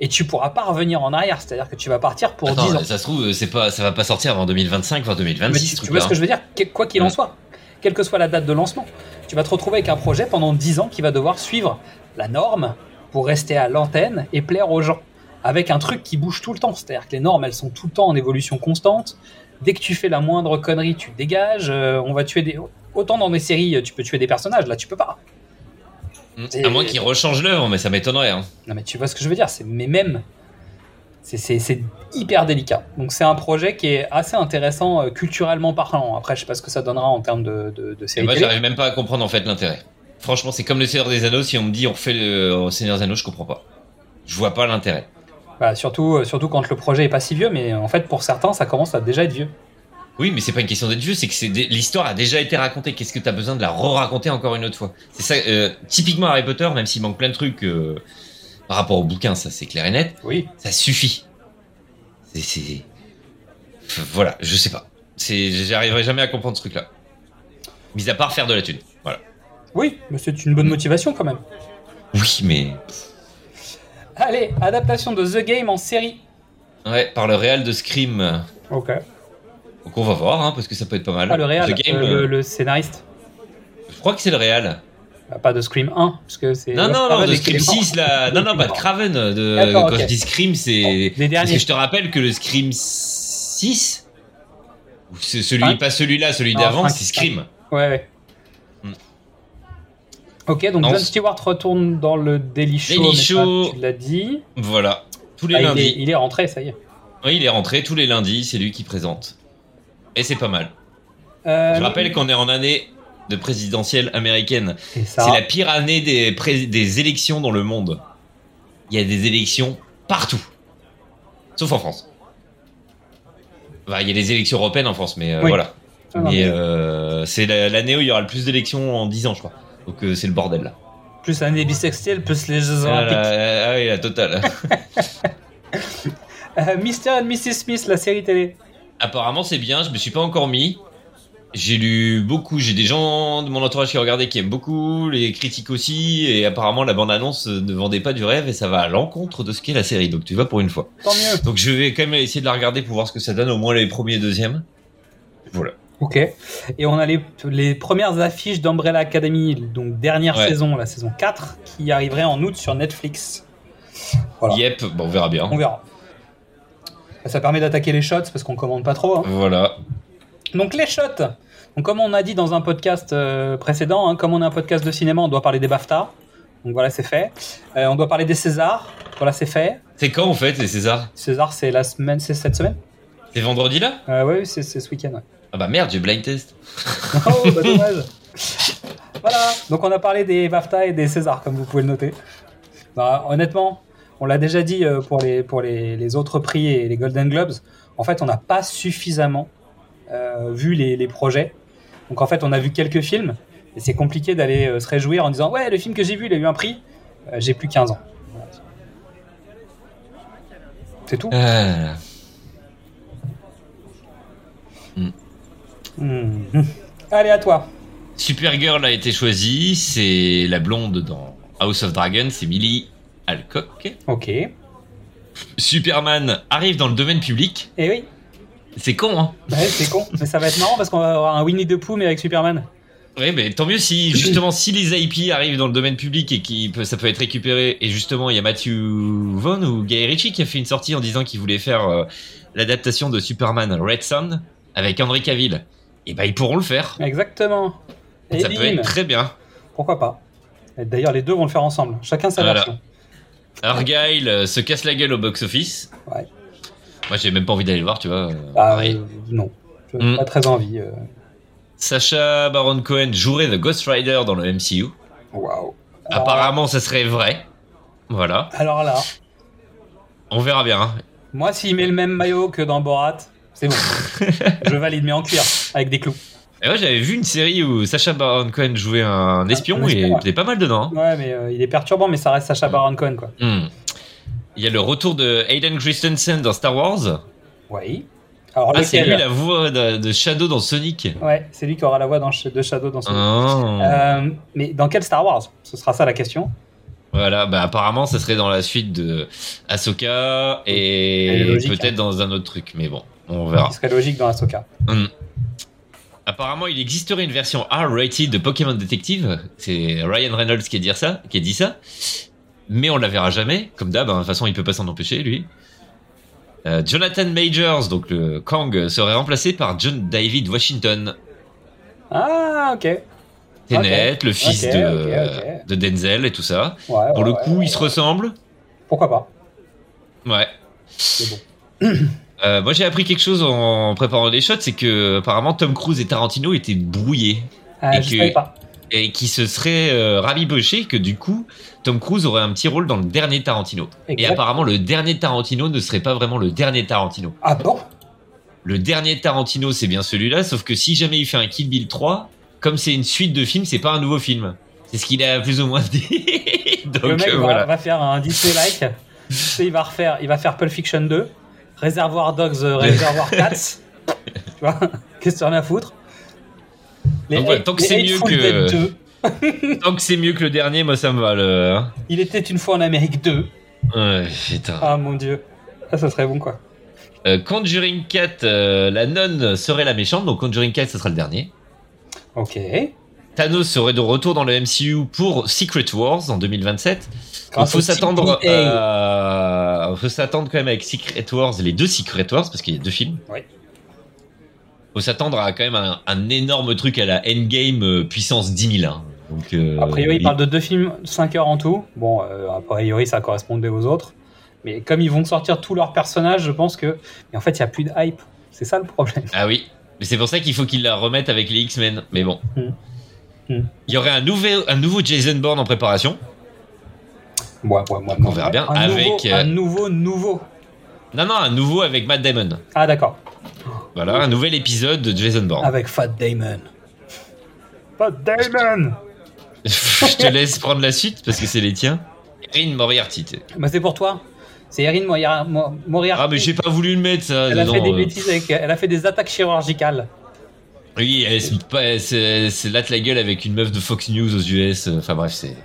et tu pourras pas revenir en arrière, c'est-à-dire que tu vas partir pour 10 ans. Ça se trouve, ça va pas sortir avant 2025, voire 2026. Tu vois ce que je veux dire ? Quoi qu'il en soit, quelle que soit la date de lancement, tu vas te retrouver avec un projet pendant 10 ans qui va devoir suivre la norme pour rester à l'antenne et plaire aux gens, avec un truc qui bouge tout le temps. C'est-à-dire que les normes, elles sont tout le temps en évolution constante. Dès que tu fais la moindre connerie, tu dégages. On va tuer des... Autant dans des séries, tu peux tuer des personnages, là, tu peux pas. À moins qu'ils rechangent l'œuvre, mais ça m'étonnerait. Hein. Non, mais tu vois ce que je veux dire, mais même, c'est hyper délicat. Donc c'est un projet qui est assez intéressant culturellement parlant. Après, je sais pas ce que ça donnera en termes de série. Moi, j'arrive même pas à comprendre en fait l'intérêt. Franchement, c'est comme le Seigneur des Anneaux. Si on me dit on refait le Seigneur des Anneaux, je comprends pas. Je vois pas l'intérêt. Bah, surtout quand le projet est pas si vieux, mais en fait pour certains, ça commence à déjà être vieux. Oui, mais c'est pas une question d'être vieux, c'est que l'histoire a déjà été racontée. Qu'est-ce que t'as besoin de la re-raconter encore une autre fois? C'est ça, typiquement Harry Potter, même s'il manque plein de trucs par rapport au bouquin, ça c'est clair et net. Oui. Ça suffit. Voilà, je sais pas. J'arriverai jamais à comprendre ce truc-là. Mis à part faire de la thune, voilà. Oui, mais c'est une bonne motivation quand même. Oui, mais... Allez, adaptation de The Game en série. Ouais, par le réal de Scream. Ok. Donc on va voir, hein, parce que ça peut être pas mal. Ah, le réal, le scénariste. Je crois que c'est le réal. Bah, pas de Scream 1, parce que c'est... Non, de Scream 6, là. Non, pas de Craven. Quand je dis Scream, c'est... Bon, parce que je te rappelle que le Scream 6, C'est celui, pas celui-là, celui d'avant, c'est Scream. Ouais. Ok, donc Jon Stewart retourne dans le Daily Show. Daily Show. Tu l'as dit. Voilà. Tous les lundis. Il est rentré, ça y est. Oui, il est rentré tous les lundis. C'est lui qui présente. Et c'est pas mal. Je rappelle qu'on est en année de présidentielle américaine. C'est la pire année des élections dans le monde. Il y a des élections partout. Sauf en France. Bah, il y a des élections européennes en France, mais oui. Voilà. Mais c'est l'année où il y aura le plus d'élections en 10 ans, je crois. Donc c'est le bordel là. Plus l'année bissextielle, plus les Jeux Olympiques. Ah oui, la totale. Mr. and Mrs. Smith, la série télé. Apparemment, c'est bien. Je me suis pas encore mis. J'ai lu beaucoup. J'ai des gens de mon entourage qui regardaient, qui aiment beaucoup, les critiques aussi. Et apparemment, la bande-annonce ne vendait pas du rêve et ça va à l'encontre de ce qu'est la série. Donc tu vas pour une fois. Tant mieux. Donc je vais quand même essayer de la regarder pour voir ce que ça donne, au moins les premiers et deuxièmes. Voilà. Ok. Et on a les premières affiches d'Umbrella Academy, donc dernière saison, la saison 4, qui arriverait en août sur Netflix. Voilà. Yep, bon, on verra bien. On verra. Ça permet d'attaquer les shots parce qu'on commande pas trop. Hein. Voilà. Donc les shots. Donc comme on a dit dans un podcast précédent, comme on a un podcast de cinéma, on doit parler des BAFTA. Donc voilà, c'est fait. On doit parler des Césars. Voilà, c'est fait. C'est quand en fait les Césars ? Césars, c'est la semaine, c'est cette semaine. C'est vendredi là ? Oui, c'est ce week-end. Ouais. Ah bah merde, j'ai blind test. Oh bah dommage. Voilà, donc on a parlé des BAFTA et des Césars, comme vous pouvez le noter. Bah, honnêtement, on l'a déjà dit pour les autres prix et les Golden Globes. En fait, on n'a pas suffisamment vu les projets. Donc en fait, on a vu quelques films et c'est compliqué d'aller se réjouir en disant « Ouais, le film que j'ai vu, il a eu un prix. J'ai plus 15 ans. » Voilà. C'est tout. Allez, à toi. Supergirl a été choisie. C'est la blonde dans House of Dragon. C'est Millie Alcock. Ok. Superman arrive dans le domaine public. Eh oui. C'est con, hein. Ouais, c'est con. Mais ça va être marrant parce qu'on va avoir un Winnie the Pooh mais avec Superman. Oui, mais tant mieux si justement si les IP arrivent dans le domaine public et ça peut être récupéré. Et justement, il y a Matthew Vaughn ou Guy Ritchie qui a fait une sortie en disant qu'il voulait faire l'adaptation de Superman Red Son avec Henry Cavill. Et ben ils pourront le faire. Exactement. Et ça peut être très bien. Pourquoi pas. D'ailleurs, les deux vont le faire ensemble. Chacun sa version. Argyle se casse la gueule au box-office. Ouais. Moi, j'ai même pas envie d'aller le voir, tu vois. Ah non, j'ai pas très envie. Sacha Baron Cohen jouerait The Ghost Rider dans le MCU. Waouh. Apparemment, ça serait vrai. Voilà. Alors là, on verra bien. Hein. Moi, s'il met le même maillot que dans Borat, c'est bon. Je valide, mais en cuir, avec des clous. Et moi, j'avais vu une série où Sacha Baron Cohen jouait un espion et il était pas mal dedans. Hein. Ouais, mais il est perturbant, mais ça reste Sacha Baron Cohen, quoi. Il y a le retour de Hayden Christensen dans Star Wars. Oui. Alors, c'est lui la voix de Shadow dans Sonic. Ouais, c'est lui qui aura la voix de Shadow dans Sonic. Oh. Mais dans quel Star Wars ? Ce sera ça la question. Voilà, bah apparemment, ça serait dans la suite de Ahsoka et logique, peut-être dans un autre truc, mais bon. On verra. Ce serait logique dans Ahsoka. Apparemment, il existerait une version R-rated de Pokémon Detective. C'est Ryan Reynolds qui a dit ça. Mais on la verra jamais. Comme d'hab, hein, de toute façon, il peut pas s'en empêcher, lui. Jonathan Majors, donc le Kang, serait remplacé par John David Washington. Ah, ok. Tenet, le fils de Denzel et tout ça. Ouais, pour le coup, ils se ressemblent. Pourquoi pas ? Ouais. C'est bon. Moi j'ai appris quelque chose en préparant les shots, c'est que apparemment Tom Cruise et Tarantino étaient brouillés et qu'ils se seraient rabibochés, que du coup Tom Cruise aurait un petit rôle dans le dernier Tarantino. Exact. Et apparemment le dernier Tarantino ne serait pas vraiment le dernier Tarantino. Ah bon ? Le dernier Tarantino c'est bien celui-là, sauf que si jamais il fait un Kill Bill 3, comme c'est une suite de films, c'est pas un nouveau film. C'est ce qu'il a plus ou moins dit. Donc, le mec va faire un Disney-like. il va faire Pulp Fiction 2. Réservoir Dogs, Réservoir Cats. Tu vois, qu'est-ce qu'on a à foutre? Tant que c'est mieux que le dernier, moi ça me va. Il était une fois en Amérique 2. Ouais, putain. Ah mon dieu. Ça serait bon quoi. Conjuring 4, la nonne serait la méchante, donc Conjuring 4, ça sera le dernier. Ok. Thanos serait de retour dans le MCU pour Secret Wars en 2027. Il faut s'attendre quand même avec Secret Wars, les deux Secret Wars, parce qu'il y a deux films. Oui. faut s'attendre à quand même un énorme truc à la Endgame puissance 10 000. Hein. Donc, a priori, ils parlent de deux films, 5 heures en tout. Bon, a priori, ça correspondait aux autres. Mais comme ils vont sortir tous leurs personnages, je pense que... Mais en fait, il n'y a plus de hype. C'est ça le problème. Ah oui. Mais c'est pour ça qu'il faut qu'ils la remettent avec les X-Men. Mais bon. Il y aurait un nouveau Jason Bourne en préparation. On verra bien. Un nouveau. Non, un nouveau avec Matt Damon. Ah, d'accord. Voilà, un nouvel épisode de Jason Bourne. Avec Fat Damon. Fat Damon. Je te laisse prendre la suite parce que c'est les tiens. Erin Moriarty. Bah, c'est pour toi. C'est Erin Moriarty. Ah, mais j'ai pas voulu le mettre, ça. Elle a fait des attaques chirurgicales. Oui, elle se latte la gueule avec une meuf de Fox News aux US. Enfin bref, c'est...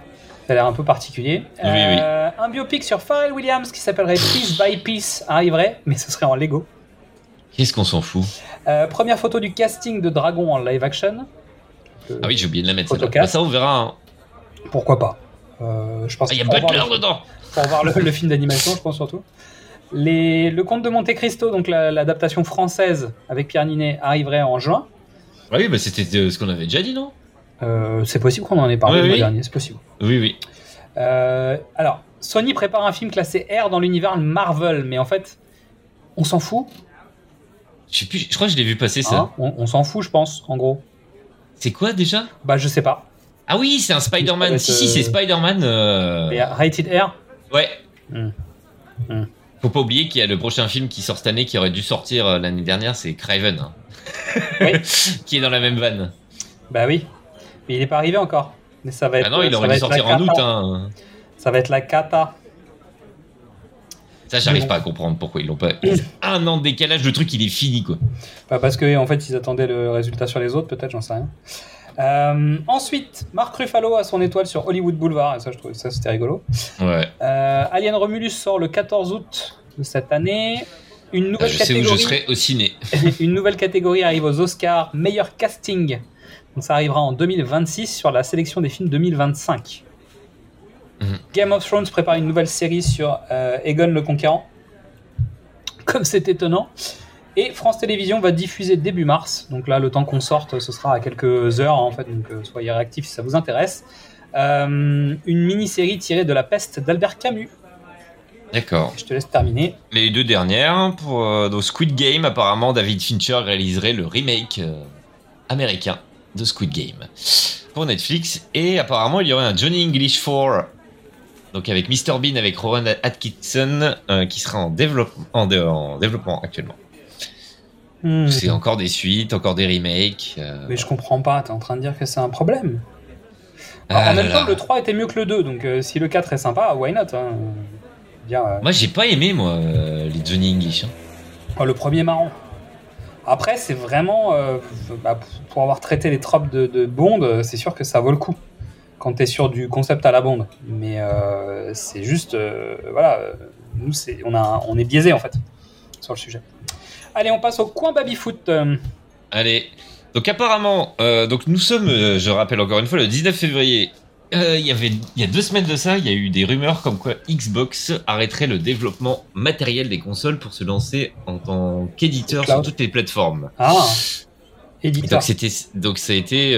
Ça a l'air un peu particulier. Oui. Un biopic sur Pharrell Williams qui s'appellerait Piece by Piece arriverait, mais ce serait en Lego. Qu'est-ce qu'on s'en fout. Première photo du casting de Dragon en live action. Ah oui, j'ai oublié de la mettre. Bah, ça, on verra. Hein. Pourquoi pas. Il y a Butler dedans. Pour voir le film d'animation, je pense surtout. Le Comte de Monte Cristo, donc l'adaptation française avec Pierre Ninet, arriverait en juin. Ah oui, bah c'était ce qu'on avait déjà dit, non? C'est possible qu'on en ait parlé le mois dernier, c'est possible. Oui. Alors, Sony prépare un film classé R dans l'univers Marvel, mais en fait, on s'en fout. Je sais plus, je crois que je l'ai vu passer ça. On s'en fout, je pense, en gros. C'est quoi déjà? Bah, je sais pas. Ah oui, c'est un Spider-Man. Si, c'est Spider-Man. Et Rated R? Ouais. Faut pas oublier qu'il y a le prochain film qui sort cette année, qui aurait dû sortir l'année dernière, c'est Craven. Hein. Oui. Qui est dans la même vanne. Bah oui. Mais il n'est pas arrivé encore. Mais ça va être. Ah non, il aurait dû sortir en août. Hein. Ça va être la cata. Ça, j'arrive pas à comprendre pourquoi ils l'ont pas. Un an de décalage, le truc, il est fini, quoi. Bah parce que en fait, ils attendaient le résultat sur les autres, peut-être, j'en sais rien. Ensuite, Mark Ruffalo a son étoile sur Hollywood Boulevard. Et ça, je trouve ça, c'était rigolo. Ouais. Alien Romulus sort le 14 août de cette année. Une nouvelle catégorie. Où je serai au ciné. Une nouvelle catégorie arrive aux Oscars, meilleur casting. Donc ça arrivera en 2026 sur la sélection des films 2025. Game of Thrones prépare une nouvelle série sur Aegon le Conquérant. Comme c'est étonnant. Et France Télévisions va diffuser début mars. Donc là, le temps qu'on sorte, ce sera à quelques heures, hein, en fait. Donc soyez réactifs si ça vous intéresse. Une mini-série tirée de La Peste d'Albert Camus. D'accord. Je te laisse terminer. Les deux dernières. Pour Squid Game, apparemment, David Fincher réaliserait le remake américain de Squid Game pour Netflix. Et apparemment, il y aurait un Johnny English 4, donc avec Mr Bean, avec Rowan Atkinson, qui sera en développement actuellement. C'est encore des suites, encore des remakes. Mais je comprends pas, t'es en train de dire que c'est un problème. Alors, en même temps, le 3 était mieux que le 2, donc si le 4 est sympa, why not, hein. Bien, moi, j'ai pas aimé, les Johnny English. Hein. Oh, le premier marrant. Après, c'est vraiment... pour avoir traité les tropes de Bond, c'est sûr que ça vaut le coup quand t'es sur du concept à la Bond. Mais c'est juste... voilà, nous, on est biaisés, en fait, sur le sujet. Allez, on passe au coin baby-foot. Allez. Donc, apparemment, nous sommes, je rappelle encore une fois, le 19 février. Il y a 2 semaines de ça, il y a eu des rumeurs comme quoi Xbox arrêterait le développement matériel des consoles pour se lancer en tant qu'éditeur sur toutes les plateformes. Ah, éditeur. Donc ça a été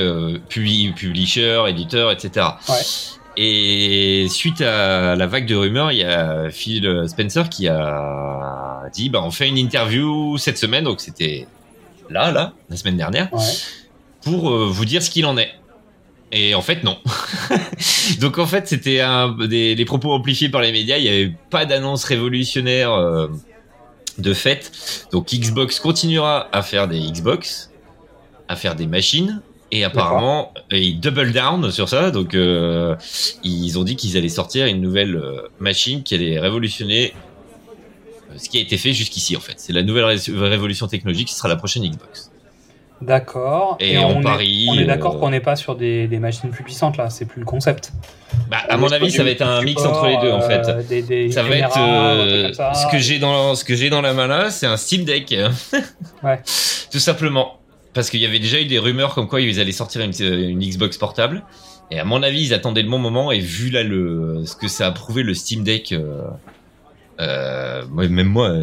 publisher, éditeur, etc. Ouais. Et suite à la vague de rumeurs, il y a Phil Spencer qui a dit on fait une interview cette semaine, donc c'était là, la semaine dernière, pour vous dire ce qu'il en est. Et en fait, non. Donc, en fait, c'était les propos amplifiés par les médias. Il n'y avait pas d'annonce révolutionnaire de fait. Donc, Xbox continuera à faire des Xbox, à faire des machines. Et apparemment, ils double down sur ça. Donc, ils ont dit qu'ils allaient sortir une nouvelle machine qui allait révolutionner ce qui a été fait jusqu'ici, en fait. C'est la nouvelle révolution technologique qui sera la prochaine Xbox. D'accord. Et on est d'accord qu'on n'est pas sur des machines plus puissantes là, c'est plus le concept. Bah, à mon avis, ça va être un mix entre les deux en fait. Ça va être ce que j'ai dans la main là, c'est un Steam Deck. Ouais. Tout simplement, parce qu'il y avait déjà eu des rumeurs comme quoi ils allaient sortir une Xbox portable. Et à mon avis, ils attendaient le bon moment. Et vu là ce que ça a prouvé le Steam Deck, même moi.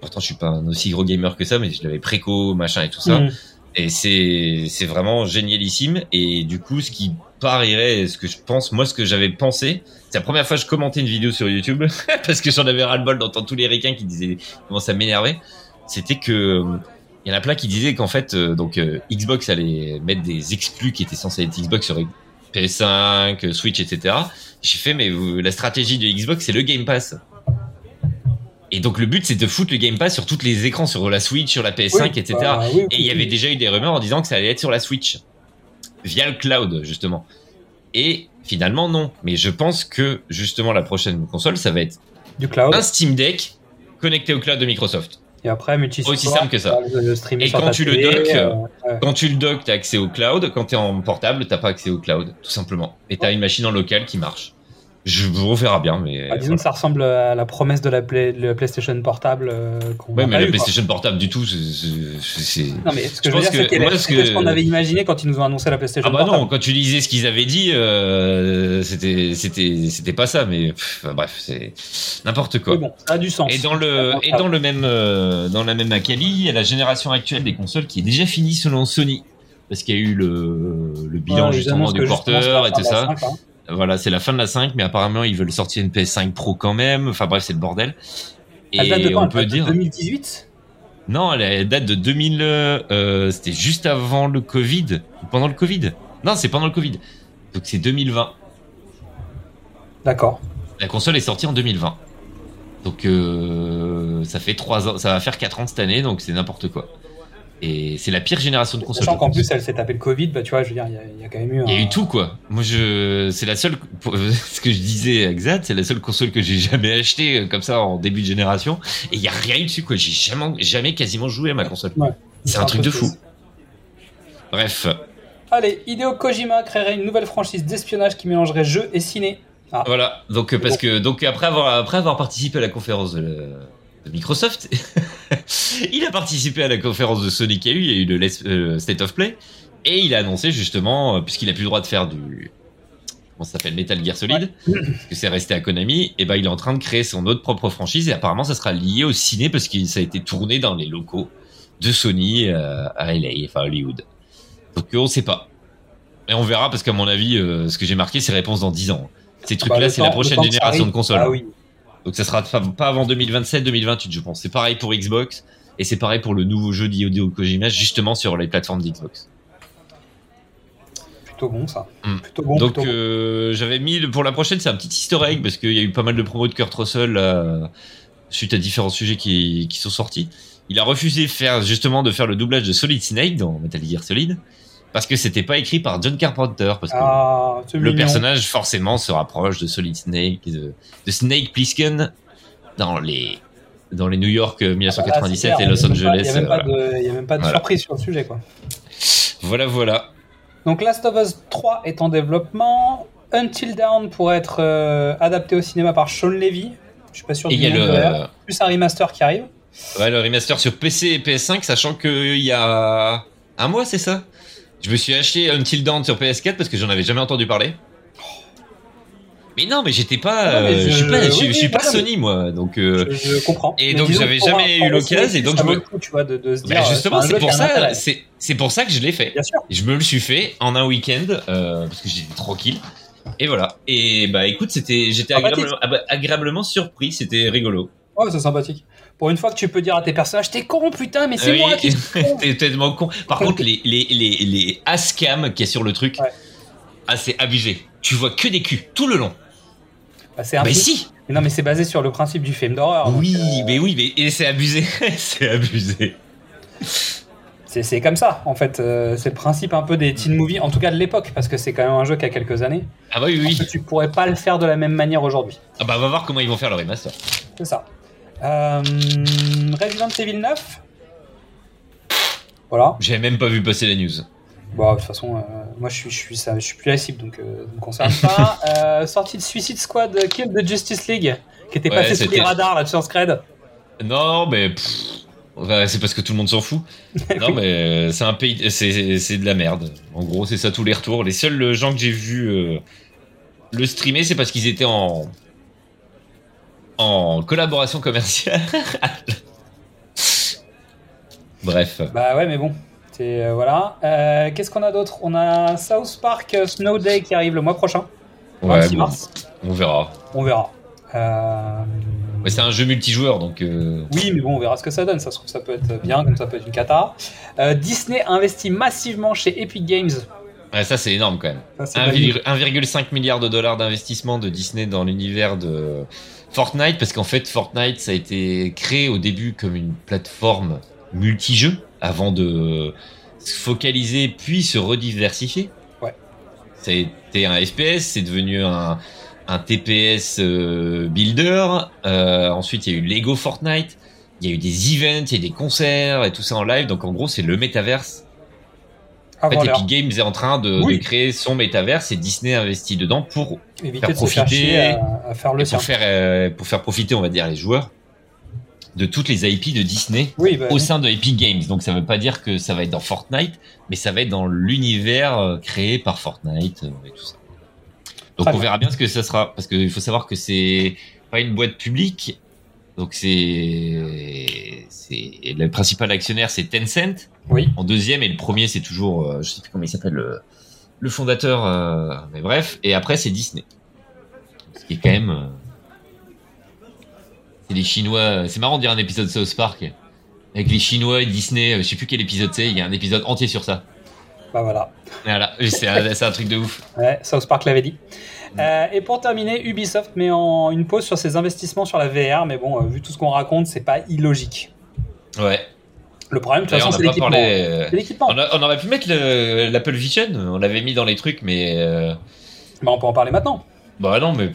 pourtant je suis pas un aussi gros gamer que ça, mais je l'avais préco, machin et tout ça. Mmh. Et c'est vraiment génialissime. Et du coup, ce qui parierait, ce que je pense, moi, ce que j'avais pensé, c'est la première fois que je commentais une vidéo sur YouTube, parce que j'en avais ras le bol d'entendre tous les ricains qui disaient, comment ça m'énervait. C'était que, il y en a plein qui disaient qu'en fait, Xbox allait mettre des exclus qui étaient censés être Xbox sur PS5, Switch, etc. J'ai fait, mais la stratégie de Xbox, c'est le Game Pass. Et donc le but, c'est de foutre le Game Pass sur tous les écrans, sur la Switch, sur la PS5, oui, etc. Oui. Et il y avait déjà eu des rumeurs en disant que ça allait être sur la Switch, via le cloud, justement. Et finalement, non. Mais je pense que, justement, la prochaine console, ça va être du cloud. Un Steam Deck connecté au cloud de Microsoft. Et après, aussi simple que ça. Et quand tu le docks, t'as accès au cloud. Quand t'es en portable, t'as pas accès au cloud, tout simplement. Et t'as une machine en local qui marche. Je vous reverrai bien, mais... Ah, disons que ça ressemble à la promesse de la PlayStation Portable qu'on a pas eu. Oui, mais la PlayStation Portable, du tout, c'est... Non, mais ce que je veux dire, c'était ce qu'on avait imaginé quand ils nous ont annoncé la PlayStation Portable. Ah bah non, quand tu lisais ce qu'ils avaient dit, c'était pas ça, mais bref, c'est n'importe quoi. Mais bon, ça a du sens. Et dans la même acabit, il y a la génération actuelle des consoles qui est déjà finie selon Sony, parce qu'il y a eu le bilan, justement, du porteur et tout ça. Voilà, c'est la fin de la 5, mais apparemment ils veulent sortir une PS5 Pro quand même. Enfin bref, c'est le bordel. Et elle date de on peut date dire de 2018. Non, elle date de 2000. C'était juste avant le Covid ou pendant le Covid. Non, c'est pendant le Covid. Donc c'est 2020. D'accord. La console est sortie en 2020. Donc ça fait 3 ans, ça va faire 4 ans cette année, donc c'est n'importe quoi. Et c'est la pire génération de consoles. Sachant qu'en plus elle s'est tapée le Covid, bah tu vois, je veux dire, il y a quand même eu. Il y a eu tout quoi. Moi c'est la seule. Ce que je disais à Xad, c'est la seule console que j'ai jamais achetée comme ça en début de génération. Et il y a rien eu dessus quoi. J'ai jamais quasiment joué à ma console. Ouais, c'est un truc de fou. Bref. Allez, Hideo Kojima créerait une nouvelle franchise d'espionnage qui mélangerait jeux et ciné. Ah. Voilà. Donc parce que après avoir participé à la conférence de Microsoft. Il a participé à la conférence de Sony qu'il y a eu, il y a eu le State of Play, et il a annoncé justement, puisqu'il a plus le droit de faire du... Comment ça s'appelle ? Metal Gear Solid, parce que c'est resté à Konami, et ben il est en train de créer son autre propre franchise, et apparemment ça sera lié au ciné, parce que ça a été tourné dans les locaux de Sony à LA, enfin Hollywood. Donc on sait pas. Et on verra, parce qu'à mon avis, ce que j'ai marqué, c'est réponse dans 10 ans. Ces trucs-là, c'est la prochaine génération de consoles. Ah, oui. Donc ça sera pas avant 2027-2028, je pense. C'est pareil pour Xbox et c'est pareil pour le nouveau jeu d'Hideo Kojima justement sur les plateformes d'Xbox. Plutôt bon ça. Mmh. Plutôt bon. J'avais mis pour la prochaine, c'est un petit easter egg parce qu'il y a eu pas mal de promos de Kurt Russell suite à différents sujets qui sont sortis. Il a refusé de faire le doublage de Solid Snake dans Metal Gear Solid parce que c'était pas écrit par John Carpenter parce que le personnage forcément se rapproche de Solid Snake de Snake Plissken dans les New York 1997 et Los Angeles. Il n'y a même pas de surprise sur le sujet quoi. Voilà. Donc Last of Us 3 est en développement. Until Dawn pourrait être adapté au cinéma par Sean Levy. Je suis pas sûr. Plus un remaster qui arrive. Ouais, le remaster sur PC et PS5 sachant qu'il y a un mois, c'est ça ? Je me suis acheté Until Dawn sur PS4 parce que j'en avais jamais entendu parler. Mais non, mais j'étais pas. Je suis pas Sony moi, donc. Je comprends. Et mais donc j'avais jamais eu l'occasion et donc justement, c'est pour ça. C'est pour ça que je l'ai fait. Bien sûr. Je me le suis fait en un week-end parce que j'étais tranquille. Et voilà. Et bah écoute, j'étais agréablement surpris. C'était rigolo. Ouais, c'est sympathique. Pour une fois que tu peux dire à tes personnages, t'es con, putain, mais c'est moi qui suis con. T'es tellement con. Par contre, les ascams qu'il y a sur le truc, c'est abusé. Tu vois que des culs, tout le long. Bah, c'est un peu... si. Mais non, mais c'est basé sur le principe du film d'horreur. Oui, mais c'est abusé. C'est abusé. C'est comme ça, en fait. C'est le principe un peu des teen movies, en tout cas de l'époque, parce que c'est quand même un jeu qui a quelques années. Ah bah oui. En fait, tu pourrais pas le faire de la même manière aujourd'hui. Ah bah, on va voir comment ils vont faire le remaster. C'est ça. Resident Evil 9. Voilà. J'avais même pas vu passer la news. Bon, de toute façon, moi je suis plus la cible, donc ça me concerne pas. Sortie de Suicide Squad, Kill the Justice League, qui était passé sous les radars là, sur Scred. Non, mais c'est parce que tout le monde s'en fout. Non, mais c'est un pays, c'est de la merde. En gros, c'est ça tous les retours. Les seuls gens que j'ai vus le streamer, c'est parce qu'ils étaient en collaboration commerciale Bref. Bah ouais, mais bon. Voilà. Qu'est-ce qu'on a d'autre ? On a South Park Snow Day qui arrive le mois prochain. Ouais, 26 mars. On verra. On verra. Mais c'est un jeu multijoueur, donc. Oui, mais bon, on verra ce que ça donne. Ça se trouve, ça peut être bien, comme ça peut être une cata. Disney investit massivement chez Epic Games. Ouais, ça, c'est énorme quand même. 1,5 milliard de dollars d'investissement de Disney dans l'univers de Fortnite, parce qu'en fait, Fortnite, ça a été créé au début comme une plateforme multijeu, avant de se focaliser puis se rediversifier. Ouais. C'était un FPS, c'est devenu un TPS builder. Ensuite, il y a eu Lego Fortnite, il y a eu des events, il y a eu des concerts et tout ça en live. Donc, en gros, c'est le métaverse. En fait, Epic Games est en train de créer son métaverse et Disney investit dedans pour éviter de se faire chier à faire le sien. Pour faire profiter, on va dire, les joueurs de toutes les IP de Disney au sein de Epic Games. Donc, ça ne veut pas dire que ça va être dans Fortnite, mais ça va être dans l'univers créé par Fortnite et tout ça. Donc, on verra bien ce que ça sera. Parce qu'il faut savoir que c'est pas une boîte publique. Donc, le principal actionnaire, c'est Tencent. Oui. En deuxième, et le premier, c'est toujours, je sais plus comment il s'appelle, le fondateur, mais bref. Et après, c'est Disney. Ce qui est quand même, c'est les Chinois. C'est marrant de dire un épisode South Park. Avec les Chinois et Disney, je sais plus quel épisode c'est, il y a un épisode entier sur ça. Bah voilà. C'est un truc de ouf. Ouais, South Park l'avait dit. Et pour terminer, Ubisoft met une pause sur ses investissements sur la VR, mais bon, vu tout ce qu'on raconte, c'est pas illogique. Ouais. Le problème, de toute façon, c'est l'équipement. On aurait pu mettre l'Apple Vision, on l'avait mis dans les trucs, mais. Bah, on peut en parler maintenant. Bah non, mais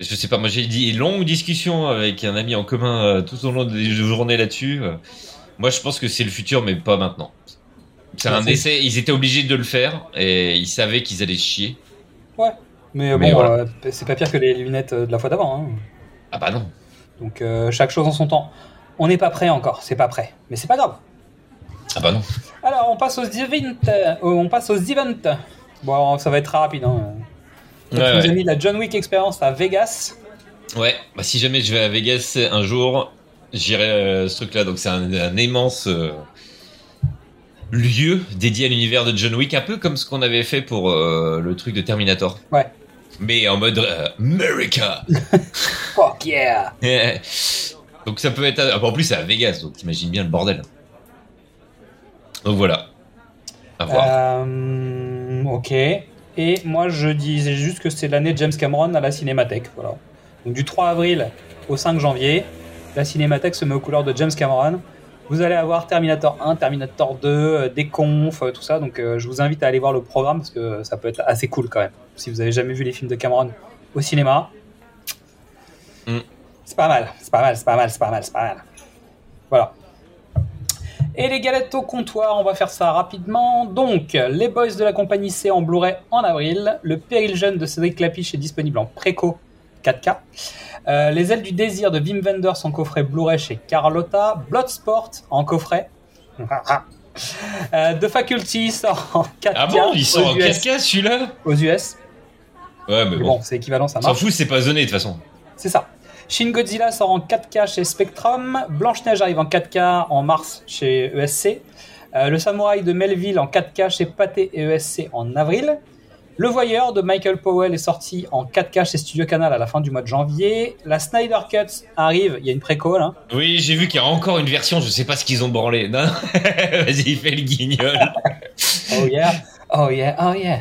je sais pas. Moi, j'ai dit longue discussion avec un ami en commun tout au long des journées là-dessus. Moi, je pense que c'est le futur, mais pas maintenant. C'est un essai. Ils étaient obligés de le faire et ils savaient qu'ils allaient chier. Ouais. Mais bon, voilà. C'est pas pire que les lunettes de la fois d'avant. Hein. Ah bah non. Donc chaque chose en son temps. On n'est pas prêt encore, c'est pas prêt. Mais c'est pas grave. Ah bah non. Alors on passe aux events. Bon, ça va être rapide. Hein. Donc, ouais, nous a mis la John Wick Experience à Vegas. Ouais, bah si jamais je vais à Vegas un jour, j'irai ce truc-là. Donc c'est un immense lieu dédié à l'univers de John Wick, un peu comme ce qu'on avait fait pour le truc de Terminator. Ouais. Mais en mode America. Fuck yeah. Donc ça peut être en plus c'est à Vegas, donc t'imagines bien le bordel. Donc voilà. À voir. Ok. Et moi je disais juste que c'est l'année de James Cameron à la Cinémathèque, voilà. Donc du 3 avril au 5 janvier, la Cinémathèque se met aux couleurs de James Cameron. Vous allez avoir Terminator 1, Terminator 2, des confs, tout ça. Donc, je vous invite à aller voir le programme parce que ça peut être assez cool quand même. Si vous avez jamais vu les films de Cameron au cinéma, c'est pas mal. Voilà. Et les galettes au comptoir, on va faire ça rapidement. Donc, les Boys de la compagnie C en Blu-ray en avril. Le Péril jeune de Cédric Clapiche est disponible en préco 4K. Les ailes du désir de Wim Wenders en coffret Blu-ray chez Carlotta. Bloodsport en coffret. The Faculty sort en 4K. Ah bon, il sort en 4K celui-là ? Aux US. Ouais, mais bon, c'est équivalent, ça marche. S'en fout, c'est pas zoné de toute façon. C'est ça. Shin Godzilla sort en 4K chez Spectrum. Blanche-Neige arrive en 4K en mars chez ESC. Le Samouraï de Melville en 4K chez Pathé et ESC en avril. Le Voyeur de Michael Powell est sorti en 4K chez Studio Canal à la fin du mois de janvier. La Snyder Cut arrive, il y a une précole. Hein. Oui, j'ai vu qu'il y a encore une version, je sais pas ce qu'ils ont branlé. Non. Vas-y, fais le guignol. Oh yeah, oh yeah, oh yeah.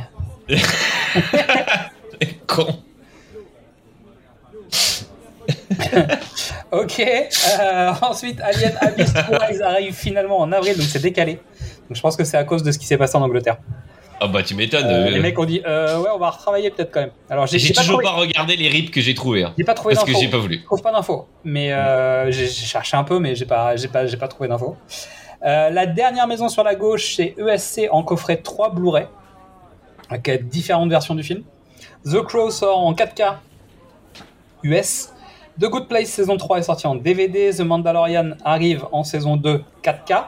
Con. Ok, ensuite Alien Abyss arrive finalement en avril, donc c'est décalé. Donc je pense que c'est à cause de ce qui s'est passé en Angleterre. Ah oh bah tu m'étonnes. Les mecs ont dit ouais on va retravailler peut-être quand même. Alors j'ai toujours pas regardé les rips que j'ai trouvé. Hein, j'ai pas trouvé d'infos. Parce que j'ai pas voulu. Je trouve pas d'infos. Mais j'ai cherché un peu mais j'ai pas trouvé d'infos. La dernière maison sur la gauche c'est ESC en coffret 3 Blu-ray. Avec différentes versions du film. The Crow sort en 4K US. The Good Place saison 3 est sortie en DVD. The Mandalorian arrive en saison 2 4K.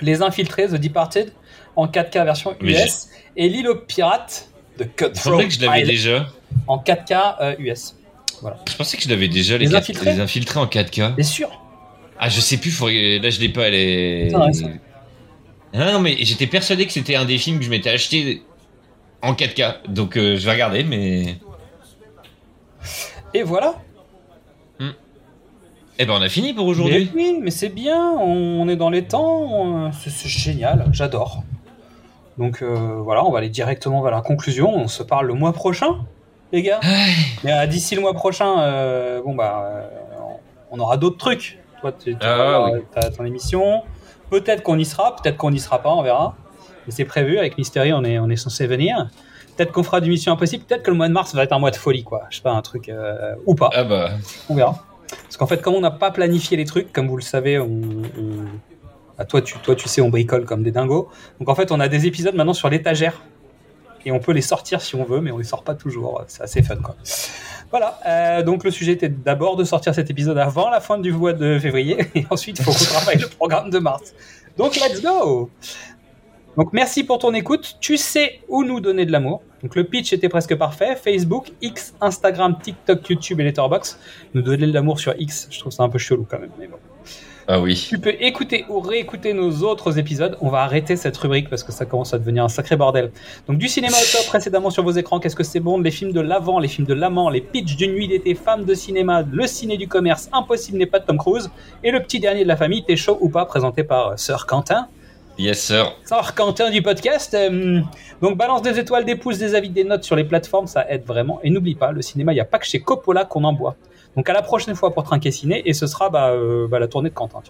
Les Infiltrés, The Departed en 4K version US et L'île aux pirates de Cutthroat Island en 4K US. Voilà. Je pensais que je l'avais déjà les infiltrés en 4K. Bien sûr. Ah, je sais plus, là je l'ai pas, elle est... Non, mais j'étais persuadé que c'était un des films que je m'étais acheté en 4K, donc je vais regarder, mais... Et voilà. Eh ben on a fini pour aujourd'hui. Mais oui, mais c'est bien, on est dans les temps, c'est génial, j'adore. Donc voilà, on va aller directement vers la conclusion, on se parle le mois prochain, les gars. Mais d'ici le mois prochain, on aura d'autres trucs. Toi, t'as ton émission. Peut-être qu'on y sera, peut-être qu'on n'y sera pas, on verra. Mais c'est prévu, avec Mystery, on est censé venir. Peut-être qu'on fera du Mission Impossible, peut-être que le mois de mars va être un mois de folie, quoi. Je sais pas, un truc ou pas. Ah bah. On verra. Parce qu'en fait, comme on n'a pas planifié les trucs, comme vous le savez, toi tu sais, on bricole comme des dingos. Donc en fait, on a des épisodes maintenant sur l'étagère. Et on peut les sortir si on veut, mais on les sort pas toujours. C'est assez fun, quoi. Voilà, donc le sujet était d'abord de sortir cet épisode avant la fin du mois de février. Et ensuite, il faut qu'on travaille le programme de mars. Donc let's go. Donc merci pour ton écoute, tu sais où nous donner de l'amour. Donc le pitch était presque parfait, Facebook, X, Instagram, TikTok, YouTube et Letterboxd. Nous donner de l'amour sur X, je trouve ça un peu chelou quand même, mais bon. Ah oui. Tu peux écouter ou réécouter nos autres épisodes. On va arrêter cette rubrique parce que ça commence à devenir un sacré bordel. Donc du cinéma au top précédemment sur vos écrans, qu'est-ce que c'est bon, les films de l'avant, les films de l'amant, les pitchs d'une nuit d'été, femmes de cinéma, le ciné du commerce, impossible n'est pas de Tom Cruise, et le petit dernier de la famille, T'es chaud ou pas, présenté par Sir Quentin. Yes, sir. Sort Quentin du podcast. Donc, balance des étoiles, des pouces, des avis, des notes sur les plateformes, ça aide vraiment. Et n'oublie pas, le cinéma, il n'y a pas que chez Coppola qu'on en boit. Donc, à la prochaine fois pour Trinquer Ciné, et ce sera la tournée de Quentin.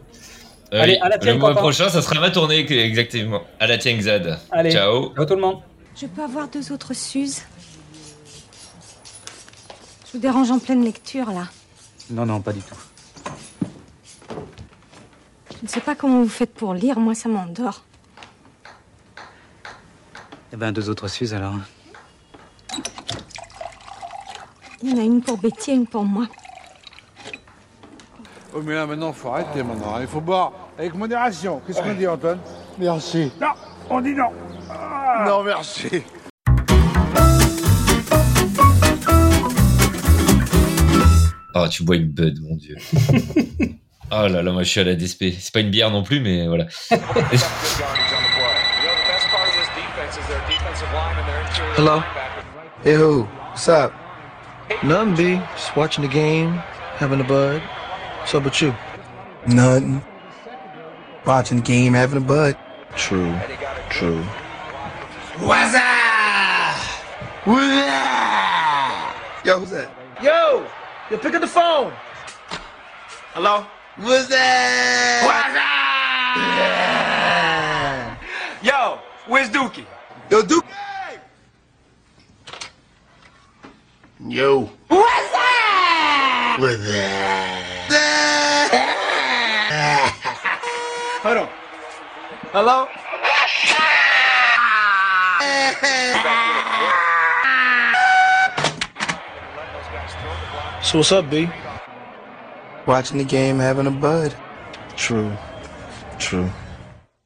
Allez, à la tienne, Quentin. Le mois prochain, ça sera ma tournée, exactement. À la tienne, Xad. Allez, ciao. Ciao tout le monde. Je peux avoir 2 autres suzes? Je vous dérange en pleine lecture, là. Non, pas du tout. Je ne sais pas comment vous faites pour lire, moi ça m'endort. Eh ben 2 autres suzes alors. Il y en a une pour Betty et une pour moi. Oh mais là maintenant faut arrêter maintenant, il faut boire avec modération. Qu'est-ce qu'on dit Antoine? Merci. Non, on dit non. Ah. Non merci. Oh tu bois une Bud, mon Dieu. Oh là là, moi je suis à la DSP. C'est pas une bière non plus, mais voilà. Hello. Hey who? What's up? Nothing, B. Just watching the game, having a bud. What's up with you? Nothing. Watching the game, having a bud. True. What's up? Yo, who's that? Yo, pick up the phone. Hello. What's that? What's that? Yo, where's Dookie? Yo, Dookie! Yo. What's that? What's that? Hold on. Hello? So what's up, B? Watching the game, having a bud. True.